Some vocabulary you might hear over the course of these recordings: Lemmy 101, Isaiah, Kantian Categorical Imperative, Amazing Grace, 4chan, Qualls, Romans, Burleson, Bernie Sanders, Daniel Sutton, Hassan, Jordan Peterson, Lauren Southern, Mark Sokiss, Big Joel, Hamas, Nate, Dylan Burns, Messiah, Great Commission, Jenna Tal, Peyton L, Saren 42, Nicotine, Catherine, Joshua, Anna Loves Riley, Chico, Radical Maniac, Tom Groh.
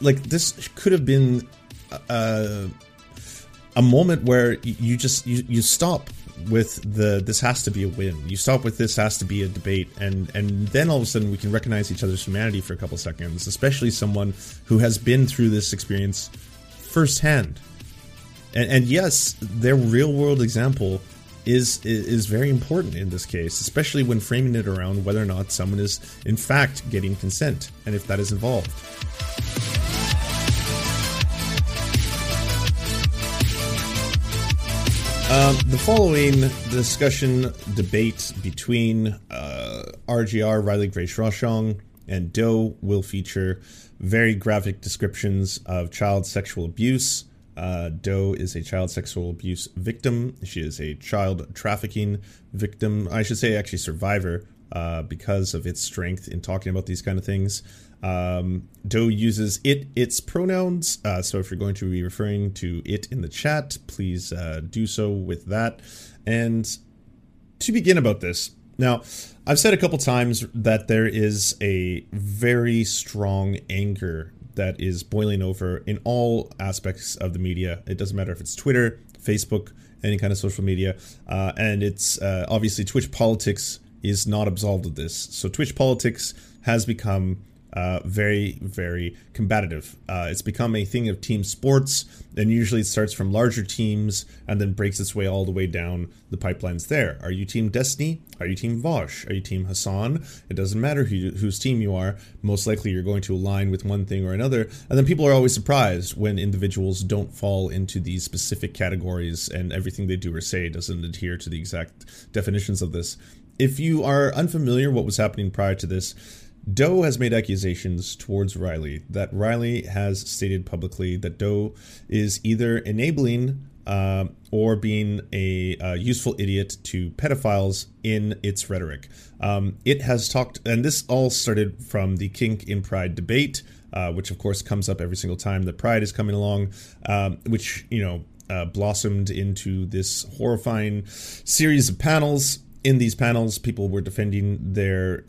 Like, this could have been a moment where you stop with this has to be a win. You stop with this has to be a debate, and then all of a sudden we can recognize each other's humanity for a couple seconds, especially someone who has been through this experience firsthand. And yes, their real world example is very important in this case, especially when framing it around whether or not someone is in fact getting consent and if that is involved. The following discussion, debate between RGR, Riley Grace Roshong, and Doe will feature very graphic descriptions of child sexual abuse. Doe is a child sexual abuse victim. She is a child trafficking victim. I should say actually survivor, because of its strength in talking about these kind of things. Doe uses its pronouns. So if you're going to be referring to it in the chat, please do so with that. And to begin about this, now, I've said a couple times that there is a very strong anger that is boiling over in all aspects of the media. It doesn't matter if it's Twitter, Facebook, any kind of social media. And it's obviously Twitch politics is not absolved of this. So Twitch politics has become very, very combative. It's become a thing of team sports, and usually it starts from larger teams and then breaks its way all the way down the pipelines there. Are you team Destiny? Are you team Vosh? Are you team Hassan? It doesn't matter whose team you are. Most likely you're going to align with one thing or another, and then people are always surprised when individuals don't fall into these specific categories and everything they do or say doesn't adhere to the exact definitions of this. If you are unfamiliar what was happening prior to this, Doe has made accusations towards Riley that Riley has stated publicly that Doe is either enabling or being a useful idiot to pedophiles in its rhetoric. It has talked, and this all started from the kink in Pride debate, which of course comes up every single time that Pride is coming along, which, you know, blossomed into this horrifying series of panels. In these panels, people were defending their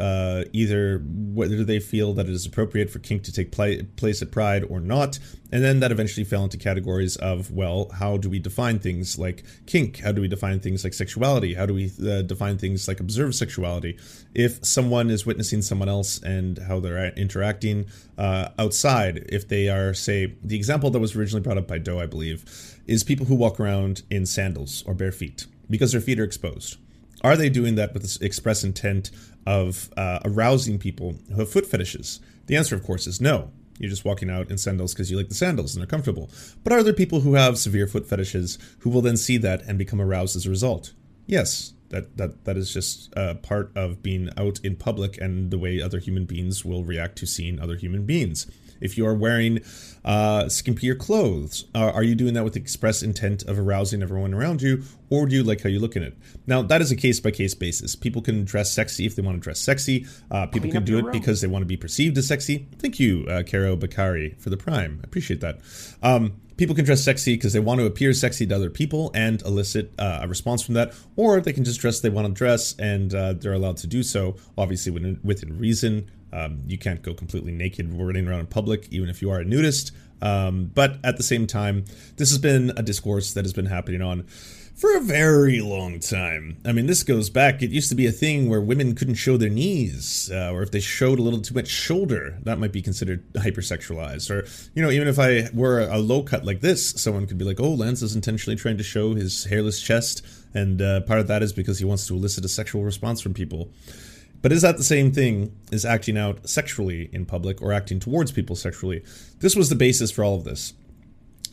either whether they feel that it is appropriate for kink to take place at Pride or not, and then that eventually fell into categories of, well, how do we define things like kink? How do we define things like sexuality? How do we define things like observed sexuality? If someone is witnessing someone else and how they're interacting outside, if they are, say, the example that was originally brought up by Doe, I believe, is people who walk around in sandals or bare feet because their feet are exposed. Are they doing that with this express intent of arousing people who have foot fetishes? The answer, of course, is no. You're just walking out in sandals because you like the sandals and they're comfortable. But are there people who have severe foot fetishes who will then see that and become aroused as a result? Yes, that is just part of being out in public and the way other human beings will react to seeing other human beings. If you are wearing skimpier clothes, are you doing that with express intent of arousing everyone around you, or do you like how you look in it? Now, that is a case-by-case basis. People can dress sexy if they want to dress sexy. People can do it because they want to be perceived as sexy. Thank you, Caro Bakari, for the prime. I appreciate that. People can dress sexy because they want to appear sexy to other people and elicit a response from that, or they can just dress they want to dress, and they're allowed to do so, obviously within reason. You can't go completely naked running around in public, even if you are a nudist. But at the same time, this has been a discourse that has been happening on for a very long time. I mean, this goes back. It used to be a thing where women couldn't show their knees, or if they showed a little too much shoulder, that might be considered hypersexualized. Or, you know, even if I were a low cut like this, someone could be like, oh, Lance is intentionally trying to show his hairless chest. And part of that is because he wants to elicit a sexual response from people. But is that the same thing as acting out sexually in public or acting towards people sexually? This was the basis for all of this.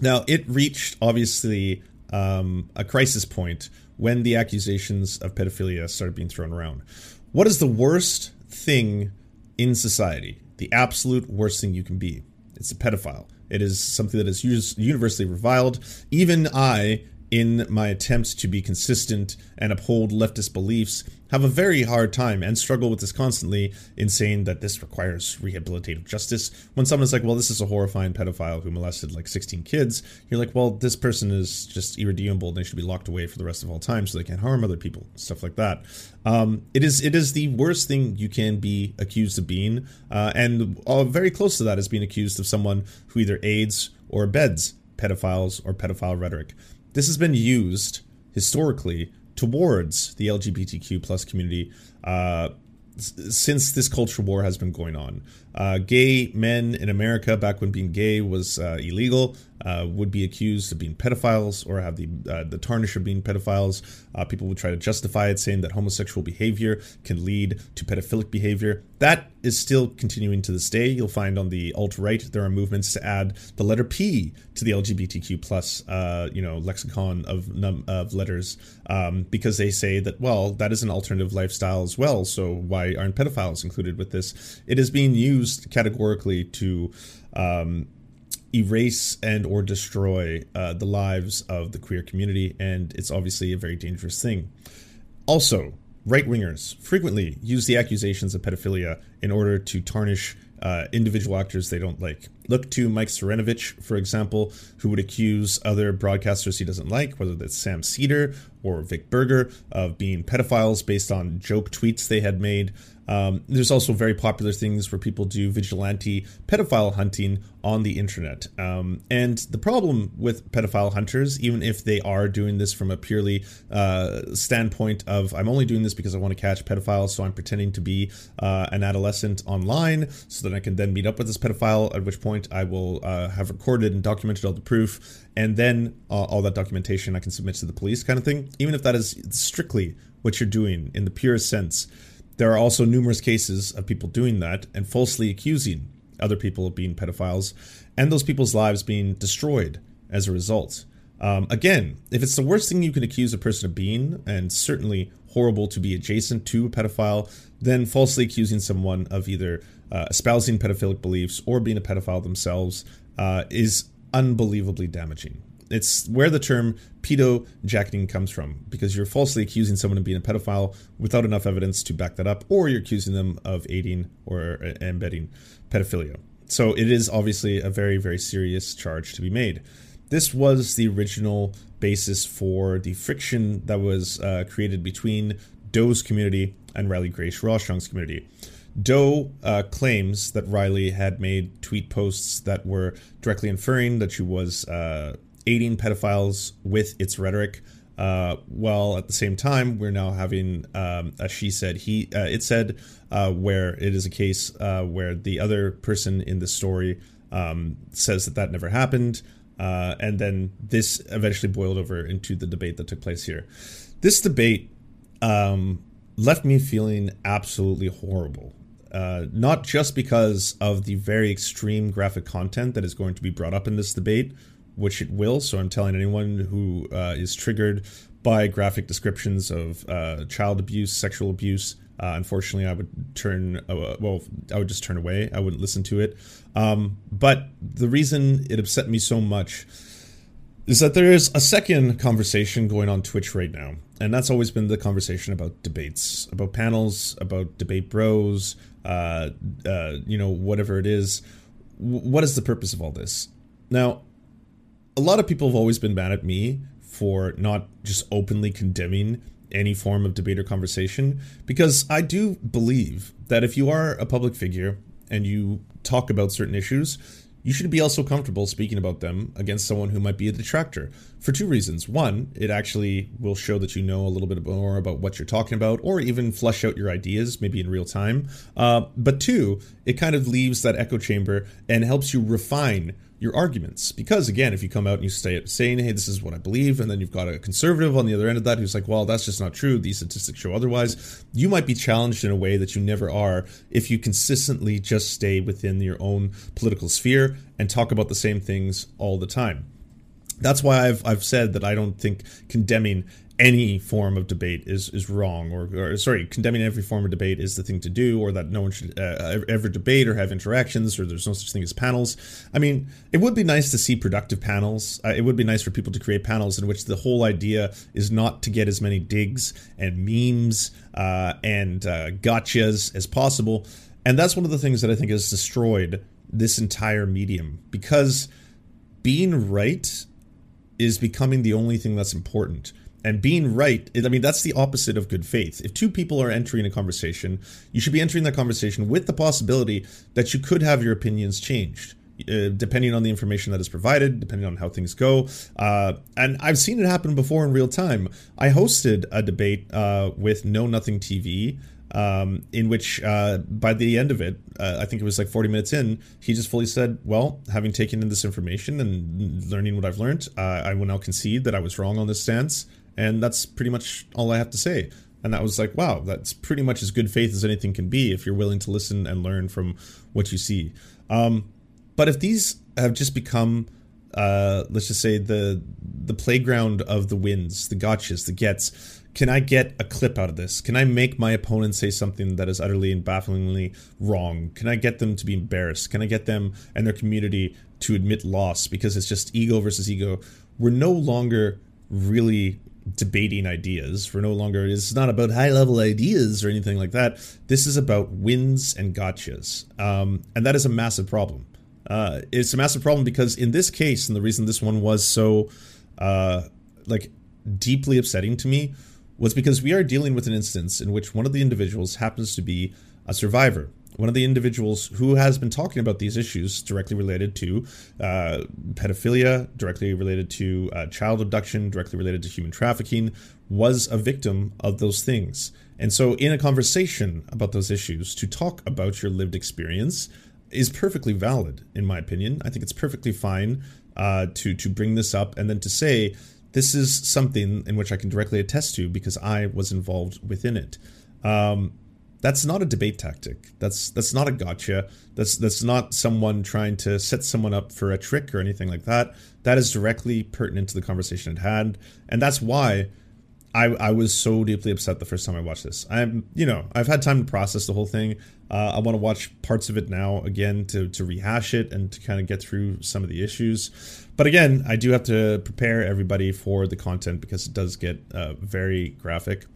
Now, it reached, obviously, a crisis point when the accusations of pedophilia started being thrown around. What is the worst thing in society? The absolute worst thing you can be It's a pedophile. It is something that is universally reviled. Even I, in my attempts to be consistent and uphold leftist beliefs, have a very hard time and struggle with this constantly in saying that this requires rehabilitative justice. When someone's like, well, this is a horrifying pedophile who molested like 16 kids, you're like, well, this person is just irredeemable and they should be locked away for the rest of all time so they can't harm other people, stuff like that. It is the worst thing you can be accused of being, and very close to that is being accused of someone who either aids or abets pedophiles or pedophile rhetoric. This has been used historically towards the LGBTQ plus community since this culture war has been going on. Gay men in America, back when being gay was illegal, would be accused of being pedophiles or have the tarnish of being pedophiles. People would try to justify it, saying that homosexual behavior can lead to pedophilic behavior. That is still continuing to this day. You'll find on the alt-right there are movements to add the letter P to the LGBTQ plus lexicon of letters, because they say that, well, that is an alternative lifestyle as well, so why aren't pedophiles included with this? It is being used categorically to erase and or destroy the lives of the queer community, and it's obviously a very dangerous thing. Also, right-wingers frequently use the accusations of pedophilia in order to tarnish individual actors they don't like. Look to Mike Cernovich, for example, who would accuse other broadcasters he doesn't like, whether that's Sam Seder or Vic Berger, of being pedophiles based on joke tweets they had made. There's also very popular things where people do vigilante pedophile hunting on the internet. And the problem with pedophile hunters, even if they are doing this from a purely standpoint of, I'm only doing this because I want to catch pedophiles, so I'm pretending to be an adolescent online so that I can then meet up with this pedophile, at which point I will have recorded and documented all the proof, and then all that documentation I can submit to the police, kind of thing. Even if that is strictly what you're doing in the purest sense, there are also numerous cases of people doing that and falsely accusing other people of being pedophiles, and those people's lives being destroyed as a result. Again, if it's the worst thing you can accuse a person of being, and certainly horrible to be adjacent to a pedophile, then falsely accusing someone of either espousing pedophilic beliefs or being a pedophile themselves is unbelievably damaging. It's where the term pedo-jacketing comes from, because you're falsely accusing someone of being a pedophile without enough evidence to back that up, or you're accusing them of aiding or abetting pedophilia. So it is obviously a very, very serious charge to be made. This was the original basis for the friction that was created between Doe's community and Riley Grace Roshong's community. Doe claims that Riley had made tweet posts that were directly inferring that she was aiding pedophiles with its rhetoric, while at the same time we're now having a she said he it said where it is a case where the other person in the story says that never happened, and then this eventually boiled over into the debate that took place here. This debate left me feeling absolutely horrible. Not just because of the very extreme graphic content that is going to be brought up in this debate, which it will, so I'm telling anyone who is triggered by graphic descriptions of child abuse, sexual abuse, unfortunately I would just turn away. I wouldn't listen to it. But the reason it upset me so much is that there is a second conversation going on Twitch right now, and that's always been the conversation about debates, about panels, about debate bros, whatever it is. What is the purpose of all this? Now, a lot of people have always been mad at me for not just openly condemning any form of debate or conversation, because I do believe that if you are a public figure and you talk about certain issues, you should be also comfortable speaking about them against someone who might be a detractor, for two reasons. One, it actually will show that you know a little bit more about what you're talking about, or even flush out your ideas, maybe in real time. But two, it kind of leaves that echo chamber and helps you refine your arguments. Because again, if you come out and you stay saying, hey, this is what I believe, and then you've got a conservative on the other end of that who's like, well, that's just not true, these statistics show otherwise, you might be challenged in a way that you never are if you consistently just stay within your own political sphere and talk about the same things all the time. That's why I've said that I don't think condemning any form of debate is wrong, or sorry, condemning every form of debate is the thing to do, or that no one should ever debate or have interactions, or there's no such thing as panels. I mean, it would be nice to see productive panels. It would be nice for people to create panels in which the whole idea is not to get as many digs and memes and gotchas as possible. And that's one of the things that I think has destroyed this entire medium, because being right is becoming the only thing that's important. And being right, I mean, that's the opposite of good faith. If two people are entering a conversation, you should be entering that conversation with the possibility that you could have your opinions changed, depending on the information that is provided, depending on how things go. And I've seen it happen before in real time. I hosted a debate with Know Nothing TV, in which by the end of it, I think it was like 40 minutes in, he just fully said, well, having taken in this information and learning what I've learned, I will now concede that I was wrong on this stance. And that's pretty much all I have to say. And that was like, wow, that's pretty much as good faith as anything can be if you're willing to listen and learn from what you see. But if these have just become, let's just say, the playground of the wins, the gotchas, the gets. Can I get a clip out of this? Can I make my opponent say something that is utterly and bafflingly wrong? Can I get them to be embarrassed? Can I get them and their community to admit loss? Because it's just ego versus ego. We're no longer really debating ideas. We're no longer, it's not about high-level ideas or anything like that. This is about wins and gotchas. And that is a massive problem. It's a massive problem because in this case, and the reason this one was so deeply upsetting to me, was because we are dealing with an instance in which one of the individuals happens to be a survivor. One of the individuals who has been talking about these issues directly related to pedophilia, directly related to child abduction, directly related to human trafficking, was a victim of those things. And so in a conversation about those issues, to talk about your lived experience is perfectly valid, in my opinion. I think it's perfectly fine to bring this up and then to say, this is something in which I can directly attest to because I was involved within it. That's not a debate tactic. That's not a gotcha. That's not someone trying to set someone up for a trick or anything like that. That is directly pertinent to the conversation at hand. And that's why I was so deeply upset the first time I watched this. I've had time to process the whole thing. I want to watch parts of it now again to rehash it and to kind of get through some of the issues. But again, I do have to prepare everybody for the content because it does get very graphic.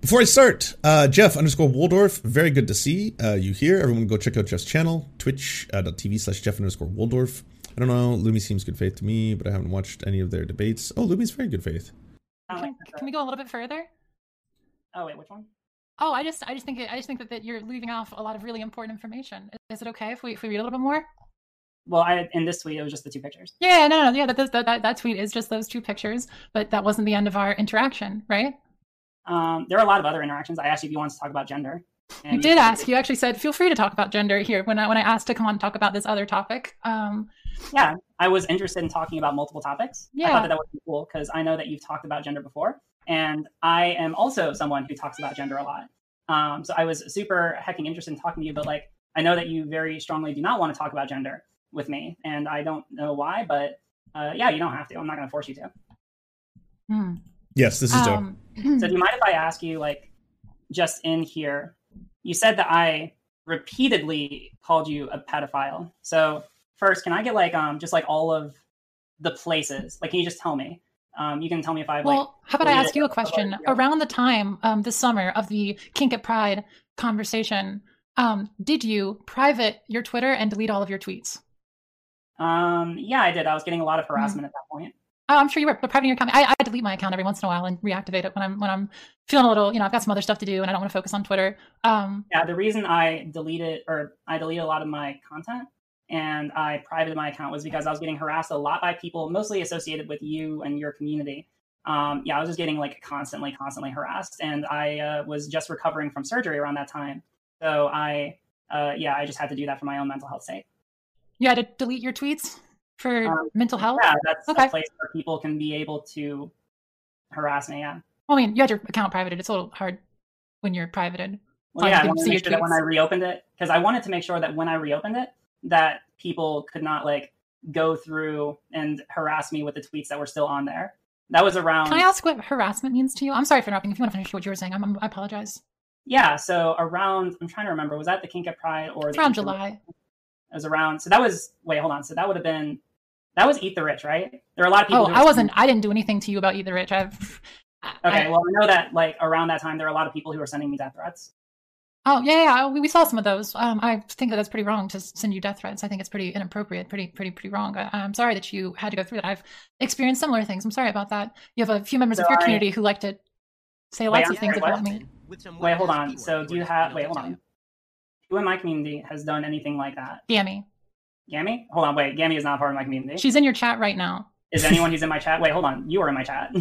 Before I start, Jeff _Waldorf, very good to see you here. Everyone go check out Jeff's channel, twitch.tv/Jeff_Waldorf. I don't know, Lumi seems good faith to me, but I haven't watched any of their debates. Oh, Lumi's very good faith. Can we go a little bit further? Oh wait, which one? Oh, I just think that you're leaving off a lot of really important information. Is it okay if we read a little bit more? Well, in this tweet it was just the two pictures. Yeah, no, yeah, that tweet is just those two pictures, but that wasn't the end of our interaction, right? There are a lot of other interactions. I asked you if you wanted to talk about gender. And you did ask. You actually said, "Feel free to talk about gender here." When I asked to come on and talk about this other topic. Yeah, I was interested in talking about multiple topics. Yeah. I thought that would be cool because I know that you've talked about gender before, and I am also someone who talks about gender a lot. So I was super hecking interested in talking to you, but I know that you very strongly do not want to talk about gender with me, and I don't know why, but yeah, you don't have to. I'm not going to force you to. Mm. Yes, this is dope. So do you mind if I ask you, just in here? You said that I repeatedly called you a pedophile. So first, can I get all of the places? Can you just tell me? You can tell me if I how about I ask you a question? Around the time this summer of the Kink at Pride conversation, did you private your Twitter and delete all of your tweets? Yeah, I did. I was getting a lot of harassment at that point. Oh, I'm sure you were privating your account. I delete my account every once in a while and reactivate it when I'm feeling a little, I've got some other stuff to do and I don't want to focus on Twitter. Yeah, the reason I delete a lot of my content and I privated my account was because I was getting harassed a lot by people, mostly associated with you and your community. Yeah, I was just getting constantly harassed, and I was just recovering from surgery around that time. So I just had to do that for my own mental health sake. You had to delete your tweets? For mental health? Yeah, that's a place where people can be able to harass me, yeah. Well, I mean, you had your account privated. It's a little hard when you're privated. Well, yeah, I wanted to make sure that when I reopened it, because I wanted to make sure that when I reopened it, that people could not, go through and harass me with the tweets that were still on there. That was around... Can I ask what harassment means to you? I'm sorry for interrupting. If you want to finish what you were saying, I apologize. Yeah, so around... I'm trying to remember. Was that the Kink at Pride or... It's around July. It was around... So that was... Wait, hold on. So that would have been... That was Eat the Rich, right? There were a lot of people... Oh, I wasn't... I didn't do anything to you about Eat the Rich. Okay, well, I know that, like, around that time, there were a lot of people who were sending me death threats. Oh, yeah. We saw some of those. I think that's pretty wrong to send you death threats. I think it's pretty inappropriate, pretty wrong. I'm sorry that you had to go through that. I've experienced similar things. I'm sorry about that. You have a few members of your community who like to say lots of things about me. Wait, hold on. So do you have... Wait, hold on. Who in my community has done anything like that? Gammy. Gammy? Hold on, wait. Gammy is not part of my community. She's in your chat right now. Is anyone who's in my chat? Wait, hold on. You were in my chat.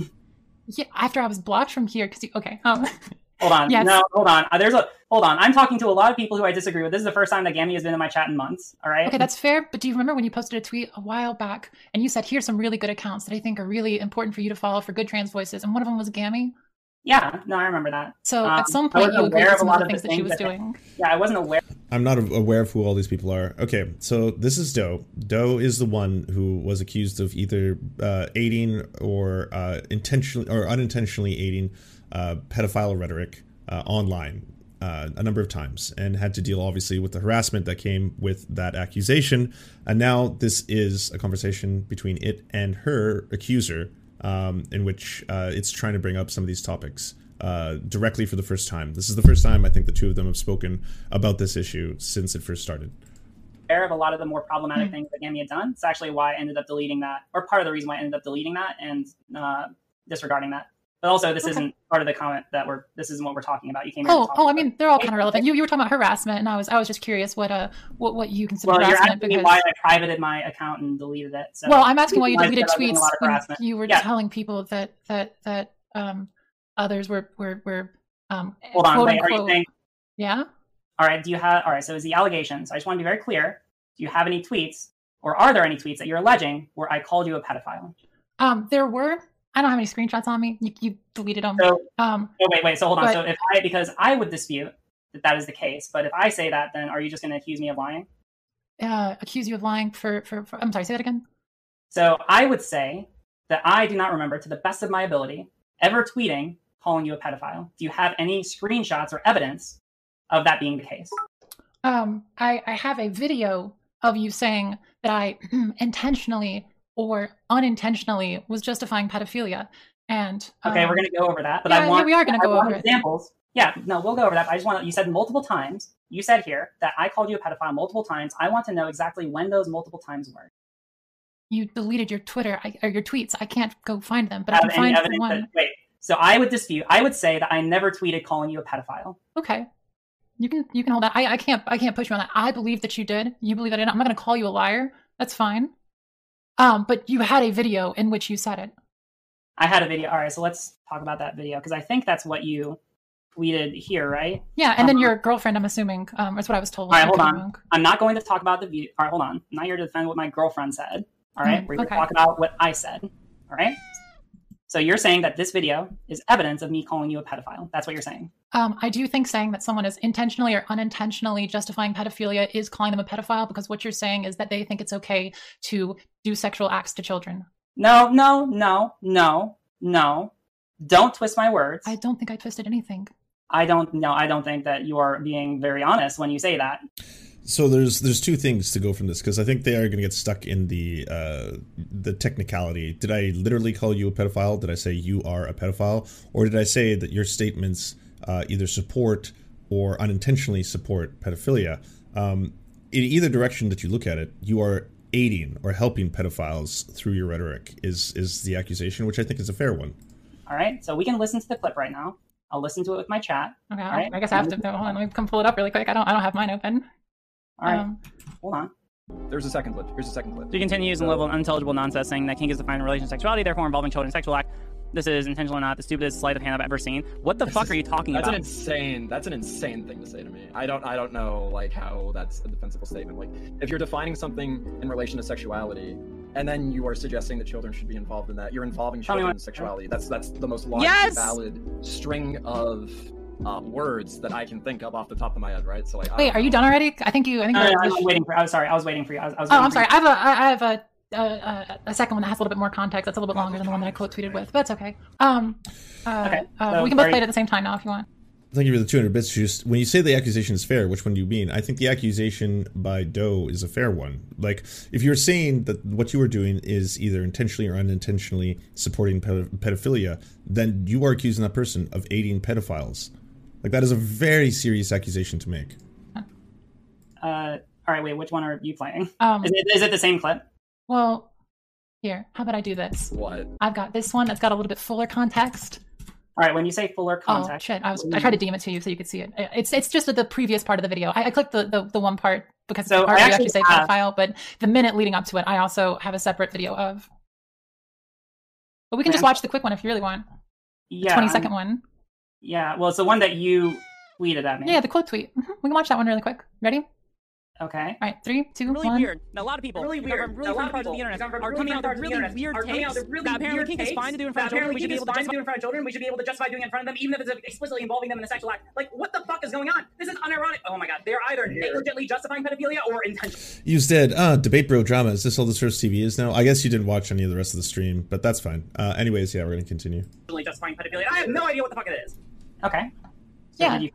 Yeah, after I was blocked from here because you... Okay. Hold on. Yes. No, hold on. Hold on. I'm talking to a lot of people who I disagree with. This is the first time that Gammy has been in my chat in months. All right. Okay, that's fair. But do you remember when you posted a tweet a while back and you said, here's some really good accounts that I think are really important for you to follow for good trans voices. And one of them was Gammy. Yeah. No, I remember that. So at some point, you agreed with some of the things that she was doing. Yeah, I wasn't aware. I'm not aware of who all these people are. Okay, so this is Doe. Doe is the one who was accused of either aiding or intentionally or unintentionally aiding pedophile rhetoric online a number of times, and had to deal obviously with the harassment that came with that accusation. And now this is a conversation between it and her accuser, in which it's trying to bring up some of these topics directly for the first time. This is the first time I think the two of them have spoken about this issue since it first started. Of a lot of the more problematic things that Gammy had done. It's actually why I ended up deleting that, or part of the reason why I ended up deleting that and disregarding that. But also, this isn't part of the comment that we're. This isn't what we're talking about. You came. Oh, I mean, they're all kind of relevant. You were talking about harassment, and I was just curious what you consider. Well, you're asking me why I privated my account and deleted it. So well, I'm asking why you deleted tweets when you were telling people that others were. Hold on, wait. Are you saying? Yeah. All right. Do you have? All right. So is the allegation. So I just want to be very clear. Do you have any tweets, or are there any tweets that you're alleging where I called you a pedophile? There were. I don't have any screenshots on me. You deleted them. So, wait. So hold on. So because I would dispute that is the case, but if I say that, then are you just going to accuse me of lying? Accuse you of lying for I'm sorry, say that again. So I would say that I do not remember, to the best of my ability, ever tweeting, calling you a pedophile. Do you have any screenshots or evidence of that being the case? I have a video of you saying that I intentionally or unintentionally was justifying pedophilia, and okay, we're going to go over that. But we are going to go over examples. Yeah, no, we'll go over that. But I just want to. You said multiple times. You said here that I called you a pedophile multiple times. I want to know exactly when those multiple times were. You deleted your Twitter or your tweets. I can't go find them, but I can find the one. So I would dispute. I would say that I never tweeted calling you a pedophile. Okay. You can hold that. I can't push you on that. I believe that you did. You believe I didn't. I'm not going to call you a liar. That's fine. But you had a video in which you said it. I had a video. All right, so let's talk about that video, because I think that's what you tweeted here, right? Yeah, and then your girlfriend, I'm assuming, that's what I was told. All right, hold on. Wrong. I'm not going to talk about the view. All right, hold on. I'm not here to defend what my girlfriend said. All right, we're going to talk about what I said. All right? So you're saying that this video is evidence of me calling you a pedophile. That's what you're saying. I do think saying that someone is intentionally or unintentionally justifying pedophilia is calling them a pedophile, because what you're saying is that they think it's okay to do sexual acts to children. No. Don't twist my words. I don't think I twisted anything. I don't think that you are being very honest when you say that. So there's two things to go from this, because I think they are going to get stuck in the technicality. Did I literally call you a pedophile? Did I say you are a pedophile? Or did I say that your statements either support or unintentionally support pedophilia? In either direction that you look at it, you are aiding or helping pedophiles through your rhetoric is the accusation, which I think is a fair one. All right. So we can listen to the clip right now. I'll listen to it with my chat. Okay. All right? I guess I have to. Hold on. Let me come pull it up really quick. I don't have mine open. All right, hold on. There's a second clip. Here's a second clip. You continue using level of unintelligible nonsense, saying that kink is defined in relation to sexuality, therefore involving children in sexual act. This is intentional or not, the stupidest sleight of hand I've ever seen. What the fuck are you talking about? That's an insane thing to say to me. I don't know, like, how that's a defensible statement. Like, if you're defining something in relation to sexuality, and then you are suggesting that children should be involved in that, you're involving children in sexuality. That's the most logically valid string of words that I can think of off the top of my head, right? So, like, wait, are you done already? I think you. I was waiting for you. I was waiting for you. I have a a second one that has a little bit more context. That's a little bit longer than the one that I quote tweeted with, but it's okay. We can both play it at the same time now if you want. Thank you for the 200 bits. Just, when you say the accusation is fair, which one do you mean? I think the accusation by Doe is a fair one. Like, if you're saying that what you are doing is either intentionally or unintentionally supporting pedophilia, then you are accusing that person of aiding pedophiles. Like, that is a very serious accusation to make. All right, wait, which one are you playing? Is it the same clip? Well, here, how about I do this? What? I've got this one that's got a little bit fuller context. All right, when you say fuller context... Oh, shit. I tried to DM it to you so you could see it. It's just the previous part of the video. I clicked the one part because so it's the part where you actually say profile, but the minute leading up to it, I also have a separate video of. But we can just watch the quick one if you really want. Yeah. The 20-second one. Yeah, well, it's the one that you tweeted at me. Yeah, the quote tweet. Mm-hmm. We can watch that one really quick. Ready? Okay. All right, 3, 2, really one. Really weird. Now, a lot of people from really fun parts of the internet are coming out with really weird takes that apparently King is fine to do in front of children. We should be able to justify doing it in front of them, even if it's explicitly involving them in a sexual act. Like, what the fuck is going on? This is unironic. Oh my God. They're either negligently justifying pedophilia or intentionally. You said, debate bro drama. Is this all the Surf's TV is now? I guess you didn't watch any of the rest of the stream, but that's fine. Anyways, yeah, we're going to continue. Justifying pedophilia. I have no idea what the fuck it is. Okay. So yeah.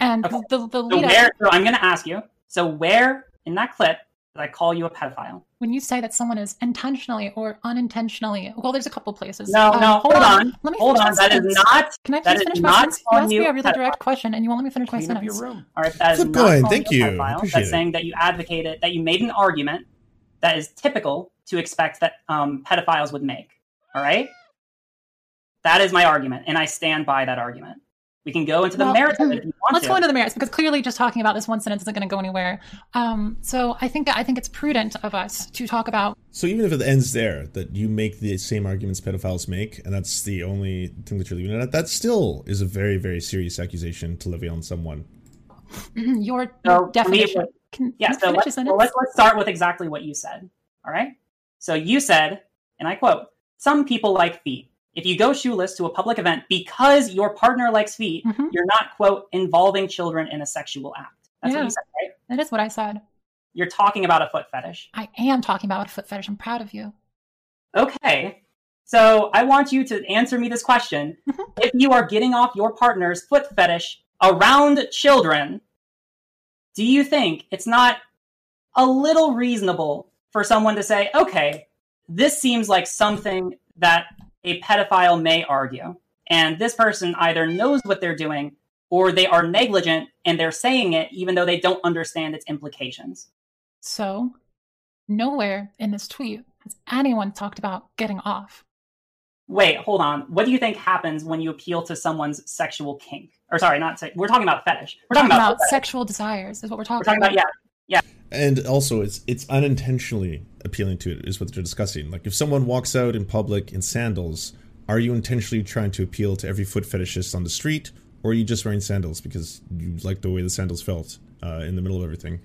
And okay. the lead up. So I'm going to ask you. So where in that clip did I call you a pedophile? When you say that someone is intentionally or unintentionally, well, there's a couple places. No, hold on. Let me hold on. That sentence. Is not. Can I finish my sentence? You asked me a really direct question, and you won't let me finish my sentence. Your room. All right, that is not. Thank you. That's saying that you advocated that you made an argument that is typical to expect that pedophiles would make. All right, that is my argument, and I stand by that argument. We can go into the merits of it if you want. Let's go into the merits, because clearly just talking about this one sentence isn't going to go anywhere. So I think it's prudent of us to talk about. So even if it ends there, that you make the same arguments pedophiles make, and that's the only thing that you're leaving it at, that still is a very, very serious accusation to levy on someone. Your definition. Let's start with exactly what you said. All right. So you said, and I quote, "Some people like feet. If you go shoeless to a public event because your partner likes feet, you're not, quote, involving children in a sexual act." That's what you said, right? That is what I said. You're talking about a foot fetish. I am talking about a foot fetish. I'm proud of you. Okay. So I want you to answer me this question. If you are getting off your partner's foot fetish around children, do you think it's not a little reasonable for someone to say, okay, this seems like something that a pedophile may argue, and this person either knows what they're doing or they are negligent and they're saying it even though they don't understand its implications? So nowhere in this tweet has anyone talked about getting off. Wait, hold on. What do you think happens when you appeal to someone's sexual kink? Or sorry, we're talking about fetish. We're talking about sexual desires is what we're talking about. Yeah. And also, it's unintentionally appealing to it is what they're discussing. Like, if someone walks out in public in sandals, are you intentionally trying to appeal to every foot fetishist on the street, or are you just wearing sandals because you like the way the sandals felt in the middle of everything?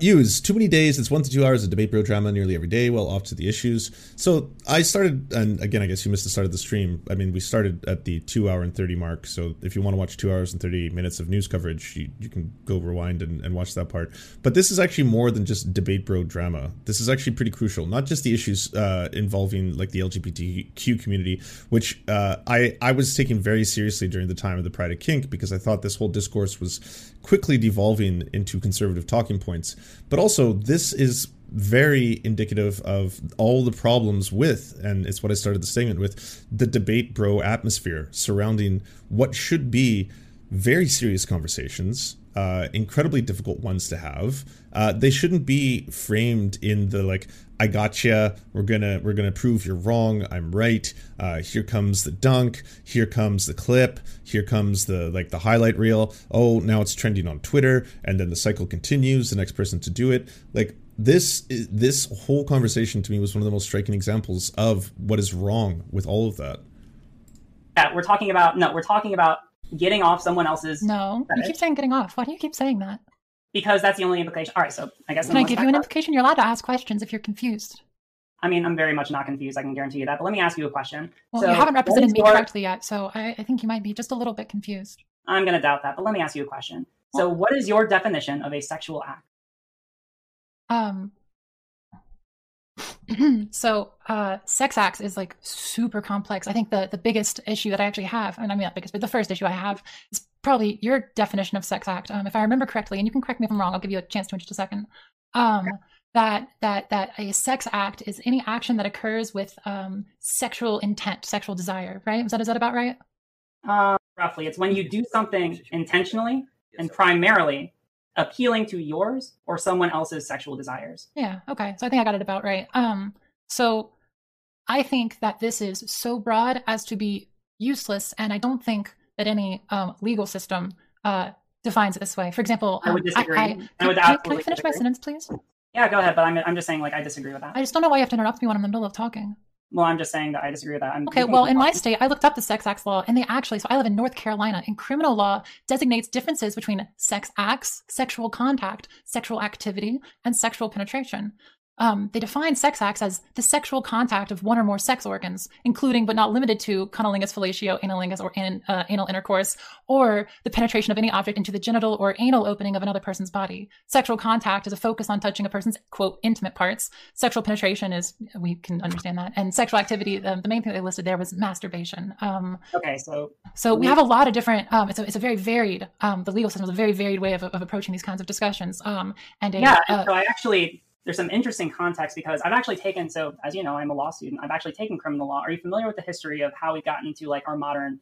Use too many days. It's 1 to 2 hours of debate bro drama nearly every day. Well, off to the issues. So I started, and again, I guess you missed the start of the stream. I mean, we started at the 2 hour and 30 mark. So if you want to watch 2 hours and 30 minutes of news coverage, you can go rewind and watch that part. But this is actually more than just debate bro drama. This is actually pretty crucial. Not just the issues involving like the LGBTQ community, which I was taking very seriously during the time of the Pride of Kink, because I thought this whole discourse was quickly devolving into conservative talking points. But also, this is very indicative of all the problems with, and it's what I started the statement with, the debate bro atmosphere surrounding what should be very serious conversations, incredibly difficult ones to have. They shouldn't be framed in the like, I gotcha, we're gonna prove you're wrong, I'm right, here comes the dunk, here comes the clip, here comes the highlight reel, oh, now it's trending on Twitter, and then the cycle continues, the next person to do it. Like, this whole conversation to me was one of the most striking examples of what is wrong with all of that. Yeah, we're talking about getting off someone else's... No, fetish. You keep saying getting off. Why do you keep saying that? Because that's the only implication. All right, so I guess... Can I give you an implication? You're allowed to ask questions if you're confused. I mean, I'm very much not confused. I can guarantee you that. But let me ask you a question. Well, so, you haven't represented me correctly yet, so I think you might be just a little bit confused. I'm going to doubt that, but let me ask you a question. So what is your definition of a sexual act? So sex acts is like super complex. I think the biggest issue that I actually have, and I mean not biggest, but the first issue I have is probably your definition of sex act. If I remember correctly, and you can correct me if I'm wrong, I'll give you a chance to in just a second. That a sex act is any action that occurs with sexual intent, sexual desire, right? Is that about right? Roughly. It's when you do something intentionally and primarily appealing to yours or someone else's sexual desires. Yeah. Okay. So I think I got it about right. So I think that this is so broad as to be useless. And I don't think that any legal system defines it this way. For example, I would disagree. Can I finish my sentence, please? Yeah, go ahead. But I'm just saying, like, I disagree with that. I just don't know why you have to interrupt me when I'm in the middle of talking. Well, I'm just saying that I disagree with that. Okay, well, in my state, I looked up the sex acts law, and they actually, so I live in North Carolina, and criminal law designates differences between sex acts, sexual contact, sexual activity, and sexual penetration. They define sex acts as the sexual contact of one or more sex organs, including but not limited to cunnilingus, fellatio, analingus, or anal intercourse, or the penetration of any object into the genital or anal opening of another person's body. Sexual contact is a focus on touching a person's, quote, intimate parts. Sexual penetration is, we can understand that. And sexual activity, the main thing they listed there was masturbation. Okay, so we have a lot of different, it's a very varied, the legal system is a very varied way of approaching these kinds of discussions. There's some interesting context because I've actually taken, so as you know, I'm a law student. I've actually taken criminal law. Are you familiar with the history of how we got into like our modern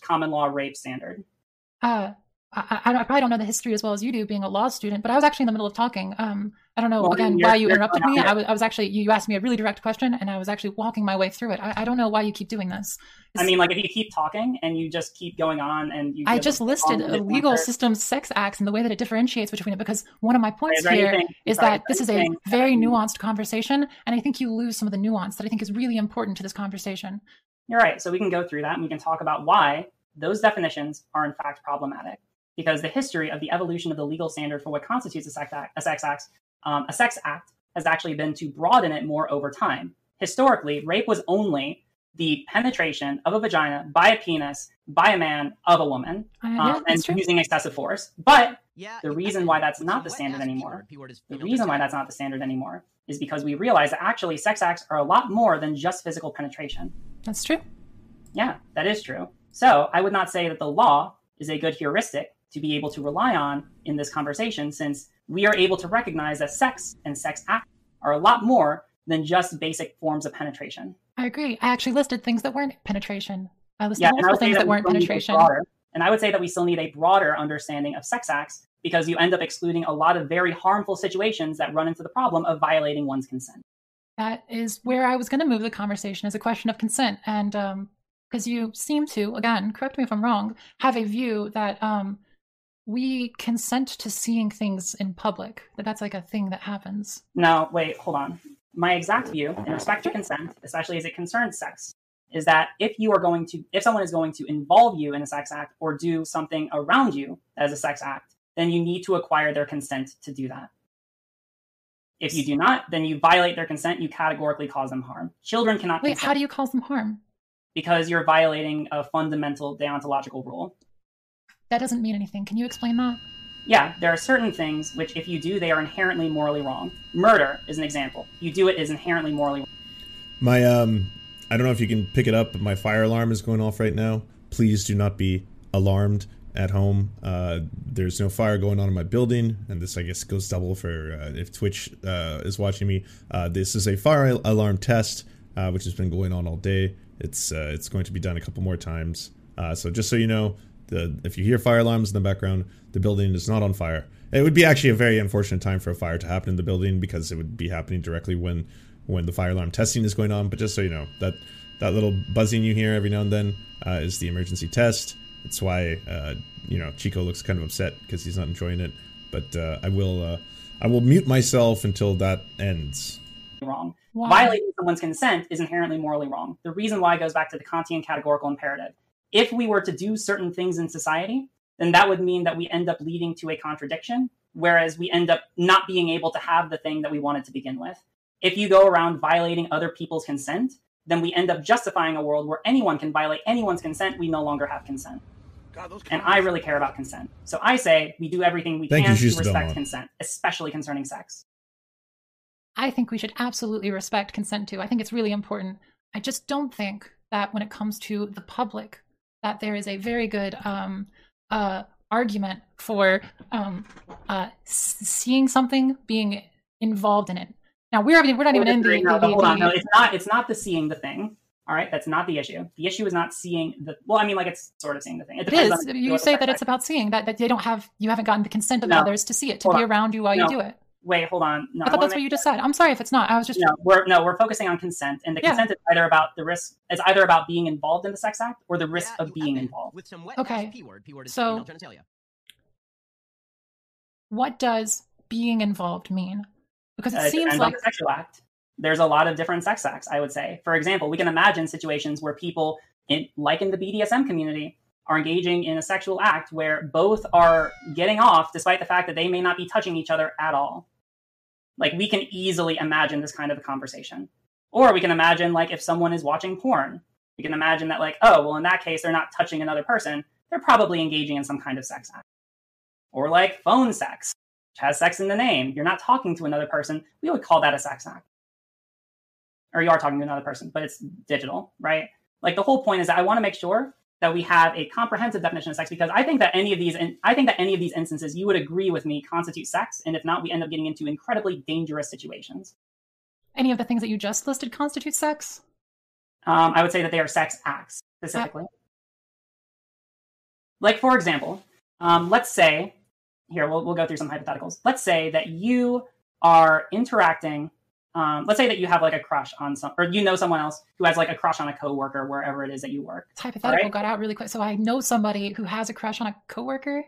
common law rape standard? I probably don't know the history as well as you do being a law student, but I was actually in the middle of talking. I don't know, well, again, why you interrupted me. I was actually, you asked me a really direct question and I was actually walking my way through it. I don't know why you keep doing this. I mean, like if you keep talking and you just keep going on and you. I just listed legal systems, sex acts and the way that it differentiates between it, because one of my points here is that this is a very nuanced conversation. And I think you lose some of the nuance that I think is really important to this conversation. You're right. So we can go through that and we can talk about why those definitions are in fact problematic. Because the history of the evolution of the legal standard for what constitutes a sex act has actually been to broaden it more over time. Historically, rape was only the penetration of a vagina by a penis by a man of a woman, using excessive force. But the reason why that's not the standard anymore, is because we realize that actually sex acts are a lot more than just physical penetration. That's true. Yeah, that is true. So I would not say that the law is a good heuristic to be able to rely on in this conversation, since we are able to recognize that sex and sex acts are a lot more than just basic forms of penetration. I agree. I actually listed things that weren't penetration. I listed multiple things that weren't penetration. And I would say that we still need a broader understanding of sex acts because you end up excluding a lot of very harmful situations that run into the problem of violating one's consent. That is where I was going to move the conversation, as a question of consent. And because you seem to, again, correct me if I'm wrong, have a view that we consent to seeing things in public, that's like a thing that happens. No, wait, hold on. My exact view in respect to consent, especially as it concerns sex, is that if someone is going to involve you in a sex act or do something around you as a sex act, then you need to acquire their consent to do that. If you do not, then you violate their consent. You categorically cause them harm. Children cannot consent. Wait, how do you cause them harm? Because you're violating a fundamental deontological rule. That doesn't mean anything. Can you explain that? Yeah, there are certain things which if you do, they are inherently morally wrong. Murder is an example. You do it is inherently morally wrong. My, I don't know if you can pick it up, but my fire alarm is going off right now. Please do not be alarmed at home. There's no fire going on in my building, and this, I guess, goes double for if Twitch is watching me. This is a fire alarm test, which has been going on all day. It's going to be done a couple more times. So just so you know, if you hear fire alarms in the background, the building is not on fire. It would be actually a very unfortunate time for a fire to happen in the building because it would be happening directly when the fire alarm testing is going on. But just so you know, that little buzzing you hear every now and then is the emergency test. That's why Chico looks kind of upset because he's not enjoying it. But I will mute myself until that ends. Wrong. Wow. Violating someone's consent is inherently morally wrong. The reason why goes back to the Kantian Categorical Imperative. If we were to do certain things in society, then that would mean that we end up leading to a contradiction, whereas we end up not being able to have the thing that we wanted to begin with. If you go around violating other people's consent, then we end up justifying a world where anyone can violate anyone's consent. We no longer have consent. And I really care about consent. So I say we do everything we can to respect consent, especially concerning sex. I think we should absolutely respect consent to. I think it's really important. I just don't think that when it comes to the public, that there is a very good argument for seeing something, being involved in it. Now we're not even in the hold on, no, it's not the seeing the thing. All right, that's not the issue. The issue is not seeing the. Well, I mean, like it's sort of seeing the thing. It is. You say that it's about seeing that they don't have. You haven't gotten the consent of others to see it, to be around you while you do it. Wait, hold on. No, I thought that's what you just said. I'm sorry if it's not. I was just we're focusing on consent, and the consent is either about the risk, it's either about being involved in the sex act or the risk of being involved. With some wet okay. P word is so genitalia. What does being involved mean? Because it seems like the sexual act. There's a lot of different sex acts, I would say. For example, we can imagine situations where people, like in the BDSM community, are engaging in a sexual act where both are getting off despite the fact that they may not be touching each other at all. Like, we can easily imagine this kind of a conversation. Or we can imagine, like, if someone is watching porn, we can imagine that, like, oh, well, in that case, they're not touching another person. They're probably engaging in some kind of sex act. Or, like, phone sex, which has sex in the name. You're not talking to another person. We would call that a sex act. Or you are talking to another person, but it's digital, right? Like, the whole point is that I want to make sure that we have a comprehensive definition of sex, because I think that any of these instances, you would agree with me, constitute sex. And if not, we end up getting into incredibly dangerous situations. Any of the things that you just listed constitute sex? I would say that they are sex acts, specifically. Like, for example, let's say, here, we'll go through some hypotheticals. Let's say that you are interacting. Let's say that you have like a crush on some, or you know someone else who has like a crush on a coworker, wherever it is that you work. It's hypothetical, right? Got out really quick. So I know somebody who has a crush on a coworker.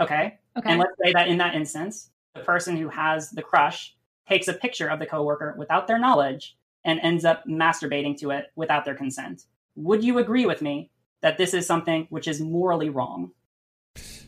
Okay. And let's say that in that instance, the person who has the crush takes a picture of the coworker without their knowledge and ends up masturbating to it without their consent. Would you agree with me that this is something which is morally wrong?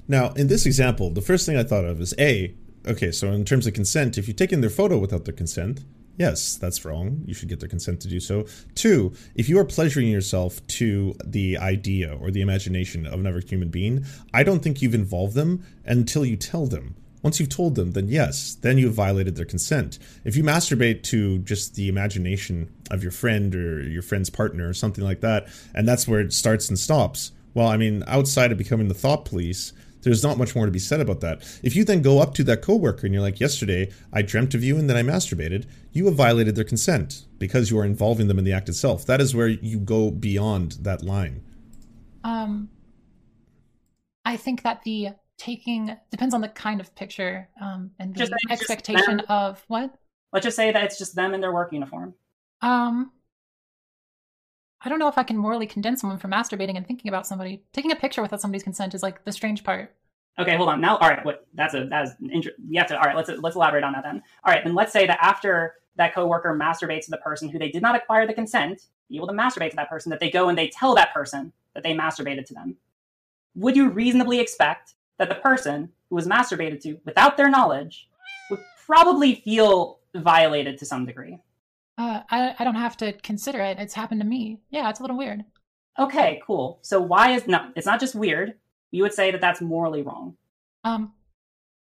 Now, in this example, the first thing I thought of is so in terms of consent, if you take in their photo without their consent, yes, that's wrong. You should get their consent to do so. 2, if you are pleasuring yourself to the idea or the imagination of another human being, I don't think you've involved them until you tell them. Once you've told them, then yes, then you've violated their consent. If you masturbate to just the imagination of your friend or your friend's partner or something like that, and that's where it starts and stops, well, I mean, outside of becoming the thought police, there's not much more to be said about that. If you then go up to that coworker and you're like, yesterday, I dreamt of you and then I masturbated, you have violated their consent because you are involving them in the act itself. That is where you go beyond that line. I think that the taking depends on the kind of picture and the expectation of what? Let's just say that it's just them in their work uniform. I don't know if I can morally condemn someone for masturbating and thinking about somebody. Taking a picture without somebody's consent is like the strange part. Okay, hold on. Now, all right, let's elaborate on that then. All right, then let's say that after that coworker masturbates to the person who they did not acquire the consent, be able to masturbate to that person, that they go and they tell that person that they masturbated to them. Would you reasonably expect that the person who was masturbated to without their knowledge would probably feel violated to some degree? I don't have to consider it. It's happened to me. Yeah, it's a little weird. Okay, cool. So it's not just weird. You would say that that's morally wrong.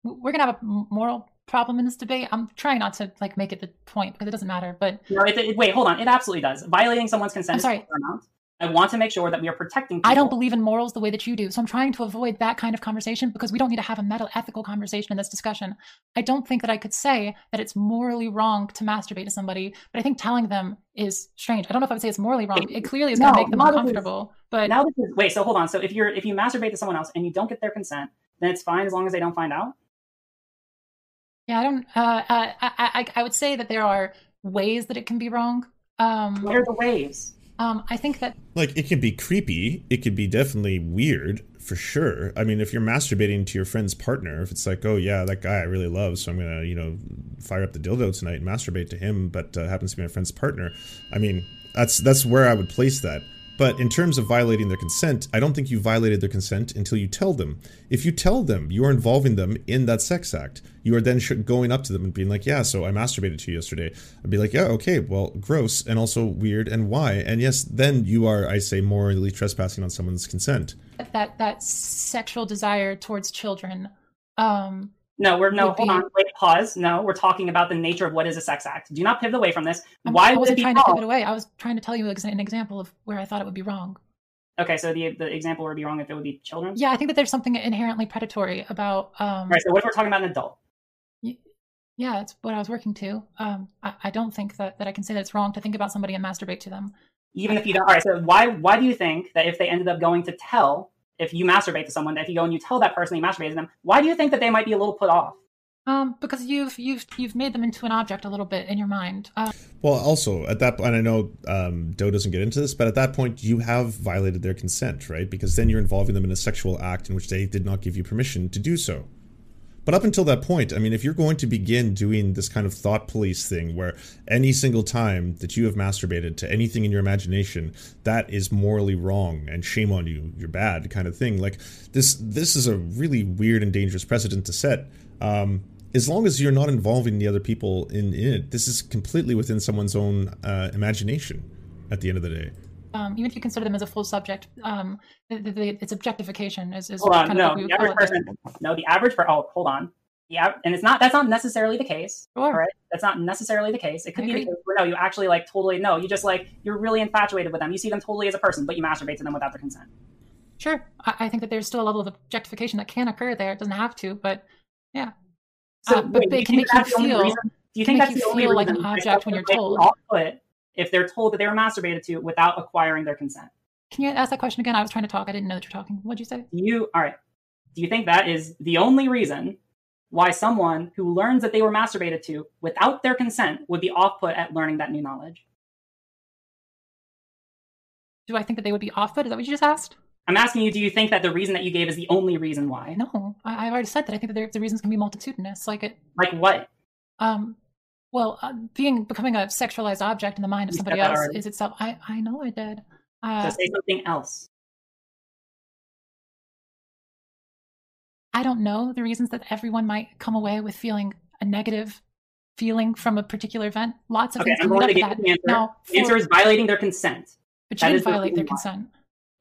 We're going to have a moral problem in this debate. I'm trying not to like make it the point because it doesn't matter. But no, wait, hold on. It absolutely does. Violating someone's consent is paramount. I want to make sure that we are protecting people. I don't believe in morals the way that you do. So I'm trying to avoid that kind of conversation because we don't need to have a meta-ethical conversation in this discussion. I don't think that I could say that it's morally wrong to masturbate to somebody, but I think telling them is strange. I don't know if I would say it's morally wrong. It clearly is going to make them uncomfortable. So hold on. So if you masturbate to someone else and you don't get their consent, then it's fine as long as they don't find out? Yeah, I would say that there are ways that it can be wrong. What are the ways? I think that... Like, it can be creepy. It could be definitely weird, for sure. I mean, if you're masturbating to your friend's partner, if it's like, oh, yeah, that guy I really love, so I'm going to, fire up the dildo tonight and masturbate to him, but happens to be my friend's partner. I mean, that's where I would place that. But in terms of violating their consent, I don't think you violated their consent until you tell them. If you tell them, you are involving them in that sex act. You are then going up to them and being like, yeah, so I masturbated to you yesterday. I'd be like, yeah, okay, well, gross and also weird and why? And yes, then you are, I say, morally trespassing on someone's consent. That sexual desire towards children No, we're no. Hold on, wait, pause. No, we're talking about the nature of what is a sex act. Do not pivot away from this. I wasn't trying to pivot away. I was trying to tell you an example of where I thought it would be wrong. Okay, so the example would be wrong if it would be children. Yeah, I think that there's something inherently predatory about. Right. So what if we're talking about an adult? Yeah, that's what I was working to. I don't think that I can say that it's wrong to think about somebody and masturbate to them. Even if you don't. All right. So why do you think that if they ended up going to tell? If you masturbate to someone, if you go and you tell that person you masturbated to them, why do you think that they might be a little put off? Because you've made them into an object a little bit in your mind. Well, also at that point, I know Doe doesn't get into this, but at that point you have violated their consent, right? Because then you're involving them in a sexual act in which they did not give you permission to do so. But up until that point, I mean, if you're going to begin doing this kind of thought police thing where any single time that you have masturbated to anything in your imagination, that is morally wrong and shame on you, you're bad kind of thing. Like this is a really weird and dangerous precedent to set. As long as you're not involving the other people in it, this is completely within someone's own imagination at the end of the day. Even if you consider them as a full subject, it's objectification is kind of what we would call it. And that's not necessarily the case. Sure. All right, that's not necessarily the case. It could be the case where you actually you're really infatuated with them. You see them totally as a person, but you masturbate to them without their consent. Sure, I think that there's still a level of objectification that can occur there. It doesn't have to, but yeah. So it can make you feel. Do you think that's the only reason like an object when you're told? If they're told that they were masturbated to without acquiring their consent. Can you ask that question again? I was trying to talk. I didn't know that you're talking. What'd you say? All right. Do you think that is the only reason why someone who learns that they were masturbated to without their consent would be off-put at learning that new knowledge? Do I think that they would be off-put? Is that what you just asked? I'm asking you, do you think that the reason that you gave is the only reason why? No, I've already said that. I think that the reasons can be multitudinous. Like what? Well, becoming a sexualized object in the mind of somebody else is itself. I know I did. So say something else. I don't know the reasons that everyone might come away with feeling a negative feeling from a particular event. Lots of things coming up with that. The answer is violating their consent. But you didn't violate their consent.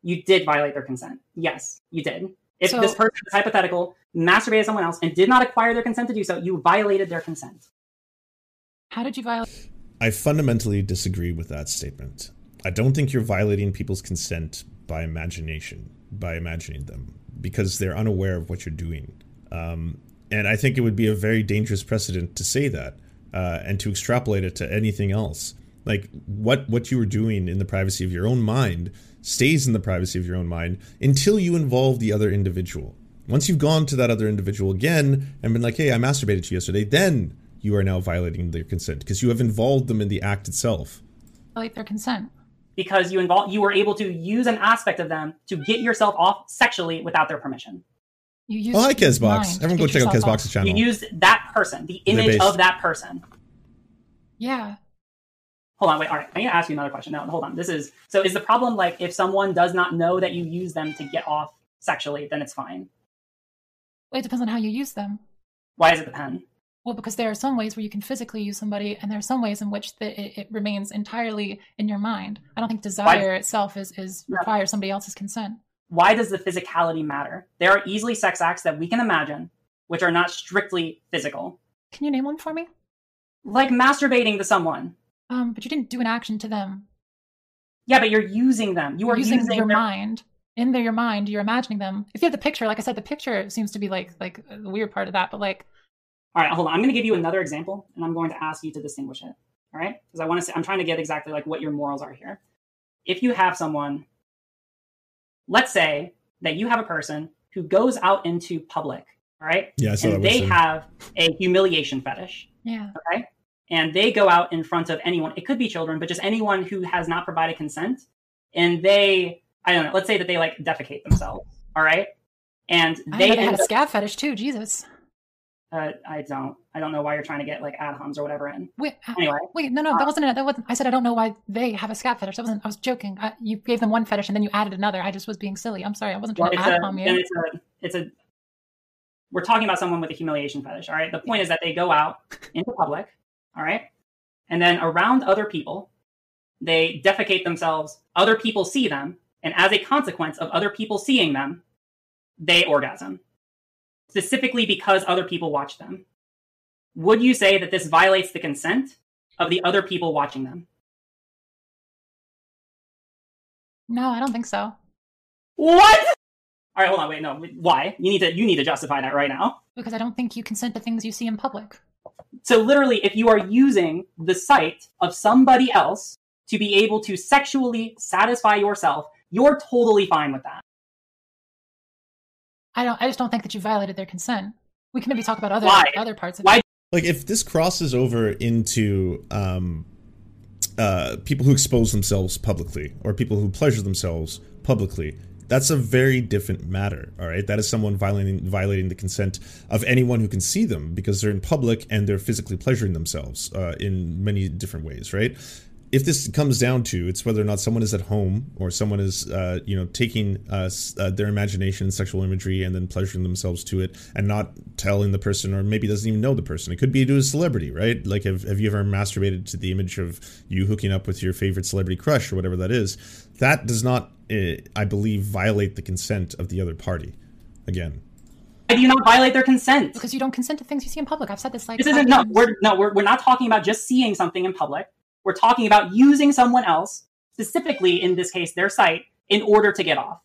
You did violate their consent. Yes, you did. If this person is hypothetical, masturbated someone else and did not acquire their consent to do so, you violated their consent. How did you violate? I fundamentally disagree with that statement. I don't think you're violating people's consent by imagining them, because they're unaware of what you're doing. And I think it would be a very dangerous precedent to say that and to extrapolate it to anything else. Like what you were doing in the privacy of your own mind stays in the privacy of your own mind until you involve the other individual. Once you've gone to that other individual again and been like, hey, I masturbated to you yesterday, then you are now violating their consent because you have involved them in the act itself. Violate their consent. Because you were able to use an aspect of them to get yourself off sexually without their permission. I like KezBox. Everyone go check out KezBox's channel. You used that person, the image of that person. Yeah. Hold on, wait, all right. I'm going to ask you another question. No, hold on. Is the problem like if someone does not know that you use them to get off sexually, then it's fine? Well, it depends on how you use them. Why does it depend? Well, because there are some ways where you can physically use somebody, and there are some ways in which it remains entirely in your mind. I don't think desire itself requires somebody else's consent. Why does the physicality matter? There are easily sex acts that we can imagine, which are not strictly physical. Can you name one for me? Like masturbating to someone. But you didn't do an action to them. Yeah, but you're using them. You are using your mind. In your mind, you're imagining them. If you have the picture, like I said, the picture seems to be like the weird part of that, but like. All right, hold on. I'm going to give you another example, and I'm going to ask you to distinguish it. All right? Because I want to say, I'm trying to get exactly like what your morals are here. If you have someone, let's say that you have a person who goes out into public, all right? Yeah, and they have a humiliation fetish. Yeah. Okay? And they go out in front of anyone. It could be children, but just anyone who has not provided consent. And they, I don't know, let's say that they like defecate themselves, all right? And they had a scab fetish too, Jesus. I don't know why you're trying to get like ad homs or whatever in. Wait, no, that wasn't it. That wasn't. I said I don't know why they have a scat fetish. That wasn't. I was joking. You gave them one fetish and then you added another. I just was being silly. I'm sorry. I wasn't trying to ad hom you. We're talking about someone with a humiliation fetish. All right. The point is that they go out into public. All right, and then around other people, they defecate themselves. Other people see them, and as a consequence of other people seeing them, they orgasm. specifically because other people watch them? Would you say that this violates the consent of the other people watching them? No, I don't think so. What? All right, hold on, wait, no. Why? You need to justify that right now. Because I don't think you consent to things you see in public. So literally, if you are using the site of somebody else to be able to sexually satisfy yourself, you're totally fine with that. I just don't think that you violated their consent. We can maybe talk about other parts of it. Like, if this crosses over into people who expose themselves publicly or people who pleasure themselves publicly, that's a very different matter, all right? That is someone violating the consent of anyone who can see them because they're in public and they're physically pleasuring themselves in many different ways, right? If this comes down to, it's whether or not someone is at home or someone is, taking their imagination and sexual imagery and then pleasuring themselves to it and not telling the person, or maybe doesn't even know the person. It could be to a celebrity, right? Like, have you ever masturbated to the image of you hooking up with your favorite celebrity crush or whatever that is? That does not, I believe, violate the consent of the other party. Again. Why do you not violate their consent? Because you don't consent to things you see in public. I've said this we're not talking about just seeing something in public. We're talking about using someone else, specifically in this case, their site, in order to get off.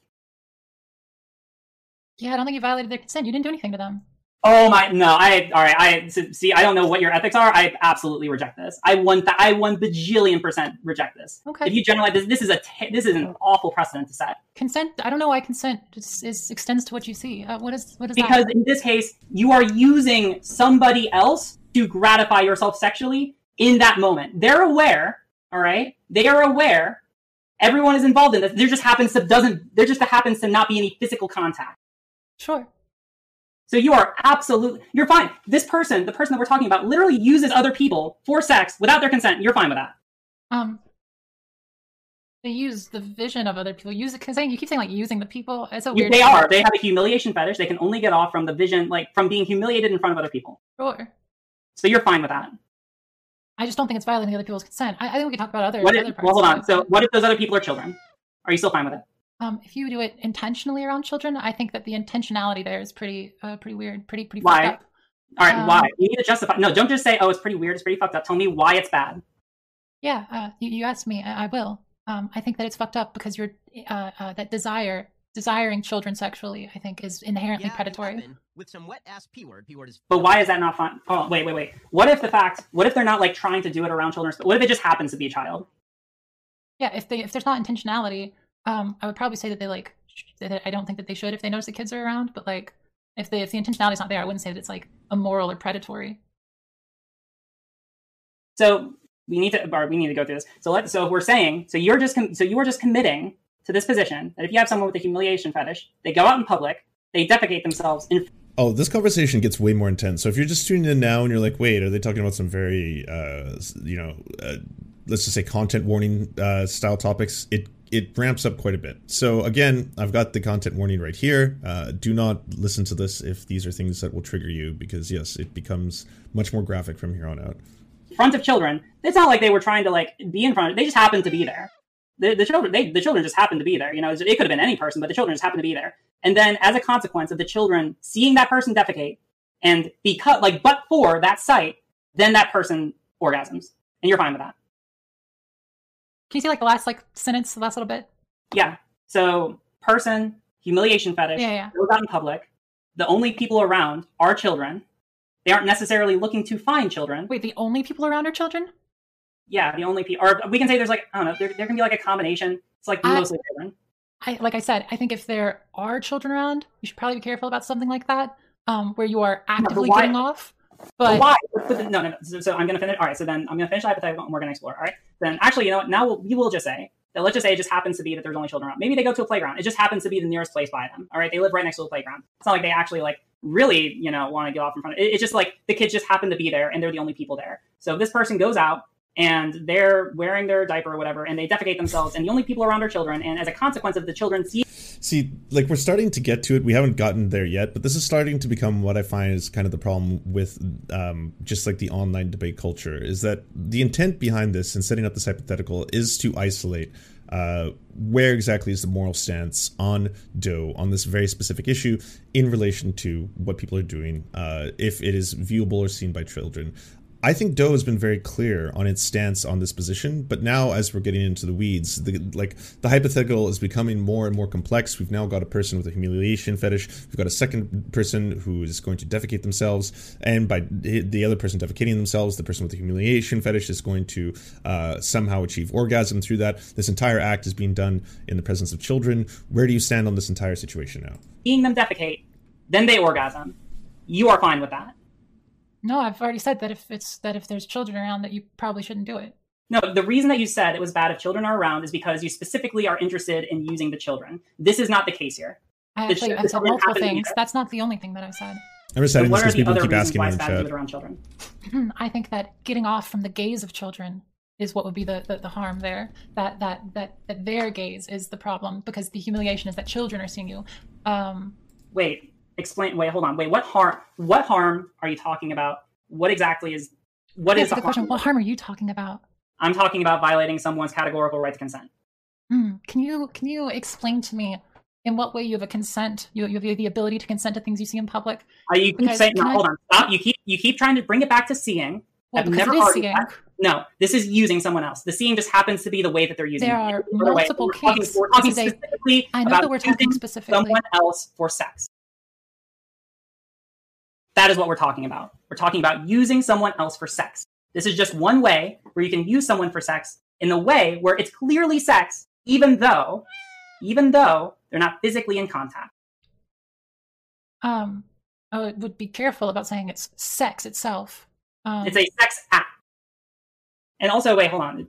Yeah, I don't think you violated their consent. You didn't do anything to them. Oh my, no. See, I don't know what your ethics are. I absolutely reject this. I 1,000,000,000% reject this. Okay. If you generalize this, this is an awful precedent to set. Consent, I don't know why consent extends to what you see. What is that? Because in this case, you are using somebody else to gratify yourself sexually. In that moment, they're aware, all right? They are aware. Everyone is involved in this. There just happens to not be any physical contact. Sure. So you are you're fine. This person, the person that we're talking about, literally uses other people for sex without their consent. You're fine with that. They use the vision of other people. You keep saying like using the people. It's a weird. They are. They have a humiliation fetish. They can only get off from the vision, like from being humiliated in front of other people. Sure. So you're fine with that. I just don't think it's violating other people's consent. I think we can talk about other parts. Well, hold on. So what if those other people are children? Are you still fine with it? If you do it intentionally around children, I think that the intentionality there is pretty weird, pretty fucked up. All right, why? You need to justify. No, don't just say, oh, it's pretty weird, it's pretty fucked up. Tell me why it's bad. Yeah, you asked me. I will. I think that it's fucked up because you're that desiring children sexually, I think, is inherently predatory. With some wet ass p-word. P-word is... But why is that not fine? Oh, wait. What if they're not like trying to do it around children? What if it just happens to be a child? Yeah, if there's not intentionality, I would probably say that I don't think that they should if they notice the kids are around, but like if the intentionality's not there, I wouldn't say that it's like immoral or predatory. So we need to go through this. So you are just committing to this position that if you have someone with a humiliation fetish, they go out in public, they defecate themselves. Oh, this conversation gets way more intense. So if you're just tuning in now and you're like, wait, are they talking about some very, let's just say content warning style topics? It ramps up quite a bit. So again, I've got the content warning right here. Do not listen to this if these are things that will trigger you, because yes, it becomes much more graphic from here on out. In front of children, it's not like they were trying to like be in front of it. They just happened to be there. The children just happened to be there. You know, it could have been any person, but the children just happened to be there. And then, as a consequence of the children seeing that person defecate, and because, like, but for that sight, then that person orgasms, and you're fine with that. Can you see like the last like sentence, the last little bit? Yeah. So, person, humiliation fetish, goes out in public. The only people around are children. They aren't necessarily looking to find children. Wait, the only people around are children? Yeah, the only people, or we can say there's like, I don't know, there can be like a combination. It's like mostly children. Like I said, I think if there are children around, you should probably be careful about something like that, where you are actively getting off. But why? No. So I'm going to finish. All right. So then I'm going to finish the hypothetical and we're going to explore. All right. Then actually, you know what? Now we will just say that let's just say it just happens to be that there's only children around. Maybe they go to a playground. It just happens to be the nearest place by them. All right. They live right next to the playground. It's not like they actually like really, you know, want to get off in front of it. It's just like the kids just happen to be there and they're the only people there. So this person goes out and they're wearing their diaper or whatever, and they defecate themselves, and the only people around are children, and as a consequence of the children see, like, we're starting to get to it. We haven't gotten there yet, but this is starting to become what I find is kind of the problem with just like the online debate culture, is that the intent behind this and setting up this hypothetical is to isolate Where exactly is the moral stance on Doe on this very specific issue in relation to what people are doing, if it is viewable or seen by children? I think Doe has been very clear on its stance on this position, but now as we're getting into the weeds, the hypothetical is becoming more and more complex. We've now got a person with a humiliation fetish. We've got a second person who is going to defecate themselves, and by the other person defecating themselves, the person with the humiliation fetish is going to somehow achieve orgasm through that. This entire act is being done in the presence of children. Where do you stand on this entire situation now? Seeing them defecate, then they orgasm. You are fine with that. No, I've already said that if there's children around, that you probably shouldn't do it. No, the reason that you said it was bad if children are around is because you specifically are interested in using the children. This is not the case here. I've said multiple things. Either. That's not the only thing that I've said. I'm excited because people keep asking me in chat. I think that getting off from the gaze of children is what would be the harm there. That their gaze is the problem, because the humiliation is that children are seeing you. What harm? What harm are you talking about? What is the question? What harm are you talking about? I'm talking about violating someone's categorical right to consent. Can you explain to me in what way you have a consent? You have the ability to consent to things you see in public. Hold on, stop. You keep trying to bring it back to seeing. Well, I've never argued that. No, this is using someone else. The seeing just happens to be the way that they're using it. There are multiple cases. We're talking specifically about someone else for sex. That is what we're talking about. We're talking about using someone else for sex. This is just one way where you can use someone for sex in the way where it's clearly sex, even though they're not physically in contact. I would be careful about saying it's sex itself. It's a sex act. And also, wait, hold on.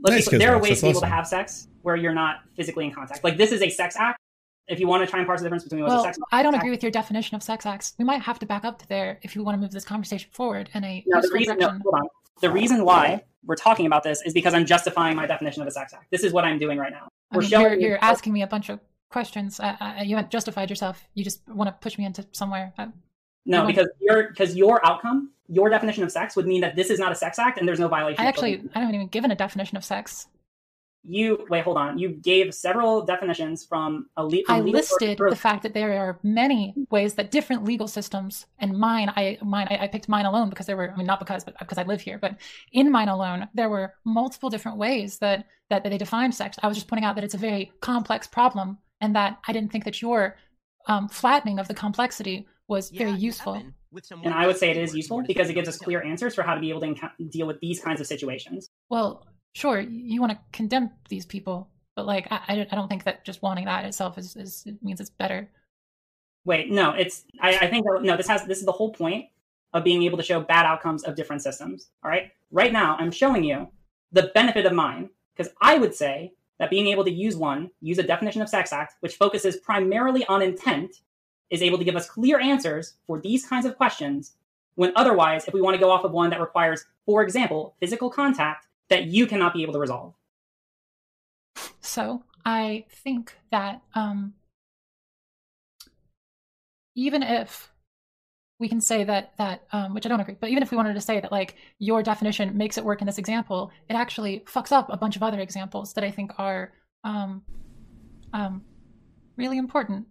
There are ways to have sex where you're not physically in contact. Like, this is a sex act. If you want to try and parse the difference between I don't agree with your definition of sex acts. We might have to back up to there if you want to move this conversation forward in a hold on. The reason why we're talking about this is because I'm justifying my definition of a sex act. This is what I'm doing right now. You're asking me a bunch of questions. You haven't justified yourself. You just want to push me into somewhere. Because your outcome, your definition of sex would mean that this is not a sex act and there's no violation. I haven't even given a definition of sex. Hold on. You gave several definitions from a legal. I listed the fact that there are many ways that different legal systems, and I picked mine alone because there were, because I live here, but in mine alone, there were multiple different ways that they defined sex. I was just pointing out that it's a very complex problem and that I didn't think that your flattening of the complexity was very useful. And I would say it is useful because it gives us clear answers for how to be able to deal with these kinds of situations. Well, sure, you want to condemn these people, but I don't think that just wanting that itself it means it's better. Wait, no, this is the whole point of being able to show bad outcomes of different systems. All right, right now I'm showing you the benefit of mine because I would say that being able to use a definition of sex act which focuses primarily on intent is able to give us clear answers for these kinds of questions. When otherwise, if we want to go off of one that requires, for example, physical contact, that you cannot be able to resolve. So I think that even if we can say that, which I don't agree, but even if we wanted to say that your definition makes it work in this example, it actually fucks up a bunch of other examples that I think are really important.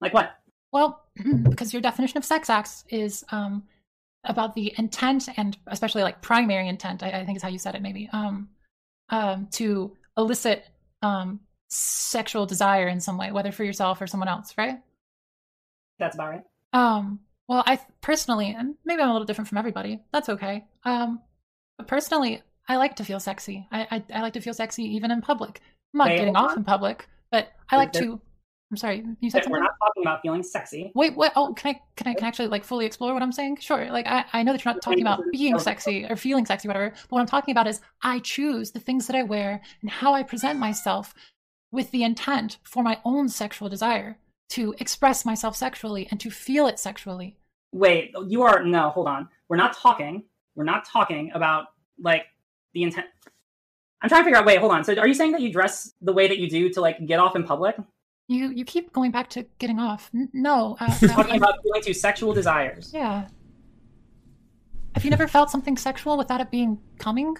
Like what? Well, because your definition of sex acts is about the intent, and especially primary intent, I think is how you said it, maybe, to elicit sexual desire in some way, whether for yourself or someone else, right? That's about right. Well, I personally, and maybe I'm a little different from everybody, that's okay. But personally, I like to feel sexy. I like to feel sexy even in public. I'm not getting off in public, but I like to... I'm sorry, you said something? We're not talking about feeling sexy. Wait, what? Oh, can I actually fully explore what I'm saying? Sure. I know that you're not talking about being sexy or feeling sexy, whatever. But what I'm talking about is I choose the things that I wear and how I present myself with the intent for my own sexual desire to express myself sexually and to feel it sexually. Wait, hold on. We're not talking about the intent. I'm trying to figure out, hold on. So are you saying that you dress the way that you do to get off in public? You keep going back to getting off. No. Talking about feeling to sexual desires. Yeah. Have you never felt something sexual without it being coming?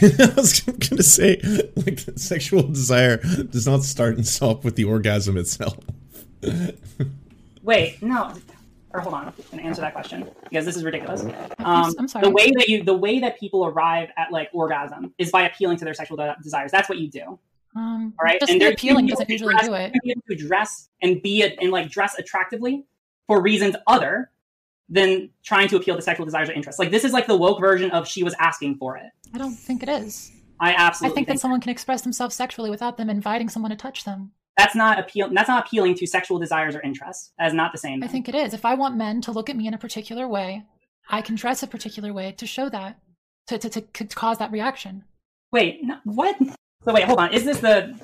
I was gonna say, like, sexual desire does not start and stop with the orgasm itself. Wait, no. Or hold on, I'm gonna answer that question because this is ridiculous. I'm sorry. The way that people arrive at like orgasm is by appealing to their sexual desires. That's what you do. All right, just and appealing doesn't usually do it. To dress and dress attractively for reasons other than trying to appeal to sexual desires or interests. Like this is like the woke version of she was asking for it. I don't think it is. I think that someone can express themselves sexually without them inviting someone to touch them. That's not appealing to sexual desires or interests. That is not the same thing. I think it is. If I want men to look at me in a particular way, I can dress a particular way to show that, to cause that reaction. Wait, no, what? So wait, hold on. Is this the...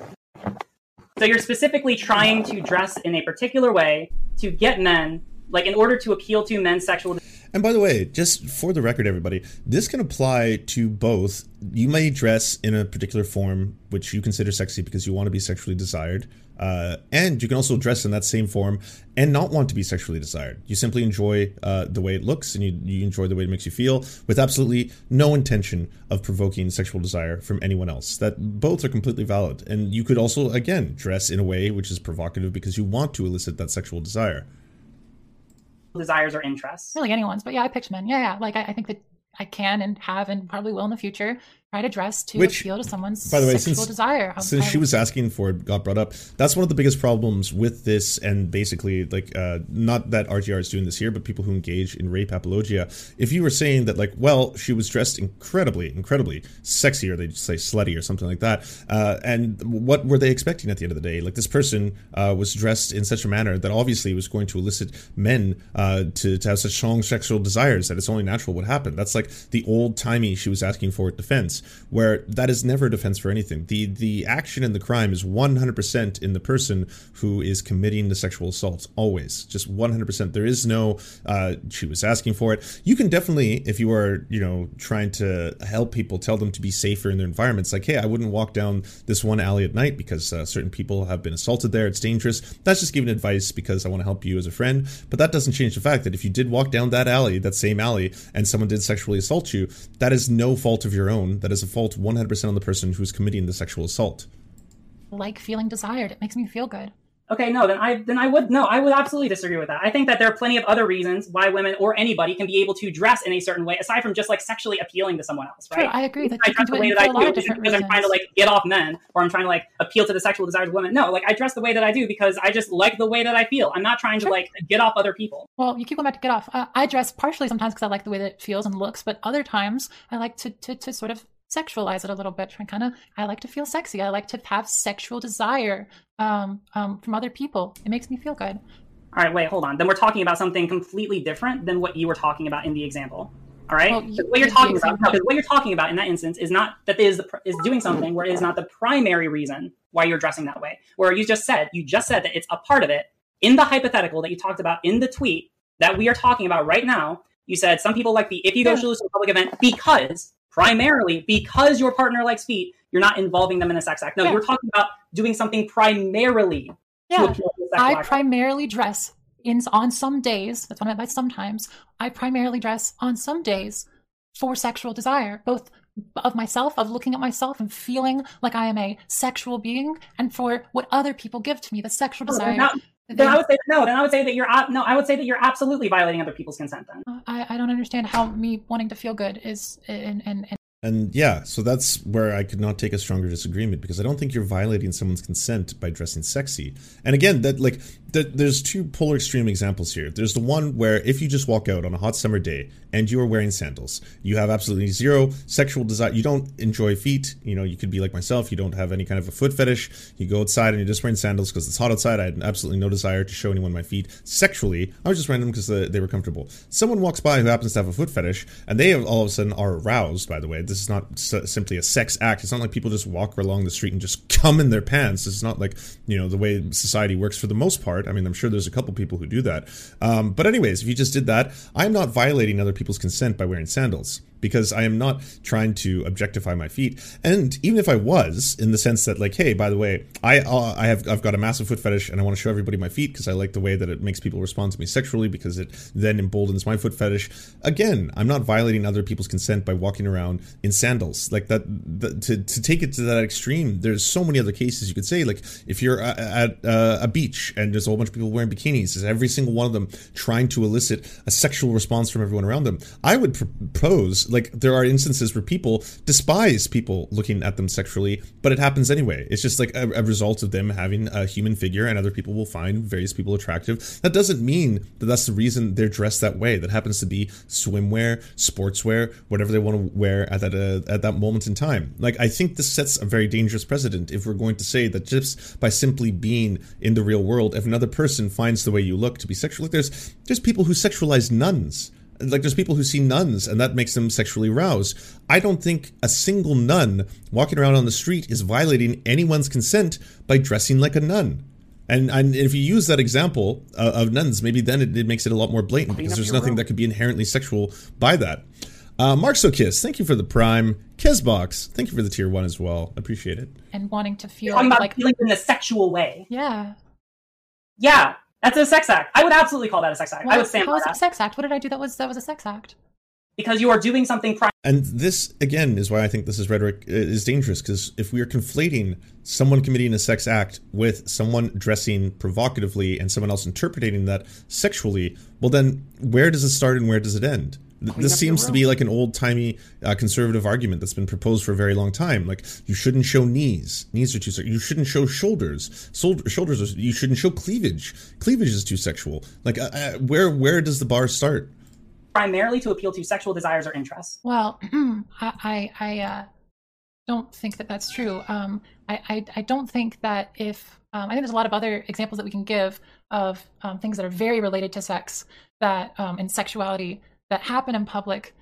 So you're specifically trying to dress in a particular way to get men, like in order to appeal to men's sexual desires. And by the way, just for the record, everybody, this can apply to both. You may dress in a particular form, which you consider sexy because you want to be sexually desired. And you can also dress in that same form and not want to be sexually desired. You simply enjoy the way it looks and you enjoy the way it makes you feel with absolutely no intention of provoking sexual desire from anyone else. That both are completely valid. And you could also, again, dress in a way which is provocative because you want to elicit that sexual desire. Desires or interests, really anyone's, but yeah, I picked men. Yeah, like I think that I can and have and probably will in the future try to dress to appeal to someone's sexual desire. Since she was asking for it, got brought up. That's one of the biggest problems with this, and basically, like, not that RGR is doing this here, but people who engage in rape apologia. If you were saying that, like, well, she was dressed incredibly sexy, or they just say slutty or something like that, and what were they expecting at the end of the day? Like, this person was dressed in such a manner that obviously was going to elicit men to have such strong sexual desires that it's only natural what happened. That's like the old timey she was asking for defense, where that is never a defense for anything. The action and the crime is 100% in the person who is committing the sexual assault, always. Just 100%. There is no, she was asking for it. You can definitely, if you are, trying to help people, tell them to be safer in their environments. Like, hey, I wouldn't walk down this one alley at night because certain people have been assaulted there. It's dangerous. That's just giving advice because I want to help you as a friend. But that doesn't change the fact that if you did walk down that same alley, and someone did sexually assault you, that is no fault of your own. That is a fault 100% on the person who's committing the sexual assault. Like feeling desired, it makes me feel good. Okay, no, I would absolutely disagree with that. I think that there are plenty of other reasons why women or anybody can be able to dress in a certain way, aside from just like sexually appealing to someone else, right? Sure, I agree. That I dress the way that I do because I'm trying to like get off men, or I'm trying to like appeal to the sexual desires of women. No, like I dress the way that I do because I just like the way that I feel. I'm not trying to like get off other people. Well, you keep going back to get off. I dress partially sometimes because I like the way that it feels and looks, but other times I like to sort of sexualize it a little bit. I like to feel sexy. I like to have sexual desire from other people. It makes me feel good. All right, wait, hold on. Then we're talking about something completely different than what you were talking about in the example. All right, well, what you're talking about in that instance is not that is doing something where it is not the primary reason why you're dressing that way. Where you just said that it's a part of it. In the hypothetical that you talked about in the tweet that we are talking about right now, you said some people like feet. If you go to a public event because your partner likes feet, you're not involving them in a sex act. No, you're talking about doing something primarily to appeal to the sex act. I primarily dress on some days. That's what I meant by sometimes. I primarily dress on some days for sexual desire, both of myself, of looking at myself and feeling like I am a sexual being, and for what other people give to me, the sexual desire. I would say that you're absolutely violating other people's consent then. I don't understand how me wanting to feel good is and yeah, so that's where I could not take a stronger disagreement, because I don't think you're violating someone's consent by dressing sexy. And again, that like there's two polar extreme examples here. There's the one where if you just walk out on a hot summer day and you are wearing sandals, you have absolutely zero sexual desire. You don't enjoy feet. You could be like myself. You don't have any kind of a foot fetish. You go outside and you're just wearing sandals because it's hot outside. I had absolutely no desire to show anyone my feet sexually. I was just wearing them because they were comfortable. Someone walks by who happens to have a foot fetish, and they all of a sudden are aroused, by the way. This is not simply a sex act. It's not like people just walk along the street and just cum in their pants. It's not like, the way society works for the most part. I mean, I'm sure there's a couple people who do that. But anyways, if you just did that, I'm not violating other people's consent by wearing sandals. because I am not trying to objectify my feet. And even if I was, in the sense that, like, hey, by the way, I've got a massive foot fetish and I want to show everybody my feet because I like the way that it makes people respond to me sexually because it then emboldens my foot fetish. Again, I'm not violating other people's consent by walking around in sandals. Like, that, to take it to that extreme, there's so many other cases you could say. Like, if you're at a beach and there's a whole bunch of people wearing bikinis, is every single one of them trying to elicit a sexual response from everyone around them? I would propose, like, there are instances where people despise people looking at them sexually, but it happens anyway. It's just like a result of them having a human figure, and other people will find various people attractive. That doesn't mean that that's the reason they're dressed that way. That happens to be swimwear, sportswear, whatever they want to wear at that moment in time. Like, I think this sets a very dangerous precedent if we're going to say that just by simply being in the real world, if another person finds the way you look to be sexual, like, there's people who sexualize nuns. Like, there's people who see nuns and that makes them sexually aroused. I don't think a single nun walking around on the street is violating anyone's consent by dressing like a nun. And if you use that example of nuns, maybe then it makes it a lot more blatant because there's nothing that could be inherently sexual by that. Mark Sokiss, thank you for the prime. KezBox, thank you for the tier 1 as well. Appreciate it. And wanting to feel like feeling in a sexual way. Yeah. Yeah. That's a sex act. I would absolutely call that a sex act. Well, I would stand by that. How is it a sex act? What did I do that was a sex act? Because you are doing something private. And this, again, is why I think this is rhetoric is dangerous, because if we are conflating someone committing a sex act with someone dressing provocatively and someone else interpreting that sexually, well then, where does it start and where does it end? This seems to be like an old-timey conservative argument that's been proposed for a very long time. Like, you shouldn't show knees. Knees are too sexual. You shouldn't show shoulders. Shoulders are... You shouldn't show cleavage. Cleavage is too sexual. Like, where does the bar start? Primarily to appeal to sexual desires or interests. Well, I don't think that that's true. I don't think that if... I think there's a lot of other examples that we can give of things that are very related to sex that and sexuality that happen in public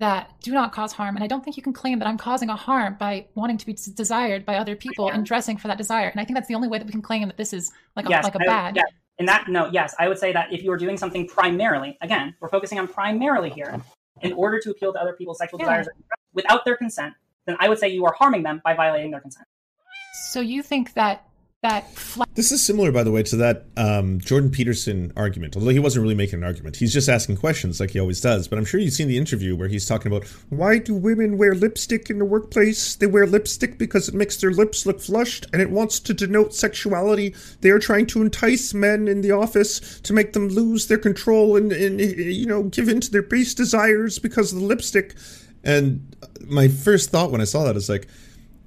that do not cause harm. And I don't think you can claim that I'm causing a harm by wanting to be desired by other people and dressing for that desire. And I think that's the only way that we can claim that this is like a bad. Yeah. In that note, yes, I would say that if you are doing something primarily, again, we're focusing on primarily here, in order to appeal to other people's sexual desires without their consent, then I would say you are harming them by violating their consent. So you think that this is similar, by the way, to that Jordan Peterson argument, although he wasn't really making an argument. He's just asking questions like he always does. But I'm sure you've seen the interview where he's talking about, why do women wear lipstick in the workplace? They wear lipstick because it makes their lips look flushed and it wants to denote sexuality. They are trying to entice men in the office to make them lose their control and you know, give in to their base desires because of the lipstick. And my first thought when I saw that is like,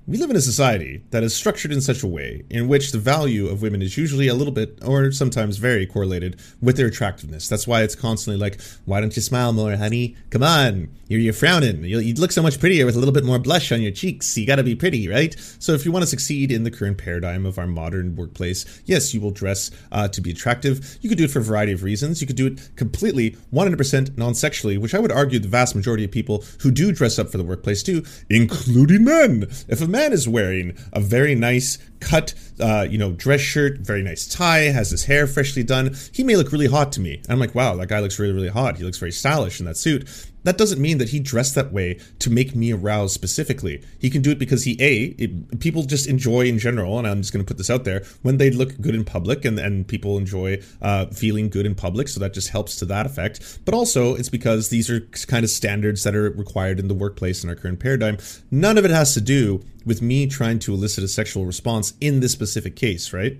we live in a society that is structured in such a way in which the value of women is usually a little bit, or sometimes very, correlated with their attractiveness. That's why it's constantly like, why don't you smile more, honey? Come on, you're frowning. You look so much prettier with a little bit more blush on your cheeks. You gotta be pretty, right? So if you want to succeed in the current paradigm of our modern workplace, yes, you will dress to be attractive. You could do it for a variety of reasons. You could do it completely, 100% non-sexually, which I would argue the vast majority of people who do dress up for the workplace do, including men. If a man is wearing a very nice cut, dress shirt, very nice tie, has his hair freshly done, he may look really hot to me. And I'm like, wow, that guy looks really, really hot. He looks very stylish in that suit. That doesn't mean that he dressed that way to make me aroused specifically. He can do it because people just enjoy in general, and I'm just going to put this out there, when they look good in public, and people enjoy feeling good in public, so that just helps to that effect. But also, it's because these are kind of standards that are required in the workplace in our current paradigm. None of it has to do with me trying to elicit a sexual response in this specific case, right?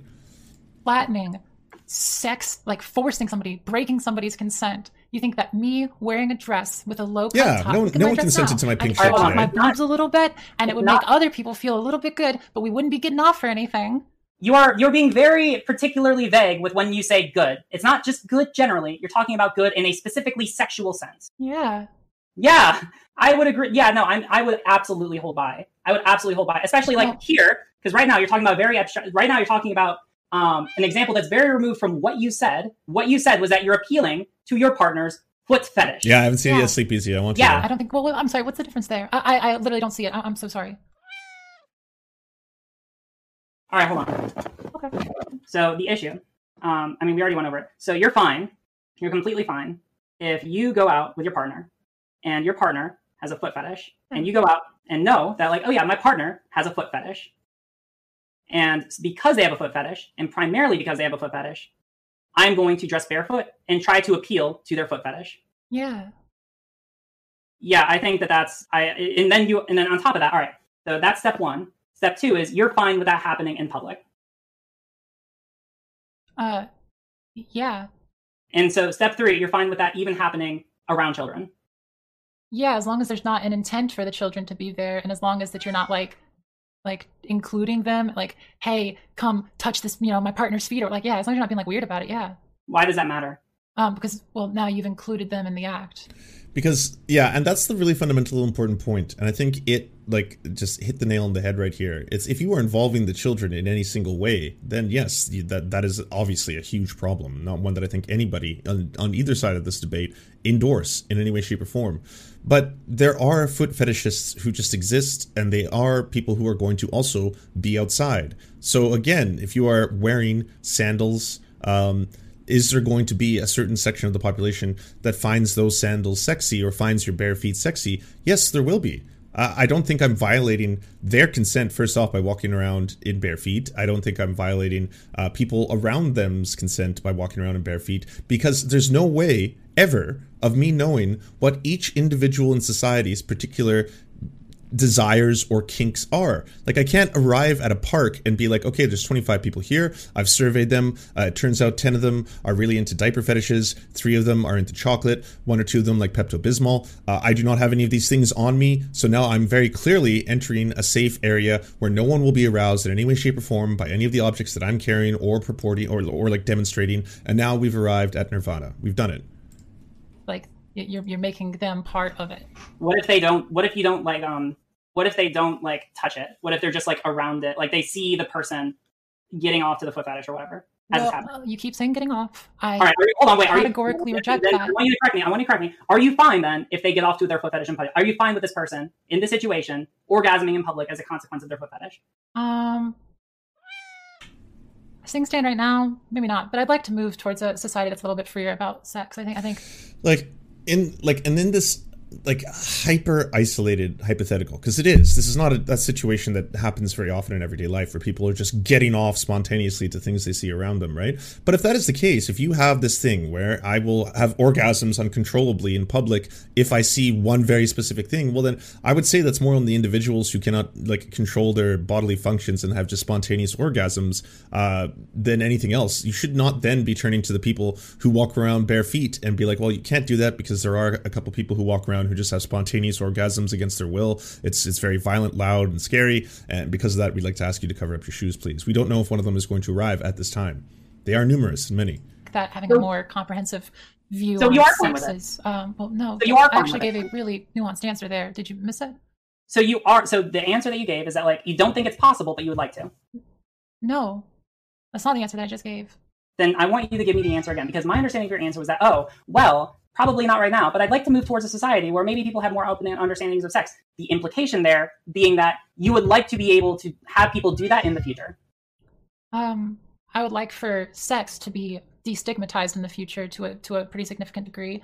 Flattening, sex, like forcing somebody, breaking somebody's consent. You think that me wearing a dress with a low top, no one consented to my pink shirt. I could my boobs a little bit, and it would make other people feel a little bit good, but we wouldn't be getting off for anything. You're being very particularly vague with when you say good. It's not just good generally. You're talking about good in a specifically sexual sense. Yeah. Yeah, I would agree. Yeah, no, I would absolutely hold by. Especially like here, because right now you're talking about very abstract. Right now you're talking about an example that's very removed from what you said. What you said was that you're appealing to your partner's foot fetish. Yeah, I haven't seen it yet. Sleep Easy. I want to. Yeah, I don't think. Well, I'm sorry. What's the difference there? I literally don't see it. I'm so sorry. All right, hold on. Okay. So the issue. We already went over it. So you're fine. You're completely fine if you go out with your partner, and your partner has a foot fetish, and you go out and know that, like, oh yeah, my partner has a foot fetish. And because they have a foot fetish, and primarily because they have a foot fetish, I'm going to dress barefoot and try to appeal to their foot fetish. Yeah. Yeah, I think that that's, and then on top of that, all right, so that's step one. Step two is you're fine with that happening in public. Yeah. And so step three, you're fine with that even happening around children. Yeah, as long as there's not an intent for the children to be there, and as long as that you're not like including them, like, hey, come touch this, you know, my partner's feet, or like, yeah, as long as you're not being like weird about it, yeah. Why does that matter? Because, well, now you've included them in the act. Because, yeah, and that's the really fundamental important point. And I think it, like, just hit the nail on the head right here. It's if you are involving the children in any single way, then yes, that is obviously a huge problem. Not one that I think anybody on either side of this debate endorse in any way, shape, or form. But there are foot fetishists who just exist, and they are people who are going to also be outside. So again, if you are wearing sandals, is there going to be a certain section of the population that finds those sandals sexy or finds your bare feet sexy? Yes, there will be. I don't think I'm violating their consent, first off, by walking around in bare feet. I don't think I'm violating people around them's consent by walking around in bare feet, because there's no way ever of me knowing what each individual in society's particular desires or kinks are. Like, I can't arrive at a park and be like, okay, there's 25 people here. I've surveyed them. It turns out 10 of them are really into diaper fetishes. 3 of them are into chocolate. 1 or 2 of them like Pepto-Bismol. I do not have any of these things on me. So now I'm very clearly entering a safe area where no one will be aroused in any way, shape, or form by any of the objects that I'm carrying or purporting or like demonstrating. And now we've arrived at nirvana. We've done it. Like, you're making them part of it. What if they don't? What if you don't like, what if they don't like touch it? What if they're just like around it? Like, they see the person getting off to the foot fetish or whatever. Well, you keep saying getting off. All right, hold on, wait. Categorically reject that. I want you to correct me. Are you fine then if they get off to their foot fetish in public? Are you fine with this person in this situation orgasming in public as a consequence of their foot fetish? Things stand right now, maybe not. But I'd like to move towards a society that's a little bit freer about sex. I think. In this hyper isolated hypothetical, because it is. This is not a situation that happens very often in everyday life where people are just getting off spontaneously to things they see around them, right? But if that is the case, if you have this thing where I will have orgasms uncontrollably in public if I see one very specific thing, well then I would say that's more on the individuals who cannot like control their bodily functions and have just spontaneous orgasms than anything else. You should not then be turning to the people who walk around bare feet and be like, well, you can't do that because there are a couple people who walk around who just have spontaneous orgasms against their will. It's very violent, loud, and scary, and because of that, we'd like to ask you to cover up your shoes, please. We don't know if one of them is going to arrive at this time. They are numerous and many. That having a more comprehensive view so on you are sexes. I actually gave a really nuanced answer there. Did you miss it? So the answer that you gave is that, like, you don't think it's possible, but you would like to. No, that's not the answer that I just gave. Then I want you to give me the answer again, because my understanding of your answer was that, oh, well, probably not right now, but I'd like to move towards a society where maybe people have more open understandings of sex. The implication there being that you would like to be able to have people do that in the future. I would like for sex to be destigmatized in the future to a pretty significant degree,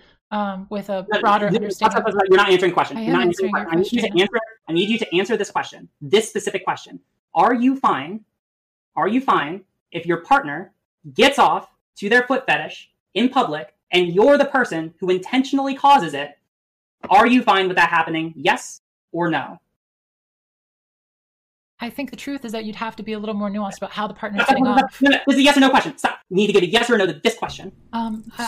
with a broader understanding. You're not answering the question. I need you to answer this question, this specific question. Are you fine if your partner gets off to their foot fetish in public and you're the person who intentionally causes it? Are you fine with that happening? Yes or no? I think the truth is that you'd have to be a little more nuanced about how the partner's getting off. No. This is a yes or no question. Stop. You need to get a yes or no to this question.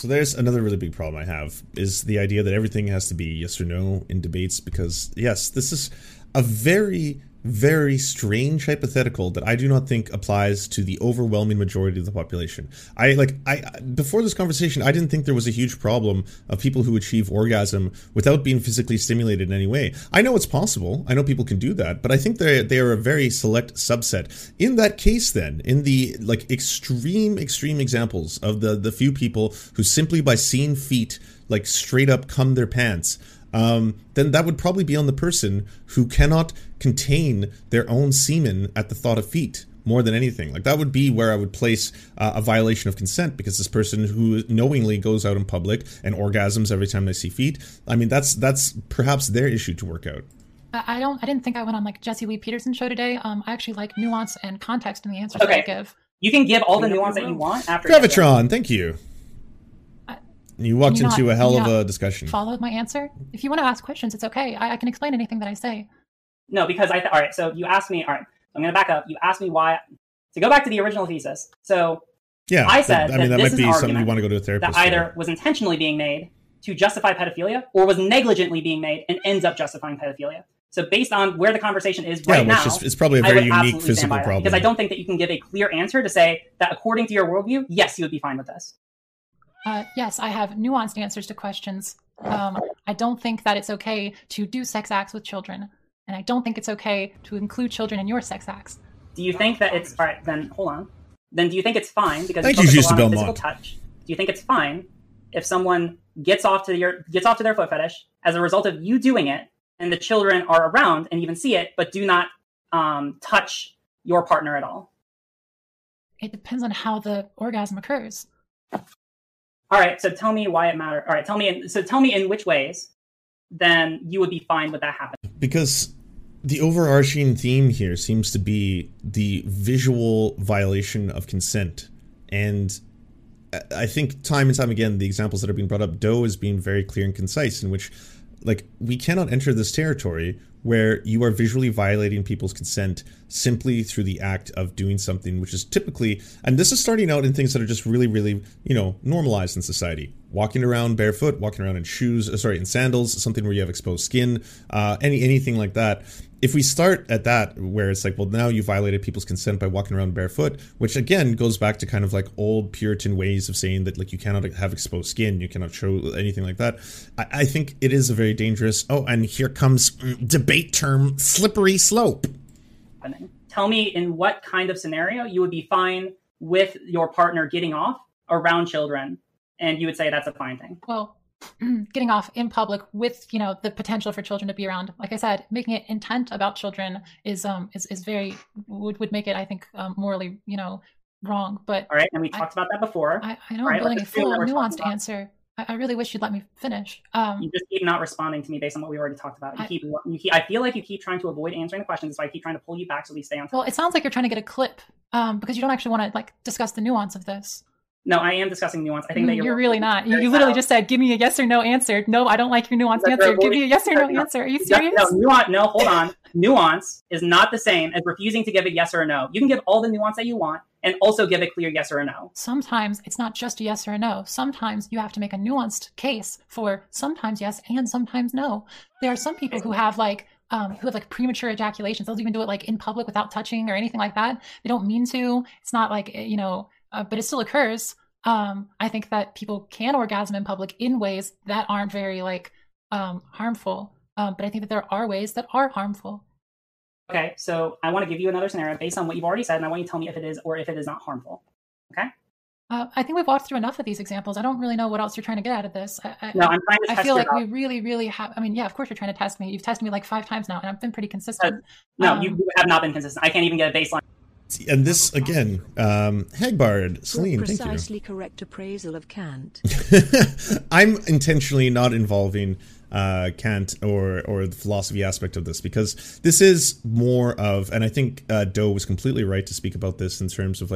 So there's another really big problem I have, is the idea that everything has to be yes or no in debates, because, yes, this is a very, very strange hypothetical that I do not think applies to the overwhelming majority of the population. I before this conversation, I didn't think there was a huge problem of people who achieve orgasm without being physically stimulated in any way. I know it's possible. I know people can do that, but I think they are a very select subset. In that case, then, in the like extreme examples of the few people who simply by seeing feet like straight up cum their pants, then that would probably be on the person who cannot contain their own semen at the thought of feet. more than anything. Like, that would be where I would place a violation of consent, because this person who knowingly goes out in public and orgasms every time they see feet, I mean, that's perhaps their issue to work out. I didn't think I went on like Jesse Lee Peterson show today. I actually like nuance and context in the answers that I give. You can give all the nuance that you want after Gravitron, thank you. You walked into a hell of a discussion. Follow my answer. If you want to ask questions, it's okay. I can explain anything that I say. No, because all right, so you asked me, all right, I'm going to back up. You asked me why, to go back to the original thesis. So yeah, I said that this might be something you want to go to a therapist that either was intentionally being made to justify pedophilia or was negligently being made and ends up justifying pedophilia. So based on where the conversation is right now, it's probably a very unique physical problem. Because I don't think that you can give a clear answer to say that according to your worldview, yes, you would be fine with this. Yes, I have nuanced answers to questions. I don't think that it's okay to do sex acts with children. And I don't think it's okay to include children in your sex acts. Do you think that it's... All right, then hold on. Then do you think it's fine because you focus a lot on physical touch? Do you think it's fine if someone gets off to their foot fetish as a result of you doing it and the children are around and even see it, but do not touch your partner at all? It depends on how the orgasm occurs. All right, so tell me why it matters. All right, tell me in which ways then you would be fine with that happening. Because the overarching theme here seems to be the visual violation of consent. And I think time and time again, the examples that are being brought up, Doe is being very clear and concise, in which, like, we cannot enter this territory where you are visually violating people's consent simply through the act of doing something, which is typically, and this is starting out in things that are just really, really, normalized in society. Walking around barefoot, walking around in sandals, something where you have exposed skin, anything like that. If we start at that, where it's like, well, now you violated people's consent by walking around barefoot, which again goes back to kind of like old Puritan ways of saying that, like, you cannot have exposed skin, you cannot show anything like that. I think it is a very dangerous. Oh, and here comes debate term slippery slope. Tell me in what kind of scenario you would be fine with your partner getting off around children, and you would say that's a fine thing. Well, getting off in public with, the potential for children to be around. Like I said, making it intent about children is very, would make it, I think, morally, wrong. But all right, and we talked about that before. I know I'm building a full nuanced answer. I really wish you'd let me finish. You just keep not responding to me based on what we already talked about. I feel like you keep trying to avoid answering the questions, so I keep trying to pull you back so we stay on topic. Well, it sounds like you're trying to get a clip because you don't actually want to discuss the nuance of this. No, I am discussing nuance. I think that you're really not. You literally just said, "Give me a yes or no answer." No, I don't like your nuanced answer. Give me a yes or no answer. Are you serious? No, hold on. Nuance is not the same as refusing to give a yes or a no. You can give all the nuance that you want and also give a clear yes or a no. Sometimes it's not just a yes or a no. Sometimes you have to make a nuanced case for sometimes yes and sometimes no. There are some people who have premature ejaculations. They'll even do it in public without touching or anything like that. They don't mean to. It's not but it still occurs. I think that people can orgasm in public in ways that aren't very harmful. But I think that there are ways that are harmful. Okay, so I want to give you another scenario based on what you've already said, and I want you to tell me if it is or if it is not harmful. Okay? I think we've walked through enough of these examples. I don't really know what else you're trying to get out of this. I'm trying to test I feel like out. We really, really have... I mean, yeah, of course you're trying to test me. You've tested me 5 times now, and I've been pretty consistent. You have not been consistent. I can't even get a baseline. And this, again, Hagbard, Celine, thank you. Precisely correct appraisal of Kant. I'm intentionally not involving Kant or the philosophy aspect of this, because this is more of, and I think Doe was completely right to speak about this in terms of,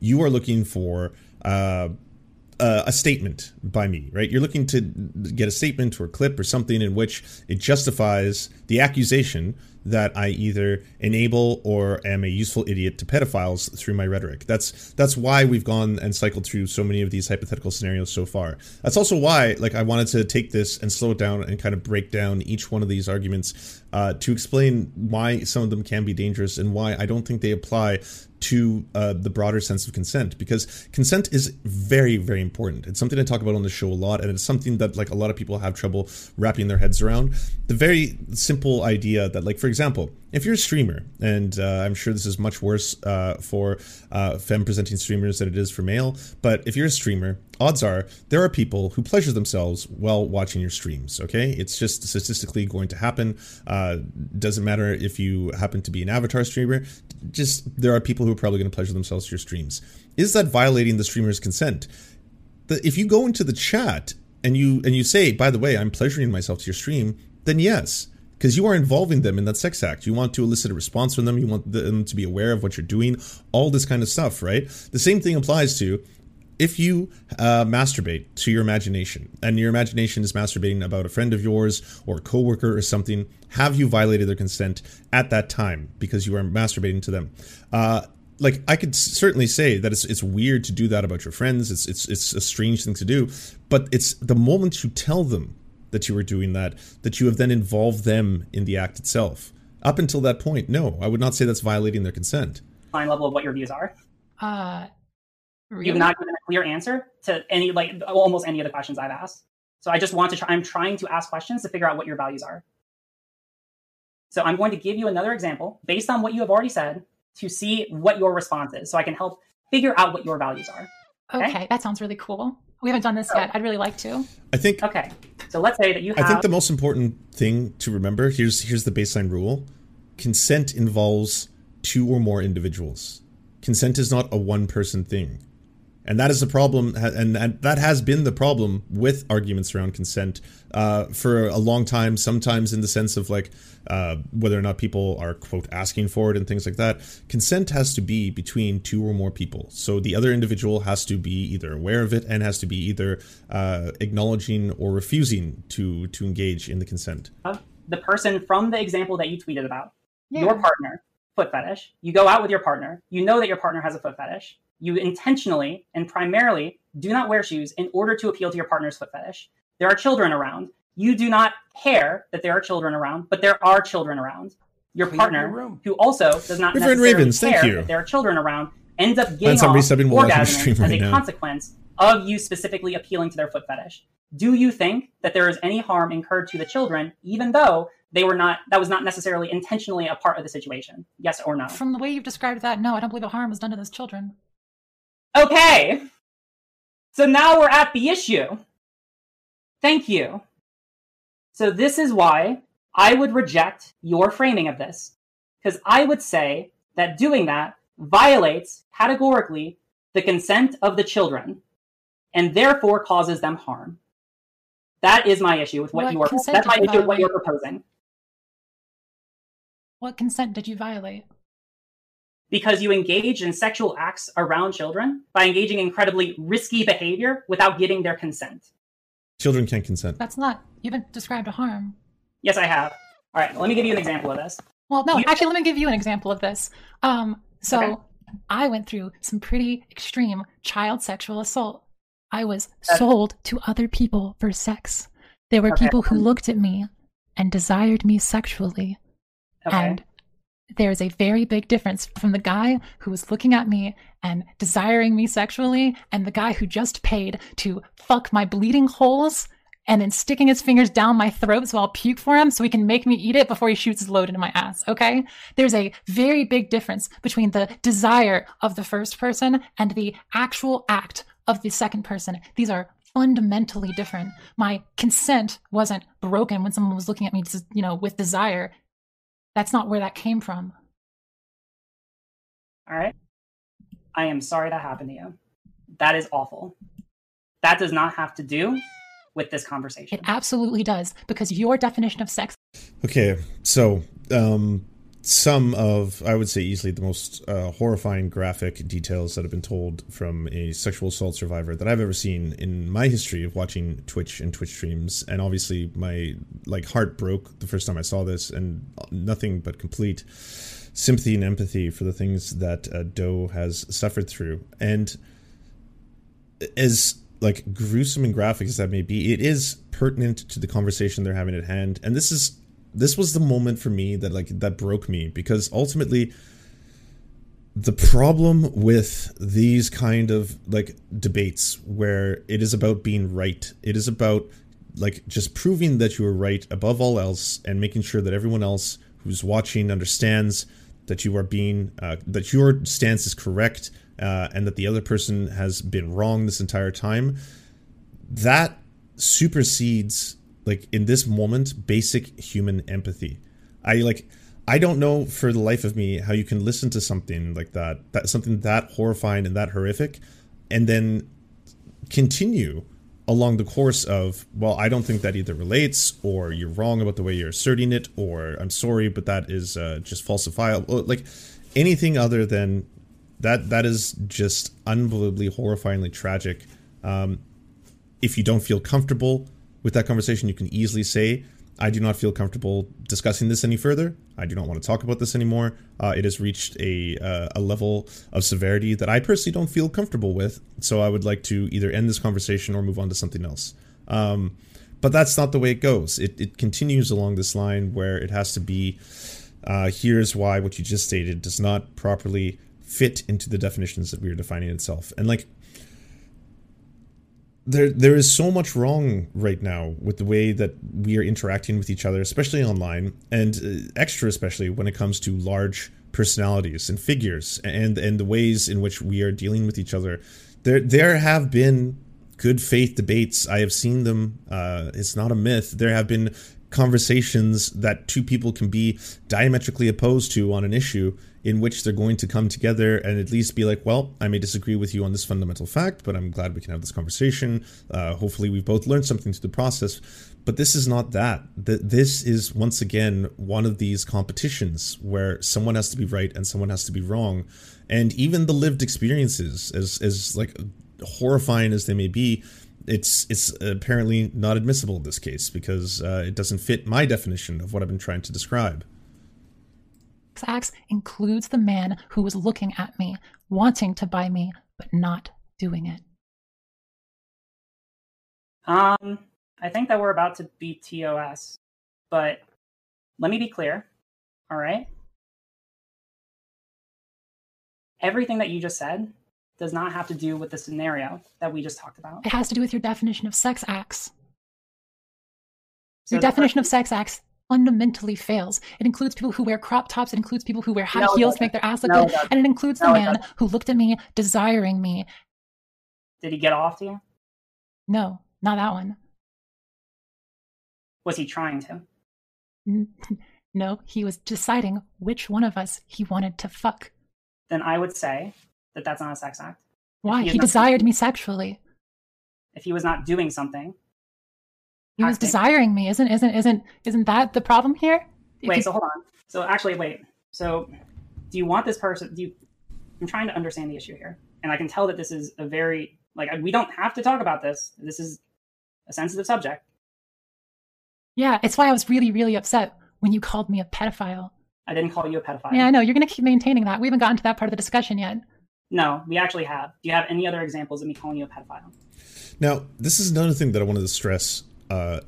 you are looking for... a statement by me, right? You're looking to get a statement or a clip or something in which it justifies the accusation that I either enable or am a useful idiot to pedophiles through my rhetoric. That's why we've gone and cycled through so many of these hypothetical scenarios so far. That's also why, I wanted to take this and slow it down and kind of break down each one of these arguments to explain why some of them can be dangerous and why I don't think they apply to the broader sense of consent, because consent is very, very important. It's something I talk about on the show a lot, and it's something that a lot of people have trouble wrapping their heads around. The very simple idea that, for for example, if you're a streamer, and I'm sure this is much worse for femme-presenting streamers than it is for male, but if you're a streamer, odds are there are people who pleasure themselves while watching your streams, okay? It's just statistically going to happen. Doesn't matter if you happen to be an avatar streamer, just there are people who are probably going to pleasure themselves to your streams. Is that violating the streamer's consent? If you go into the chat and you say, by the way, I'm pleasuring myself to your stream, then yes, because you are involving them in that sex act. You want to elicit a response from them. You want them to be aware of what you're doing, all this kind of stuff, right? The same thing applies to if you masturbate to your imagination, and your imagination is masturbating about a friend of yours or a coworker or something. Have you violated their consent at that time because you are masturbating to them? Like, I could certainly say that it's weird to do that about your friends. It's a strange thing to do, but it's the moment you tell them that you were doing that you have then involved them in the act itself. Up until that point, no, I would not say that's violating their consent. Fine level of what your views are. Really? You've not given a clear answer to any, like, almost any of the questions I've asked. So I just want to try. I'm trying to ask questions to figure out what your values are. So I'm going to give you another example based on what you have already said, to see what your response is, so I can help figure out what your values are. Okay, that sounds really cool. We haven't done this yet. I'd really like to. I think. Okay, so let's say that you have. I think the most important thing to remember, here's the baseline rule. Consent involves two or more individuals. Consent is not a one-person thing. And that is the problem, and that has been the problem with arguments around consent for a long time, sometimes in the sense of like whether or not people are, quote, asking for it and things like that. Consent has to be between two or more people. So the other individual has to be either aware of it and has to be either acknowledging or refusing to engage in the consent. The person from the example that you tweeted about, your partner, foot fetish, you go out with your partner, you know that your partner has a foot fetish. You intentionally and primarily do not wear shoes in order to appeal to your partner's foot fetish. There are children around. You do not care that there are children around, but there are children around. Your partner, who also does not necessarily care that there are children around, ends up getting off orgasming as a consequence of you specifically appealing to their foot fetish. Do you think that there is any harm incurred to the children, even though they were not? That was not necessarily intentionally a part of the situation. Yes or no? From the way you've described that, no, I don't believe a harm was done to those children. Okay, so now we're at the issue. Thank you. So this is why I would reject your framing of this, because I would say that doing that violates categorically the consent of the children and therefore causes them harm. That is my issue with what you're proposing. What consent did you violate? Because you engage in sexual acts around children by engaging in incredibly risky behavior without getting their consent. Children can't consent. That's not, you haven't described a harm. Yes, I have. All right, let me give you an example of this. Well, no, actually, let me give you an example of this. I went through some pretty extreme child sexual assault. I was sold to other people for sex. There were people who looked at me and desired me sexually. Okay. And there's a very big difference from the guy who was looking at me and desiring me sexually and the guy who just paid to fuck my bleeding holes and then sticking his fingers down my throat so I'll puke for him so he can make me eat it before he shoots his load into my ass, okay? There's a very big difference between the desire of the first person and the actual act of the second person. These are fundamentally different. My consent wasn't broken when someone was looking at me, you know, with desire. That's not where that came from. All right. I am sorry that happened to you. That is awful. That does not have to do with this conversation. It absolutely does, because your definition of sex. Okay, so some of, I would say, easily the most horrifying graphic details that have been told from a sexual assault survivor that I've ever seen in my history of watching Twitch and Twitch streams. And obviously my heart broke the first time I saw this, and nothing but complete sympathy and empathy for the things that Doe has suffered through. And as gruesome and graphic as that may be, it is pertinent to the conversation they're having at hand. And this was the moment for me that that broke me, because ultimately the problem with these kind of debates where it is about being right, it is about just proving that you are right above all else and making sure that everyone else who's watching understands that you are being, that your stance is correct, and that the other person has been wrong this entire time, that supersedes, like, in this moment, basic human empathy. I don't know for the life of me how you can listen to something like that, something that horrifying and that horrific, and then continue along the course of, well, I don't think that either relates, or you're wrong about the way you're asserting it, or I'm sorry, but that is just falsifiable. Like, anything other than that, that is just unbelievably, horrifyingly tragic. If you don't feel comfortable with that conversation, you can easily say, I do not feel comfortable discussing this any further. I do not want to talk about this anymore. It has reached a level of severity that I personally don't feel comfortable with, so I would like to either end this conversation or move on to something else. But that's not the way it goes. It continues along this line where it has to be, here's why what you just stated does not properly fit into the definitions that we are defining itself. And, like, There is so much wrong right now with the way that we are interacting with each other, especially online, and extra especially when it comes to large personalities and figures, and the ways in which we are dealing with each other. There have been good faith debates. I have seen them. It's not a myth. There have been conversations that two people can be diametrically opposed to on an issue, in which they're going to come together and at least be like, well, I may disagree with you on this fundamental fact, but I'm glad we can have this conversation. Hopefully we've both learned something through the process. But this is not that. This is, once again, one of these competitions where someone has to be right and someone has to be wrong. And even the lived experiences, as like horrifying as they may be, it's apparently not admissible in this case, because it doesn't fit my definition of what I've been trying to describe. Acts includes the man who was looking at me, wanting to buy me, but not doing it. I think that we're about to be TOS, but let me be clear, all right? Everything that you just said does not have to do with the scenario that we just talked about. It has to do with your definition of sex acts. So your definition of sex acts fundamentally fails. It includes people who wear crop tops. It includes people who wear high heels to make their ass look good. And it includes the man who looked at me, desiring me. Did he get off to you? No, not that one. Was he trying to? No, he was deciding which one of us he wanted to fuck. Then I would say that that's not a sex act. Why? He desired me sexually. If he was not doing something, he was desiring me. Isn't that the problem here? Wait, so hold on. So actually, wait. So do you want this person? I'm trying to understand the issue here, and I can tell that this is a very, like, we don't have to talk about this. This is a sensitive subject. Yeah, it's why I was really, really upset when you called me a pedophile. I didn't call you a pedophile. Yeah, I know. You're going to keep maintaining that. We haven't gotten to that part of the discussion yet. No, we actually have. Do you have any other examples of me calling you a pedophile? Now, this is another thing that I wanted to stress.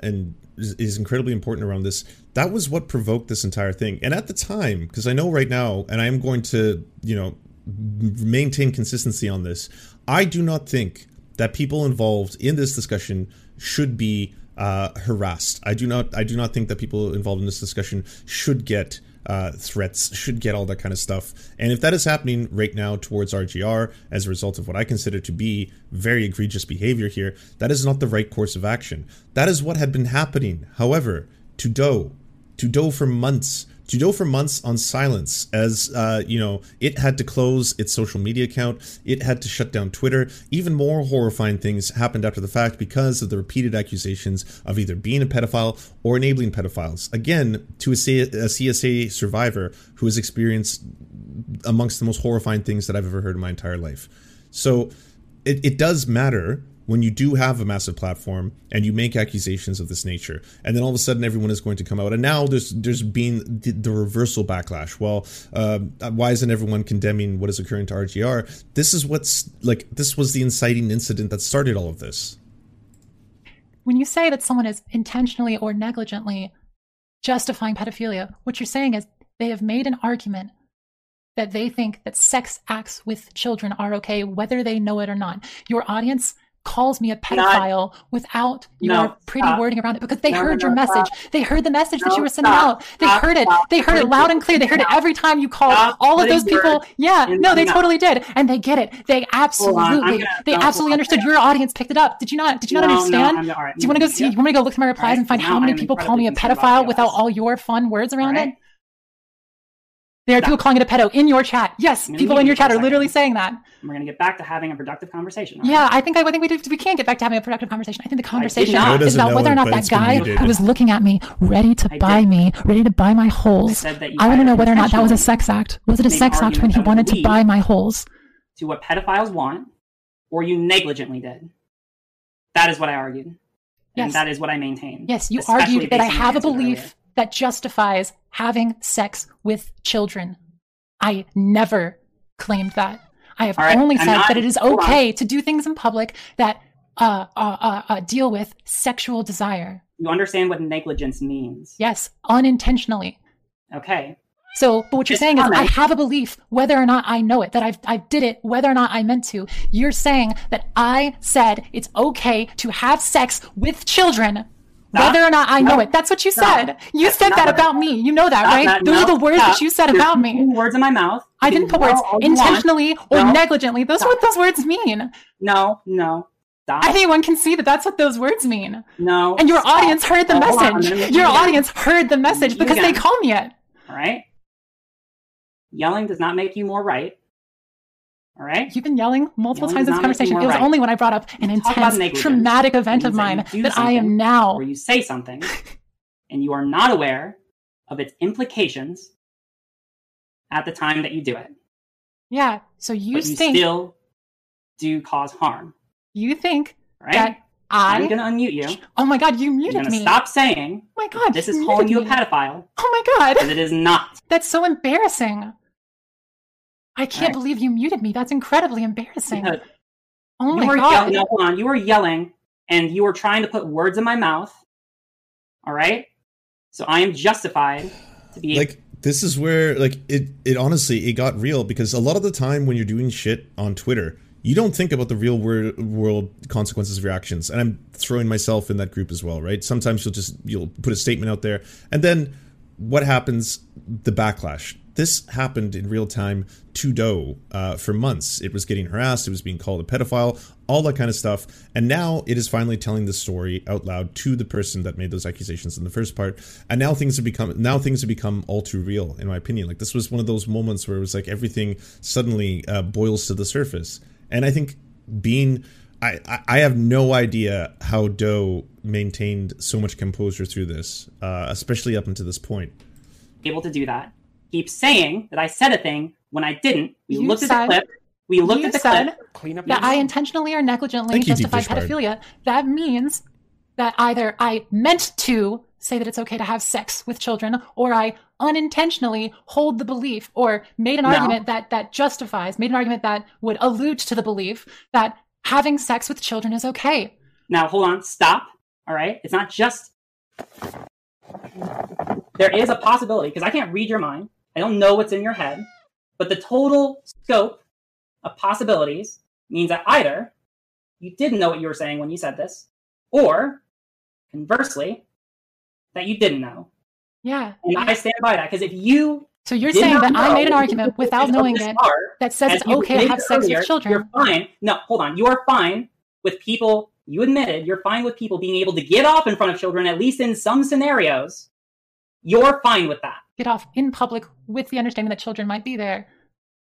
And is incredibly important around this. That was what provoked this entire thing. And at the time, because I know right now, and I am going to, you know, maintain consistency on this, I do not think that people involved in this discussion should be harassed. I do not think that people involved in this discussion should get threats, should get all that kind of stuff. And if that is happening right now towards RGR as a result of what I consider to be very egregious behavior here, that is not the right course of action. That is what had been happening, however, to Doe for months. To Doe for months on silence, as you know, it had to close its social media account, it had to shut down Twitter. Even more horrifying things happened after the fact because of the repeated accusations of either being a pedophile or enabling pedophiles. Again, to a CSA survivor who has experienced amongst the most horrifying things that I've ever heard in my entire life. So it does matter when you do have a massive platform and you make accusations of this nature, and then all of a sudden everyone is going to come out, and now there's been the reversal backlash. Well, why isn't everyone condemning what is occurring to RGR? This is this was the inciting incident that started all of this. When you say that someone is intentionally or negligently justifying pedophilia, what you're saying is they have made an argument that they think that sex acts with children are okay, whether they know it or not. Your audience calls me a pedophile without your pretty wording around it, because they heard your message. They heard the message that you were sending out. They heard it. They heard it loud and clear. They heard it every time you called. All of those people. Yeah, no, they totally did. And they get it. They absolutely understood. Your audience picked it up. Did you not understand? Do you want to go see, you want to go look at my replies and find how many people call me a pedophile without all your fun words around it? There are people calling it a pedo in your chat. Yes, people in your chat are literally saying that. We're going to get back to having a productive conversation. Right? Yeah, I think we can't get back to having a productive conversation. I think the conversation is about whether or not that guy who was looking at me, ready to buy my holes, I want to know whether or not that was a sex act. Was it a sex act when he wanted to buy my holes? To what pedophiles want, or you negligently did. That is what I argued. Yes. And that is what I maintain. Yes, you argued that I have a belief that justifies having sex with children. I never claimed that. I have only said that it is okay to do things in public that deal with sexual desire. You understand what negligence means? Yes, unintentionally. Okay. So, but what you're saying is I have a belief, whether or not I know it, that I did it, whether or not I meant to. You're saying that I said it's okay to have sex with children. Whether or not I know it. That's what you said. You said that about me. You know that, right? Those are the words that you said about me. Words in my mouth. I didn't put words intentionally or negligently. Those are what those words mean. No. Anyone can see that that's what those words mean. No. And your audience heard the message. Your audience heard the message because they call me it. All right. Yelling does not make you more right. All right. You've been yelling multiple times in this conversation. It was only when I brought up an intense, traumatic event of mine that I am now. Where you say something and you are not aware of its implications at the time that you do it. Yeah. So you still do cause harm. You think that I'm going to unmute you. Oh my God, you muted me. Stop saying. Oh my God, this is calling you a pedophile. Oh my God. Because it is not. That's so embarrassing. I can't believe you muted me. That's incredibly embarrassing. No. Oh my God. Hold on. You were yelling and you were trying to put words in my mouth. All right. So I am justified to be like, this is where like it honestly, it got real, because a lot of the time when you're doing shit on Twitter, you don't think about the real world consequences of your actions. And I'm throwing myself in that group as well. Right. Sometimes you'll put a statement out there, and then what happens? The backlash. This happened in real time to Doe for months. It was getting harassed. It was being called a pedophile, all that kind of stuff. And now it is finally telling the story out loud to the person that made those accusations in the first part. And now things have become all too real, in my opinion. Like, this was one of those moments where it was like everything suddenly boils to the surface. And I think I have no idea how Doe maintained so much composure through this, especially up until this point. Able to do that. Keep saying that I said a thing when I didn't. We looked at the clip. Clean up that I intentionally or negligently justified pedophilia. That means that either I meant to say that it's okay to have sex with children, or I unintentionally hold the belief, or made an argument that justifies, made an argument that would allude to the belief that having sex with children is okay. Now, hold on. Stop. All right. It's not just... There is a possibility, because I can't read your mind. I don't know what's in your head, but the total scope of possibilities means that either you didn't know what you were saying when you said this, or conversely, that you didn't know. Yeah. And I stand by that, because if you... So you're saying that I made an argument without knowing it that says it's okay to have sex with children. You're fine. No, hold on. You are fine with people, you admitted, you're fine with people being able to get off in front of children, at least in some scenarios. You're fine with that. Get off in public with the understanding that children might be there.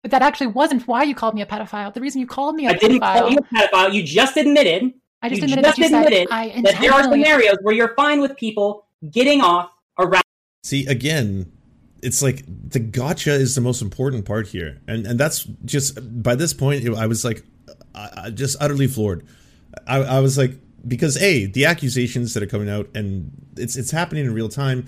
But that actually wasn't why you called me a pedophile. The reason you called me a pedophile... I didn't call you a pedophile. You just admitted... I just admitted that there are scenarios where you're fine with people getting off around... See, again, it's like the gotcha is the most important part here. And that's just... By this point, I was like... I just utterly floored. I was like... Because, A, the accusations that are coming out, and it's happening in real time...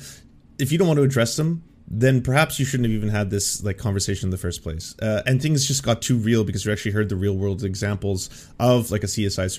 If you don't want to address them, then perhaps you shouldn't have even had this like conversation in the first place. And things just got too real because you actually heard the real world examples of like a CSA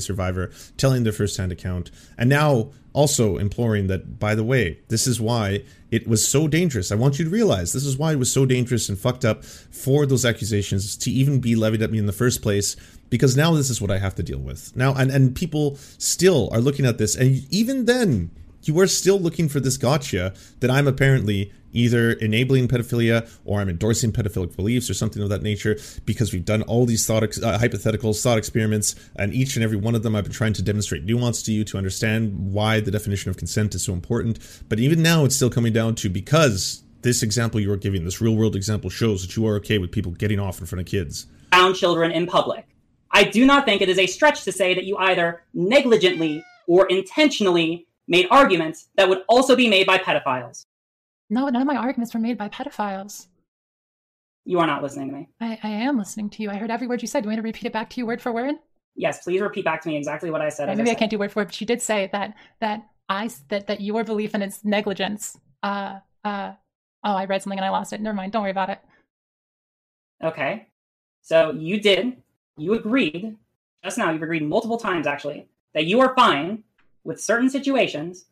survivor telling their firsthand account. And now also imploring that, by the way, this is why it was so dangerous. I want you to realize this is why it was so dangerous and fucked up for those accusations to even be levied at me in the first place, because now this is what I have to deal with now. And people still are looking at this. And even then, you are still looking for this gotcha that I'm apparently either enabling pedophilia or I'm endorsing pedophilic beliefs or something of that nature, because we've done all these hypotheticals, thought experiments, and each and every one of them I've been trying to demonstrate nuance to you to understand why the definition of consent is so important. But even now it's still coming down to, because this example you're giving, this real world example, shows that you are okay with people getting off in front of kids. Found children in public. I do not think it is a stretch to say that you either negligently or intentionally made arguments that would also be made by pedophiles. No, none of my arguments were made by pedophiles. You are not listening to me. I am listening to you. I heard every word you said. Do you want me to repeat it back to you word for word? Yes, please repeat back to me exactly what I said. Maybe I can't do word for word, but she did say that your belief in its negligence. I read something and I lost it. Never mind. Don't worry about it. Okay. So you agreed, just now, you've agreed multiple times actually, that you are fine with certain situations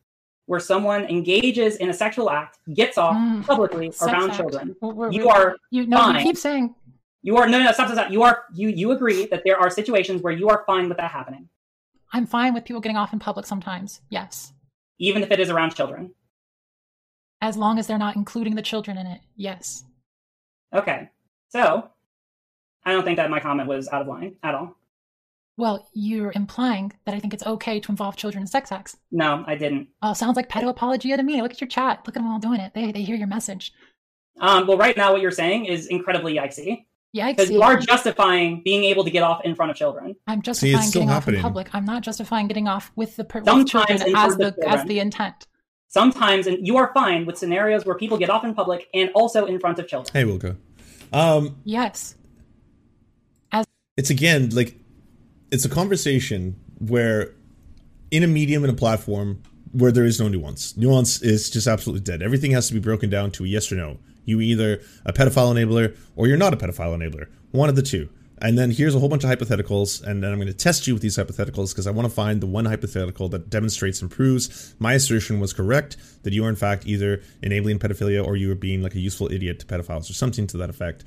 where someone engages in a sexual act, gets off publicly around children. You keep saying you are stop. You agree that there are situations where you are fine with that happening. I'm fine with people getting off in public sometimes. Yes. Even if it is around children. As long as they're not including the children in it. Yes. Okay. So I don't think that my comment was out of line at all. Well, you're implying that I think it's okay to involve children in sex acts. No, I didn't. Oh, sounds like pedo-apologia to me. Look at your chat. Look at them all doing it. They hear your message. Well, right now what you're saying is incredibly yikesy. Yikesy. Because you are justifying being able to get off in front of children. I'm justifying getting off in public. I'm not justifying getting off with the children as the intent. Sometimes, and you are fine with scenarios where people get off in public and also in front of children. Hey, Wilco. Yes. It's again, like... It's a conversation where, in a medium and a platform where there is no nuance. Nuance is just absolutely dead. Everything has to be broken down to a yes or no. You either a pedophile enabler or you're not a pedophile enabler. One of the two. And then here's a whole bunch of hypotheticals, and then I'm going to test you with these hypotheticals because I want to find the one hypothetical that demonstrates and proves my assertion was correct, that you are in fact either enabling pedophilia or you are being like a useful idiot to pedophiles or something to that effect.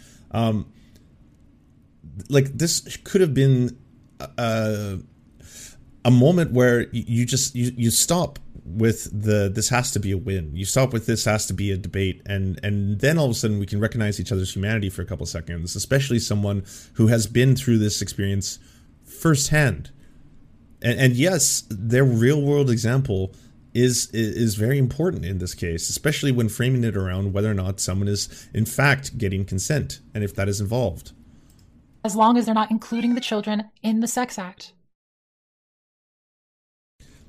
Like this could have been... a moment where you stop with this has to be a win. You stop with this has to be a debate, and then all of a sudden we can recognize each other's humanity for a couple seconds, especially someone who has been through this experience firsthand. And yes, their real world example is very important in this case, especially when framing it around whether or not someone is in fact getting consent and if that is involved. As long as they're not including the children in the sex act.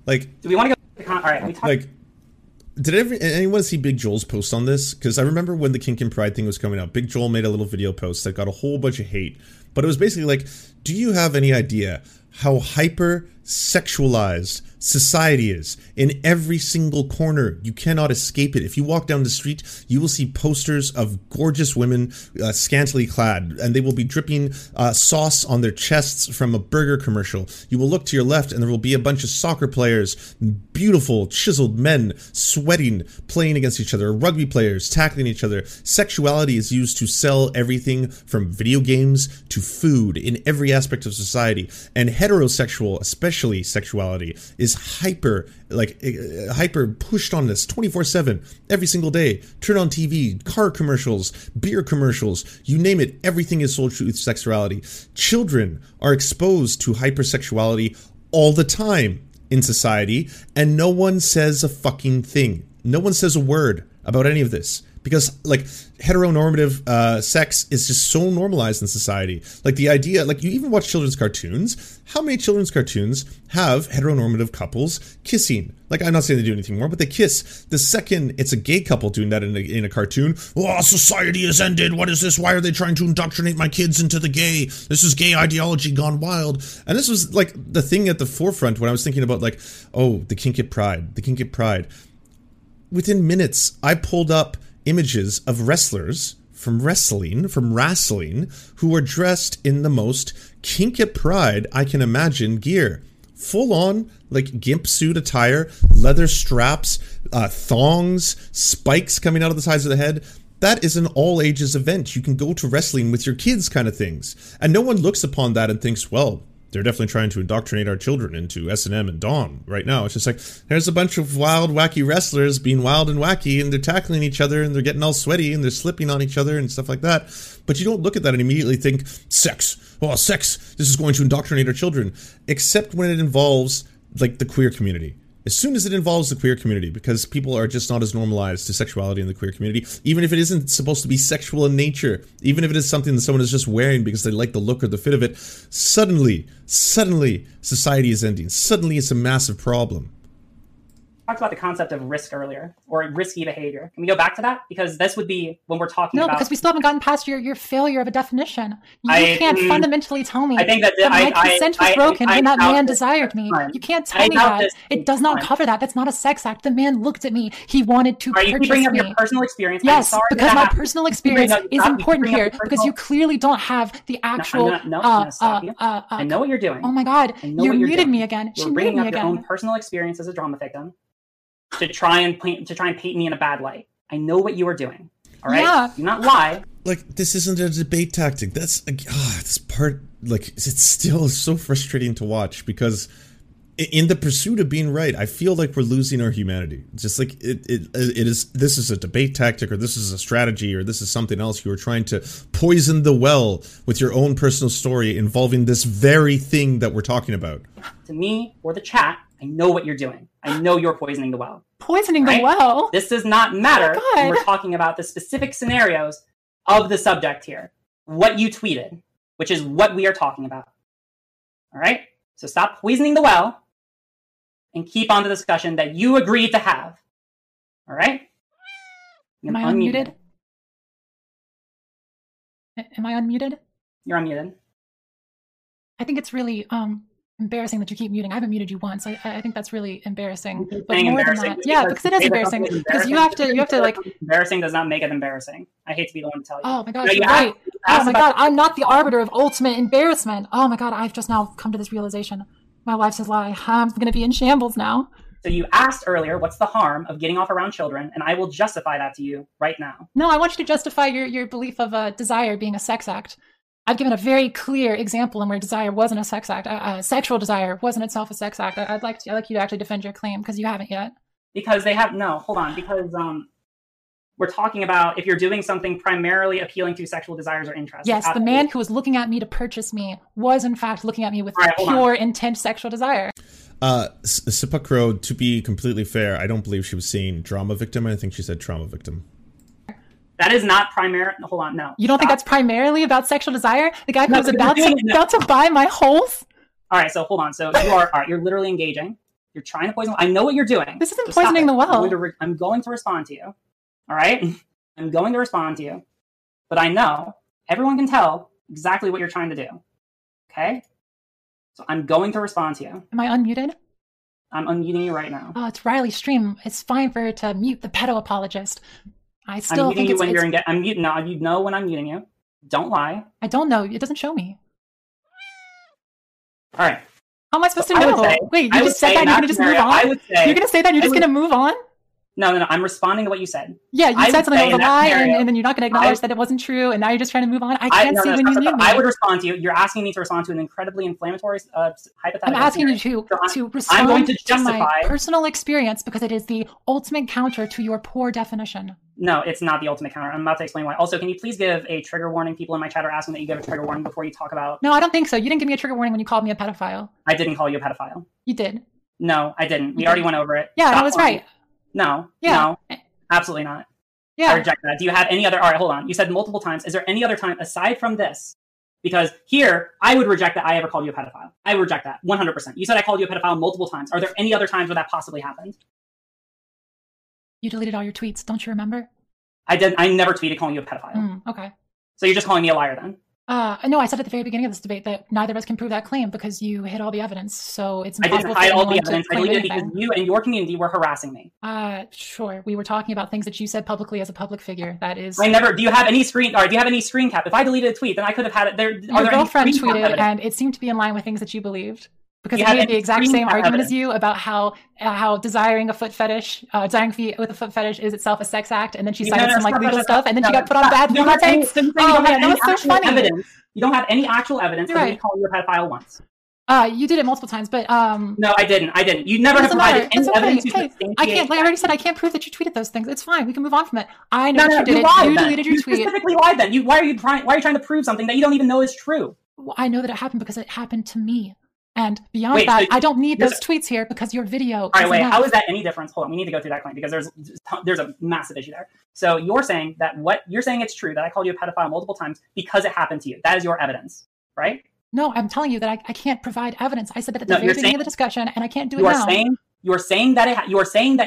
Like, do we want to go? All right. Did anyone see Big Joel's post on this? Because I remember when the Kantian Pride thing was coming out, Big Joel made a little video post that got a whole bunch of hate. But it was basically like, do you have any idea how hyper-sexualized society is? In every single corner, you cannot escape it. If you walk down the street, you will see posters of gorgeous women scantily clad, and they will be dripping sauce on their chests from a burger commercial. You will look to your left, and there will be a bunch of soccer players, beautiful, chiseled men, sweating, playing against each other, rugby players tackling each other. Sexuality is used to sell everything from video games to food in every aspect of society, and heterosexual, especially sexuality, is hyper pushed on this 24/7 every single day. Turn on TV, car commercials, beer commercials, you name it. Everything is sold through sexuality. Children are exposed to hypersexuality all the time in society, and no one says a fucking thing. No one says a word about any of this. Because, like, heteronormative sex is just so normalized in society. Like, the idea... Like, you even watch children's cartoons. How many children's cartoons have heteronormative couples kissing? Like, I'm not saying they do anything more, but they kiss. The second it's a gay couple doing that in a cartoon, oh, society has ended. What is this? Why are they trying to indoctrinate my kids into the gay? This is gay ideology gone wild. And this was, like, the thing at the forefront when I was thinking about, like, oh, the Kantian Pride. within minutes, I pulled up images of wrestlers from wrestling, who are dressed in the most kink at Pride I can imagine gear. Full on, like, gimp suit attire, leather straps, thongs, spikes coming out of the sides of the head. That is an all ages event. You can go to wrestling with your kids kind of things. And no one looks upon that and thinks, well, they're definitely trying to indoctrinate our children into S&M and Dom right now. It's just like, there's a bunch of wild, wacky wrestlers being wild and wacky, and they're tackling each other, and they're getting all sweaty, and they're slipping on each other and stuff like that. But you don't look at that and immediately think, sex. Oh, sex. This is going to indoctrinate our children. Except when it involves, like, the queer community. As soon as it involves the queer community, because people are just not as normalized to sexuality in the queer community, even if it isn't supposed to be sexual in nature, even if it is something that someone is just wearing because they like the look or the fit of it, suddenly society is ending. Suddenly it's a massive problem. I talked about the concept of risk earlier, or risky behavior. Can we go back to that? Because this would be when we're talking about... No, because we still haven't gotten past your failure of a definition. You can't fundamentally tell me that my consent was broken when that man desired me. You can't tell me that. It does not cover that. That's not a sex act. The man looked at me. He wanted to purchase me. Are you bringing up your personal experience? Yes, because my personal experience is important here, because you clearly don't have the actual... I know what you're doing. Oh my God. You muted me again. She muted me again. You're bringing up your own personal experience as a drama victim to try and paint me in a bad light. I know what you are doing. All right, yeah. Do not lie. Like, this isn't a debate tactic. That's this part. Like, it's still so frustrating to watch, because in the pursuit of being right, I feel like we're losing our humanity. Just like it is. This is a debate tactic, or this is a strategy, or this is something else. You are trying to poison the well with your own personal story involving this very thing that we're talking about. To me or the chat, I know what you're doing. I know you're poisoning the well. Poisoning the well? This does not matter when we're talking about the specific scenarios of the subject here. What you tweeted, which is what we are talking about. All right? So stop poisoning the well and keep on the discussion that you agreed to have. All right? Am I unmuted? Am I unmuted? You're unmuted. I think it's really... embarrassing that you keep muting. I haven't muted you once. I think that's really embarrassing. But more than that, because it is embarrassing. Because you have to like. Embarrassing does not make it embarrassing. I hate to be the one to tell you. Oh my God, you're right. Oh my God, I'm not the arbiter of ultimate embarrassment. Oh my God, I've just now come to this realization. My life's a lie. I'm going to be in shambles now. So you asked earlier, what's the harm of getting off around children? And I will justify that to you right now. No, I want you to justify your belief of desire being a sex act. I've given a very clear example in where desire wasn't a sex act. Sexual desire wasn't itself a sex act. I'd like you to actually defend your claim, because you haven't yet. Because we're talking about if you're doing something primarily appealing to sexual desires or interests. Yes, absolutely. The man who was looking at me to purchase me was in fact looking at me with pure intent sexual desire. Sepakro, to be completely fair, I don't believe she was saying drama victim. I think she said trauma victim. That is not primary. Hold on, no. You don't think that's primarily about sexual desire? The guy who was about to buy my holes? All right, so hold on. So you are, all right, you're literally engaging. You're trying to poison. I know what you're doing. This isn't poisoning the well. I'm going to respond to you. All right? I'm going to respond to you. But I know everyone can tell exactly what you're trying to do. Okay? So I'm going to respond to you. Am I unmuted? I'm unmuting you right now. Oh, it's Riley's stream. It's fine for her to mute the pedo apologist. I still I'm muting think you it's, when it's, you're in. I'm muting. No, you know when I'm muting you. Don't lie. I don't know. It doesn't show me. All right. How am I supposed to know? Wait, you just said that. You're gonna just move on. You're gonna say that. You're just gonna move on. No. I'm responding to what you said. Yeah, you said something about a lie, and then you're not gonna acknowledge that it wasn't true, and now you're just trying to move on. I can't see when you need me. I would respond to you. You're asking me to respond to an incredibly inflammatory hypothetical. I'm asking you to respond. I'm going to justify my personal experience, because it is the ultimate counter to your poor definition. No, it's not the ultimate counter. I'm about to explain why. Also, can you please give a trigger warning? People in my chat are asking that you give a trigger warning before you talk about... No, I don't think so. You didn't give me a trigger warning when you called me a pedophile. I didn't call you a pedophile. You did. No, I didn't. We already went over it. Yeah, I was right. No, no, absolutely not. Yeah. I reject that. Do you have any other... All right, hold on. You said multiple times. Is there any other time aside from this? Because here, I would reject that I ever called you a pedophile. I reject that 100%. You said I called you a pedophile multiple times. Are there any other times where that possibly happened? You deleted all your tweets. Don't you remember? I never tweeted calling you a pedophile. Okay. So you're just calling me a liar then? No, I said at the very beginning of this debate that neither of us can prove that claim because you hid all the evidence. So it's impossible. I didn't hide all the evidence. I deleted it because you and your community were harassing me. Sure. We were talking about things that you said publicly as a public figure. That is. I never. Do you have any screen? Or do you have any screen cap? If I deleted a tweet, then I could have had it there. Your girlfriend tweeted, and it seemed to be in line with things that you believed. Because I made the exact same argument as you about how desiring a foot fetish, desiring feet with a foot fetish is itself a sex act, and then she cited some legal stuff, and then she got put on bad legal takes. Oh man, that was so funny. You don't have any actual evidence that you call you a pedophile once. You did it multiple times, but no, I didn't. You never have provided any evidence. I can't. Like I already said, I can't prove that you tweeted those things. It's fine. We can move on from it. I know you did it. You deleted your tweet. You specifically lied. Then you. Why are you trying? Why are you trying to prove something that you don't even know is true? I know that it happened because it happened to me. And beyond that, so I don't need those tweets here because your video. All right, wait. How is that any difference? Hold on. We need to go through that claim because there's a massive issue there. So you're saying that it's true that I called you a pedophile multiple times because it happened to you. That is your evidence, right? No, I'm telling you that I can't provide evidence. I said that at the very beginning of the discussion, and I can't do it now. You're saying that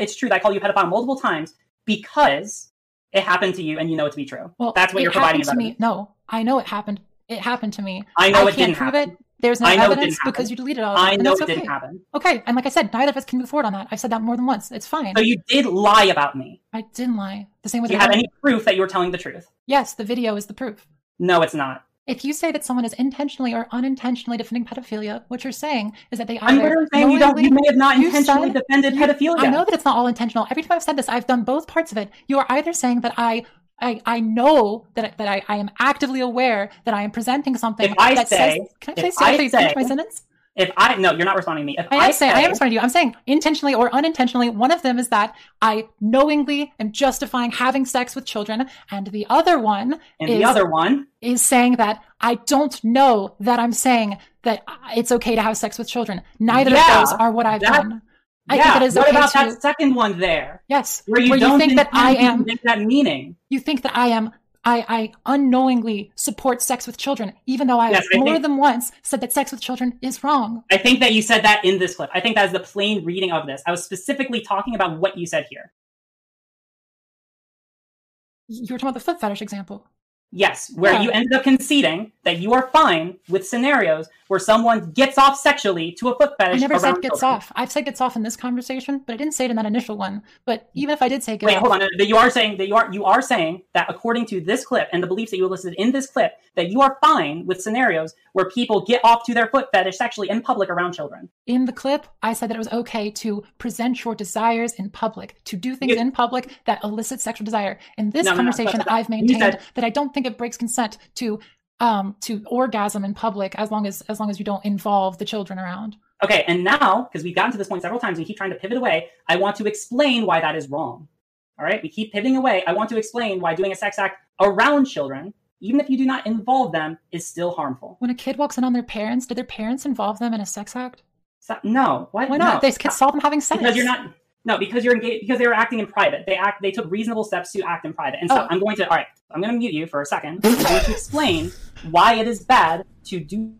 it's true that I called you a pedophile multiple times because it happened to you, and you know it to be true. Well, that's what you're providing evidence. To me. No, I know it happened. It happened to me. I know it didn't happen. There's no evidence because you deleted all of it. I know it didn't happen. Okay. And like I said, neither of us can move forward on that. I've said that more than once. It's fine. So you did lie about me. I didn't lie. The same way. Do you have any proof that you were telling the truth? Yes. The video is the proof. No, it's not. If you say that someone is intentionally or unintentionally defending pedophilia, what you're saying is that they either... I'm literally saying you may have not intentionally defended pedophilia. I know that it's not all intentional. Every time I've said this, I've done both parts of it. You are either saying that I know that I am actively aware that I am presenting something. If I finish my sentence? No, you're not responding to me. I am responding to you. I'm saying intentionally or unintentionally, one of them is that I knowingly am justifying having sex with children, and the other one is saying that I don't know that I'm saying that it's okay to have sex with children. Neither of those are what I've done. I think that is what okay about that second one there? Yes. You think that I am, I unknowingly support sex with children, even though I more than once said that sex with children is wrong. I think that you said that in this clip. I think that is the plain reading of this. I was specifically talking about what you said here. You were talking about the foot fetish example. Yes, you ended up conceding that you are fine with scenarios where someone gets off sexually to a foot fetish. I never said gets off. I've said gets off in this conversation, but I didn't say it in that initial one. But even if I did say gets off, hold on. But you are saying that according to this clip and the beliefs that you listed in this clip, that you are fine with scenarios where people get off to their foot fetish sexually in public around children. In the clip, I said that it was okay to present your desires in public, to do things in public that elicit sexual desire. In this conversation, I've maintained that I don't think it breaks consent to orgasm in public as long as you don't involve the children around. Okay, and now, because we've gotten to this point several times, we keep trying to pivot away. I want to explain why that is wrong. All right, we keep pivoting away. I want to explain why doing a sex act around children, even if you do not involve them, is still harmful. When a kid walks in on their parents, did their parents involve them in a sex act? No. Why not? They saw them having sex. Because you're engaged. Because they were acting in private. They took reasonable steps to act in private. And so all right, I'm going to mute you for a second. I'm going to explain why it is bad to do.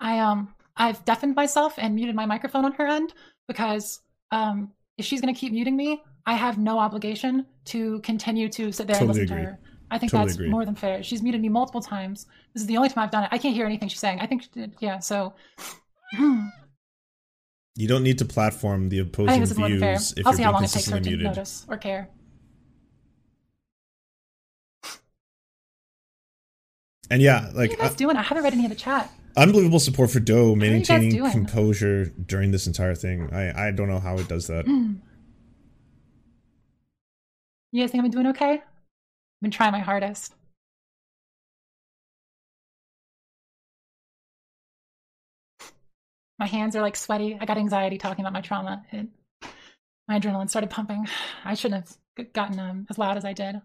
I've deafened myself and muted my microphone on her end because if she's going to keep muting me, I have no obligation to continue to sit there and listen to her. I think that's more than fair. She's muted me multiple times. This is the only time I've done it. I can't hear anything she's saying. I think she did. Yeah. So. You don't need to platform the opposing views if you're consistently muted. I'll see how long it takes her to notice or care. And yeah, like what are you guys doing? I haven't read any of the chat. Unbelievable support for Doe maintaining composure during this entire thing. I don't know how it does that. You guys think I'm doing okay? I've been trying my hardest. My hands are like sweaty. I got anxiety talking about my trauma. My adrenaline started pumping. I shouldn't have gotten as loud as I did.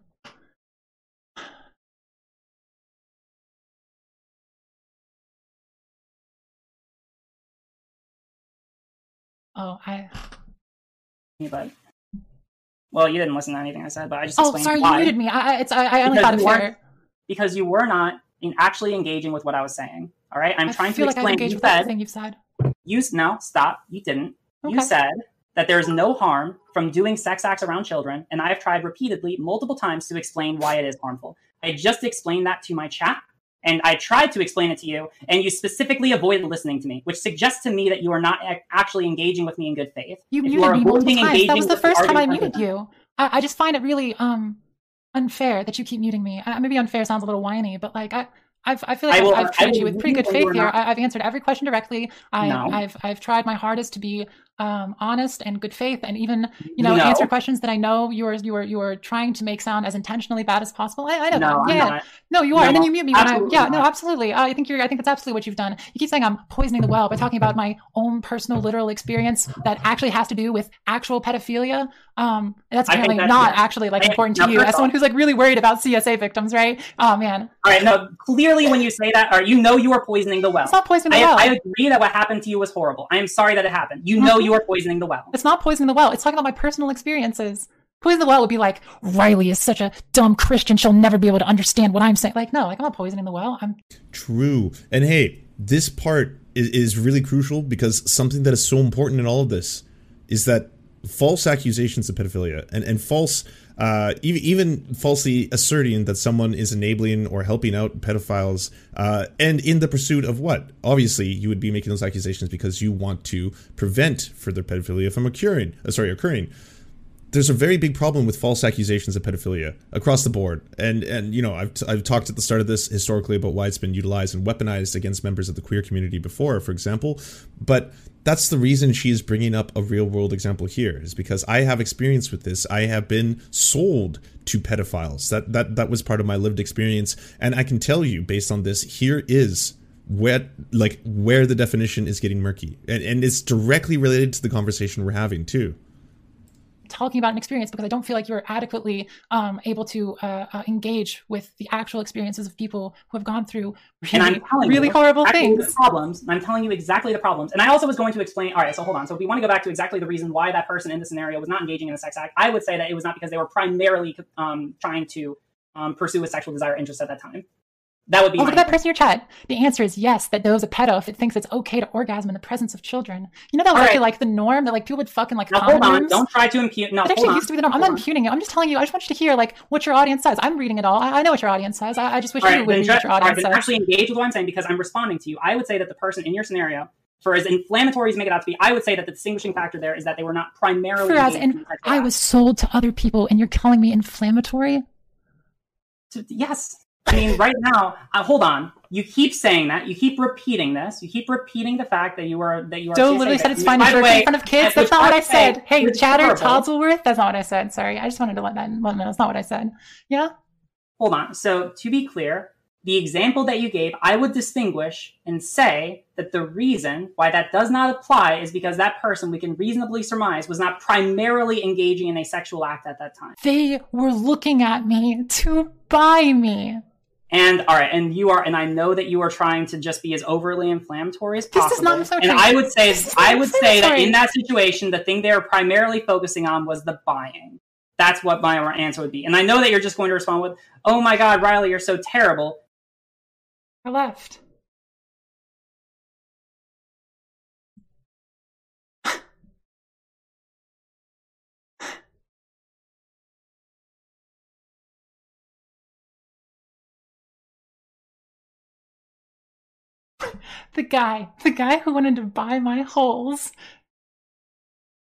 Well, you didn't listen to anything I said, but I just explained why. You muted me. I only thought it fair. Because you were not actually engaging with what I was saying. All right? I'm trying to explain. You said everything you've said. No, stop. You didn't. Okay. You said that there is no harm from doing sex acts around children, and I have tried repeatedly multiple times to explain why it is harmful. I just explained that to my chat, and I tried to explain it to you, and you specifically avoid listening to me, which suggests to me that you are not actually engaging with me in good faith. You muted me multiple times. That was the first time I muted you. I just find it really unfair that you keep muting me. Maybe unfair sounds a little whiny, but like I feel like I've treated you with pretty good faith here. I've answered every question directly. I've tried my hardest to be honest and good faith, and even answer questions that I know you are trying to make sound as intentionally bad as possible. I don't know. Yeah, no, you are, and then you mute me. Absolutely. I think that's absolutely what you've done. You keep saying I'm poisoning the well by talking about my own personal literal experience that actually has to do with actual pedophilia. That's apparently not actually like important to you as someone who's like really worried about CSA victims, right? Oh man. All right. No, clearly when you say that, or you are poisoning the well. It's not poisoning the well. I agree that what happened to you was horrible. I am sorry that it happened. You are poisoning the well. It's not poisoning the well. It's talking about my personal experiences. Poisoning the well would be like, Riley is such a dumb Christian. She'll never be able to understand what I'm saying. Like, no, like I'm not poisoning the well. I'm true. And hey, this part is really crucial because something that is so important in all of this is that false accusations of pedophilia and false, even falsely asserting that someone is enabling or helping out pedophiles, and in the pursuit of what? Obviously, you would be making those accusations because you want to prevent further pedophilia from occurring. There's a very big problem with false accusations of pedophilia across the board, and I've talked at the start of this historically about why it's been utilized and weaponized against members of the queer community before, for example, but that's the reason she is bringing up a real-world example here, is because I have experience with this. I have been sold to pedophiles. That was part of my lived experience, and I can tell you, based on this, here is where the definition is getting murky, and it's directly related to the conversation we're having too. Talking about an experience because I don't feel like you're adequately able to engage with the actual experiences of people who have gone through really horrible things. I'm telling you exactly the problems. And I also was going to explain, all right, so hold on. So if we want to go back to exactly the reason why that person in the scenario was not engaging in a sex act, I would say that it was not because they were primarily trying to pursue a sexual desire interest at that time. That would be look at that person in your chat. The answer is yes, that Doe's a pedo if it thinks it's okay to orgasm in the presence of children. You know that was like the norm, that like people would fuck in like common rooms? Don't try to impute. No, that actually used to be the norm. I'm not imputing it. I'm just telling you, I just want you to hear like what your audience says. I'm reading it all. I know what your audience says. I just wish you would read what your audience says. Actually engage with what I'm saying because I'm responding to you. I would say that the person in your scenario, for as inflammatory as make it out to be, I would say that the distinguishing factor there is that they were not primarily... I was sold to other people and you're calling me inflammatory? Yes. I mean, right now, hold on. You keep saying that. You keep repeating this. You keep repeating the fact that you are. Doe literally said it's fine to jerk in front of kids. That's not what I said. Hey, chatter, Todsleworth. That's not what I said. Sorry, I just wanted to let that know. That's not what I said. Yeah. Hold on. So to be clear, the example that you gave, I would distinguish and say that the reason why that does not apply is because that person, we can reasonably surmise, was not primarily engaging in a sexual act at that time. They were looking at me to buy me. And all right, and you are, and I know that you are trying to just be as overly inflammatory as possible. This is not inflammatory. And I would say that in that situation, the thing they are primarily focusing on was the buying. That's what my answer would be. And I know that you're just going to respond with, "Oh my God, Riley, you're so terrible." I left. The guy who wanted to buy my holes,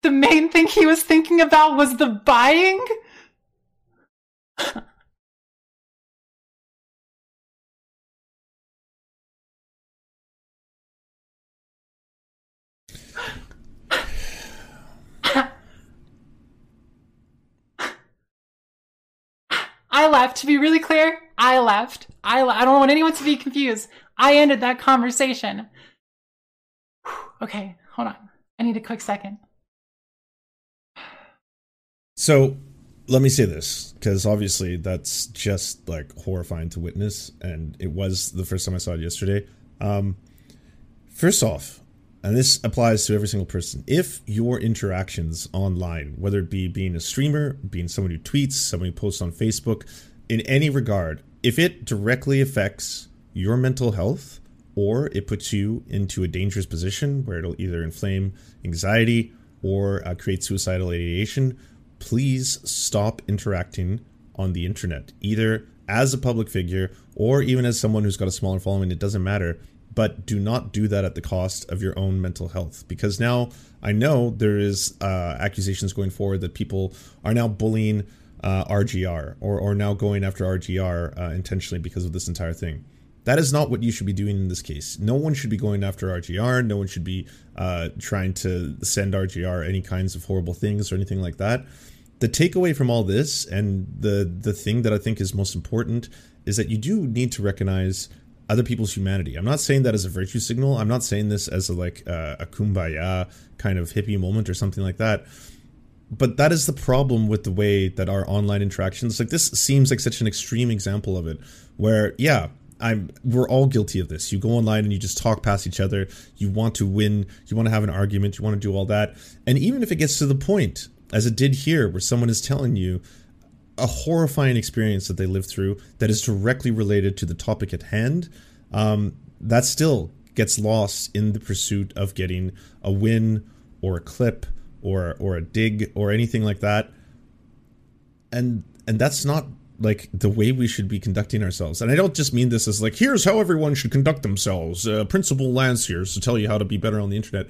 the main thing he was thinking about was the buying? I left. To be really clear, I left. I don't want anyone to be confused. I ended that conversation. Okay, hold on. I need a quick second. So let me say this, because obviously that's just like horrifying to witness. And it was the first time I saw it yesterday. First off, and this applies to every single person, if your interactions online, whether it be being a streamer, being someone who tweets, someone who posts on Facebook, in any regard, if it directly affects your mental health, or it puts you into a dangerous position where it'll either inflame anxiety or create suicidal ideation, please stop interacting on the internet, either as a public figure or even as someone who's got a smaller following, it doesn't matter. But do not do that at the cost of your own mental health, because now I know there is accusations going forward that people are now bullying RGR or now going after RGR intentionally because of this entire thing. That is not what you should be doing in this case. No one should be going after RGR. No one should be trying to send RGR any kinds of horrible things or anything like that. The takeaway from all this, and the thing that I think is most important, is that you do need to recognize other people's humanity. I'm not saying that as a virtue signal. I'm not saying this as a kumbaya kind of hippie moment or something like that. But that is the problem with the way that our online interactions, like this seems like such an extreme example of it, where, yeah, we're all guilty of this. You go online and you just talk past each other. You want to win. You want to have an argument. You want to do all that. And even if it gets to the point, as it did here, where someone is telling you a horrifying experience that they lived through that is directly related to the topic at hand, that still gets lost in the pursuit of getting a win or a clip or a dig or anything like that. And that's not like the way we should be conducting ourselves. And I don't just mean this as like, here's how everyone should conduct themselves. Principal Lance here to tell you how to be better on the internet.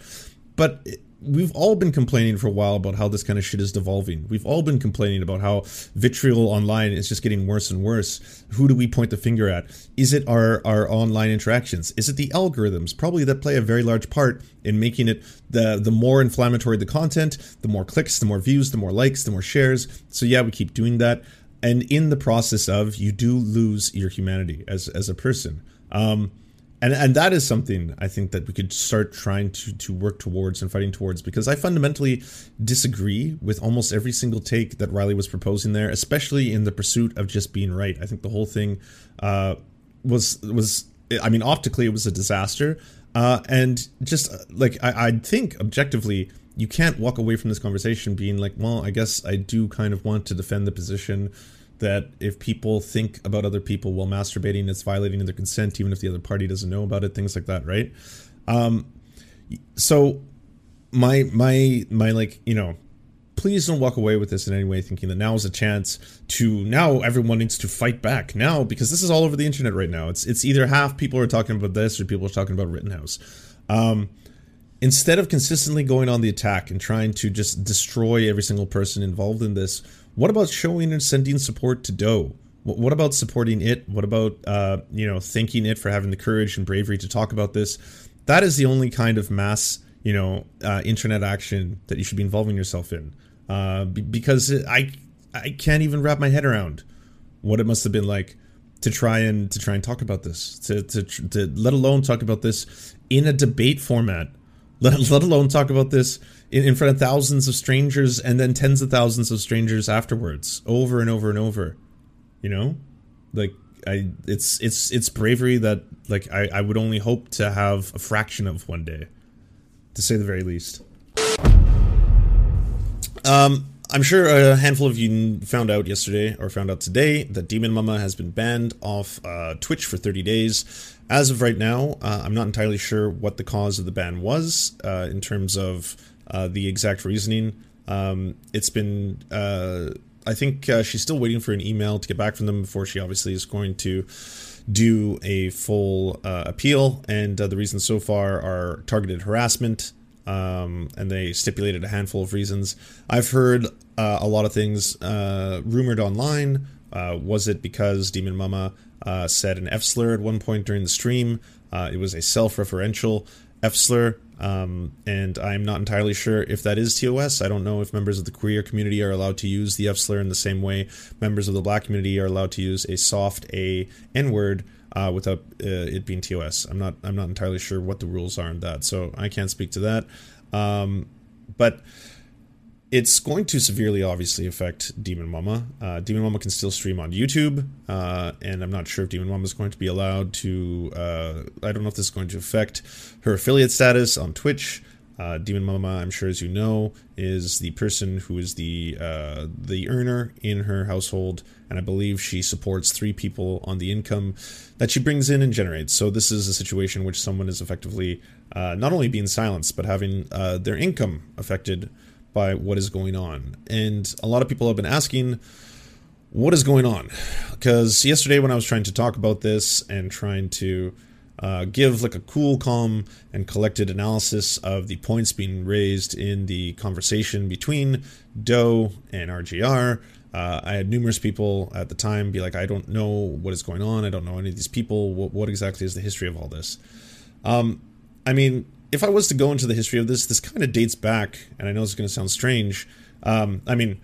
But we've all been complaining for a while about how this kind of shit is devolving. We've all been complaining about how vitriol online is just getting worse and worse. Who do we point the finger at? Is it our online interactions? Is it the algorithms? Probably that play a very large part in making it the more inflammatory the content, the more clicks, the more views, the more likes, the more shares. So yeah, we keep doing that. And in the process of, you do lose your humanity as a person. And that is something I think that we could start trying to work towards and fighting towards, because I fundamentally disagree with almost every single take that Riley was proposing there, especially in the pursuit of just being right. I think the whole thing was I mean, optically, it was a disaster. And just like I think objectively, you can't walk away from this conversation being like, well, I guess I do kind of want to defend the position that if people think about other people while masturbating, it's violating their consent, even if the other party doesn't know about it, things like that, right? So my like, you know, please don't walk away with this in any way thinking that now is a chance to, now everyone needs to fight back now, because this is all over the internet right now. It's either half people are talking about this or people are talking about Rittenhouse. Instead of consistently going on the attack and trying to just destroy every single person involved in this, what about showing and sending support to Doe? What about supporting it? What about, thanking it for having the courage and bravery to talk about this? That is the only kind of mass, internet action that you should be involving yourself in. Because I can't even wrap my head around what it must have been like to try and talk about this, to let alone talk about this in a debate format, let alone talk about this in front of thousands of strangers and then tens of thousands of strangers afterwards, over and over and over. It's bravery that I would only hope to have a fraction of one day, to say the very least. I'm sure a handful of you found out today that Demon Mama has been banned off Twitch for 30 days. As of right now, I'm not entirely sure what the cause of the ban was in terms of the exact reasoning. It's been, I think she's still waiting for an email to get back from them before she obviously is going to do a full appeal. And the reasons so far are targeted harassment, and they stipulated a handful of reasons. I've heard a lot of things rumored online. Was it because Demon Mama said an F slur at one point during the stream? It was a self-referential F slur. And I'm not entirely sure if that is TOS. I don't know if members of the queer community are allowed to use the F slur in the same way members of the black community are allowed to use a soft A N-word without it being TOS. I'm not entirely sure what the rules are on that, so I can't speak to that. But it's going to severely, obviously, affect Demon Mama. Demon Mama can still stream on YouTube, and I'm not sure if Demon Mama is going to be allowed to... I don't know if this is going to affect her affiliate status on Twitch. Demon Mama, I'm sure, as you know, is the person who is the earner in her household, and I believe she supports 3 people on the income that she brings in and generates. So this is a situation in which someone is effectively not only being silenced, but having their income affected by what is going on. And a lot of people have been asking, what is going on? Because yesterday when I was trying to talk about this and trying to give like a cool, calm, and collected analysis of the points being raised in the conversation between Doe and RGR, I had numerous people at the time be like, I don't know what is going on. I don't know any of these people. What exactly is the history of all this? I mean, if I was to go into the history of this, this kind of dates back, and I know it's going to sound strange. I mean,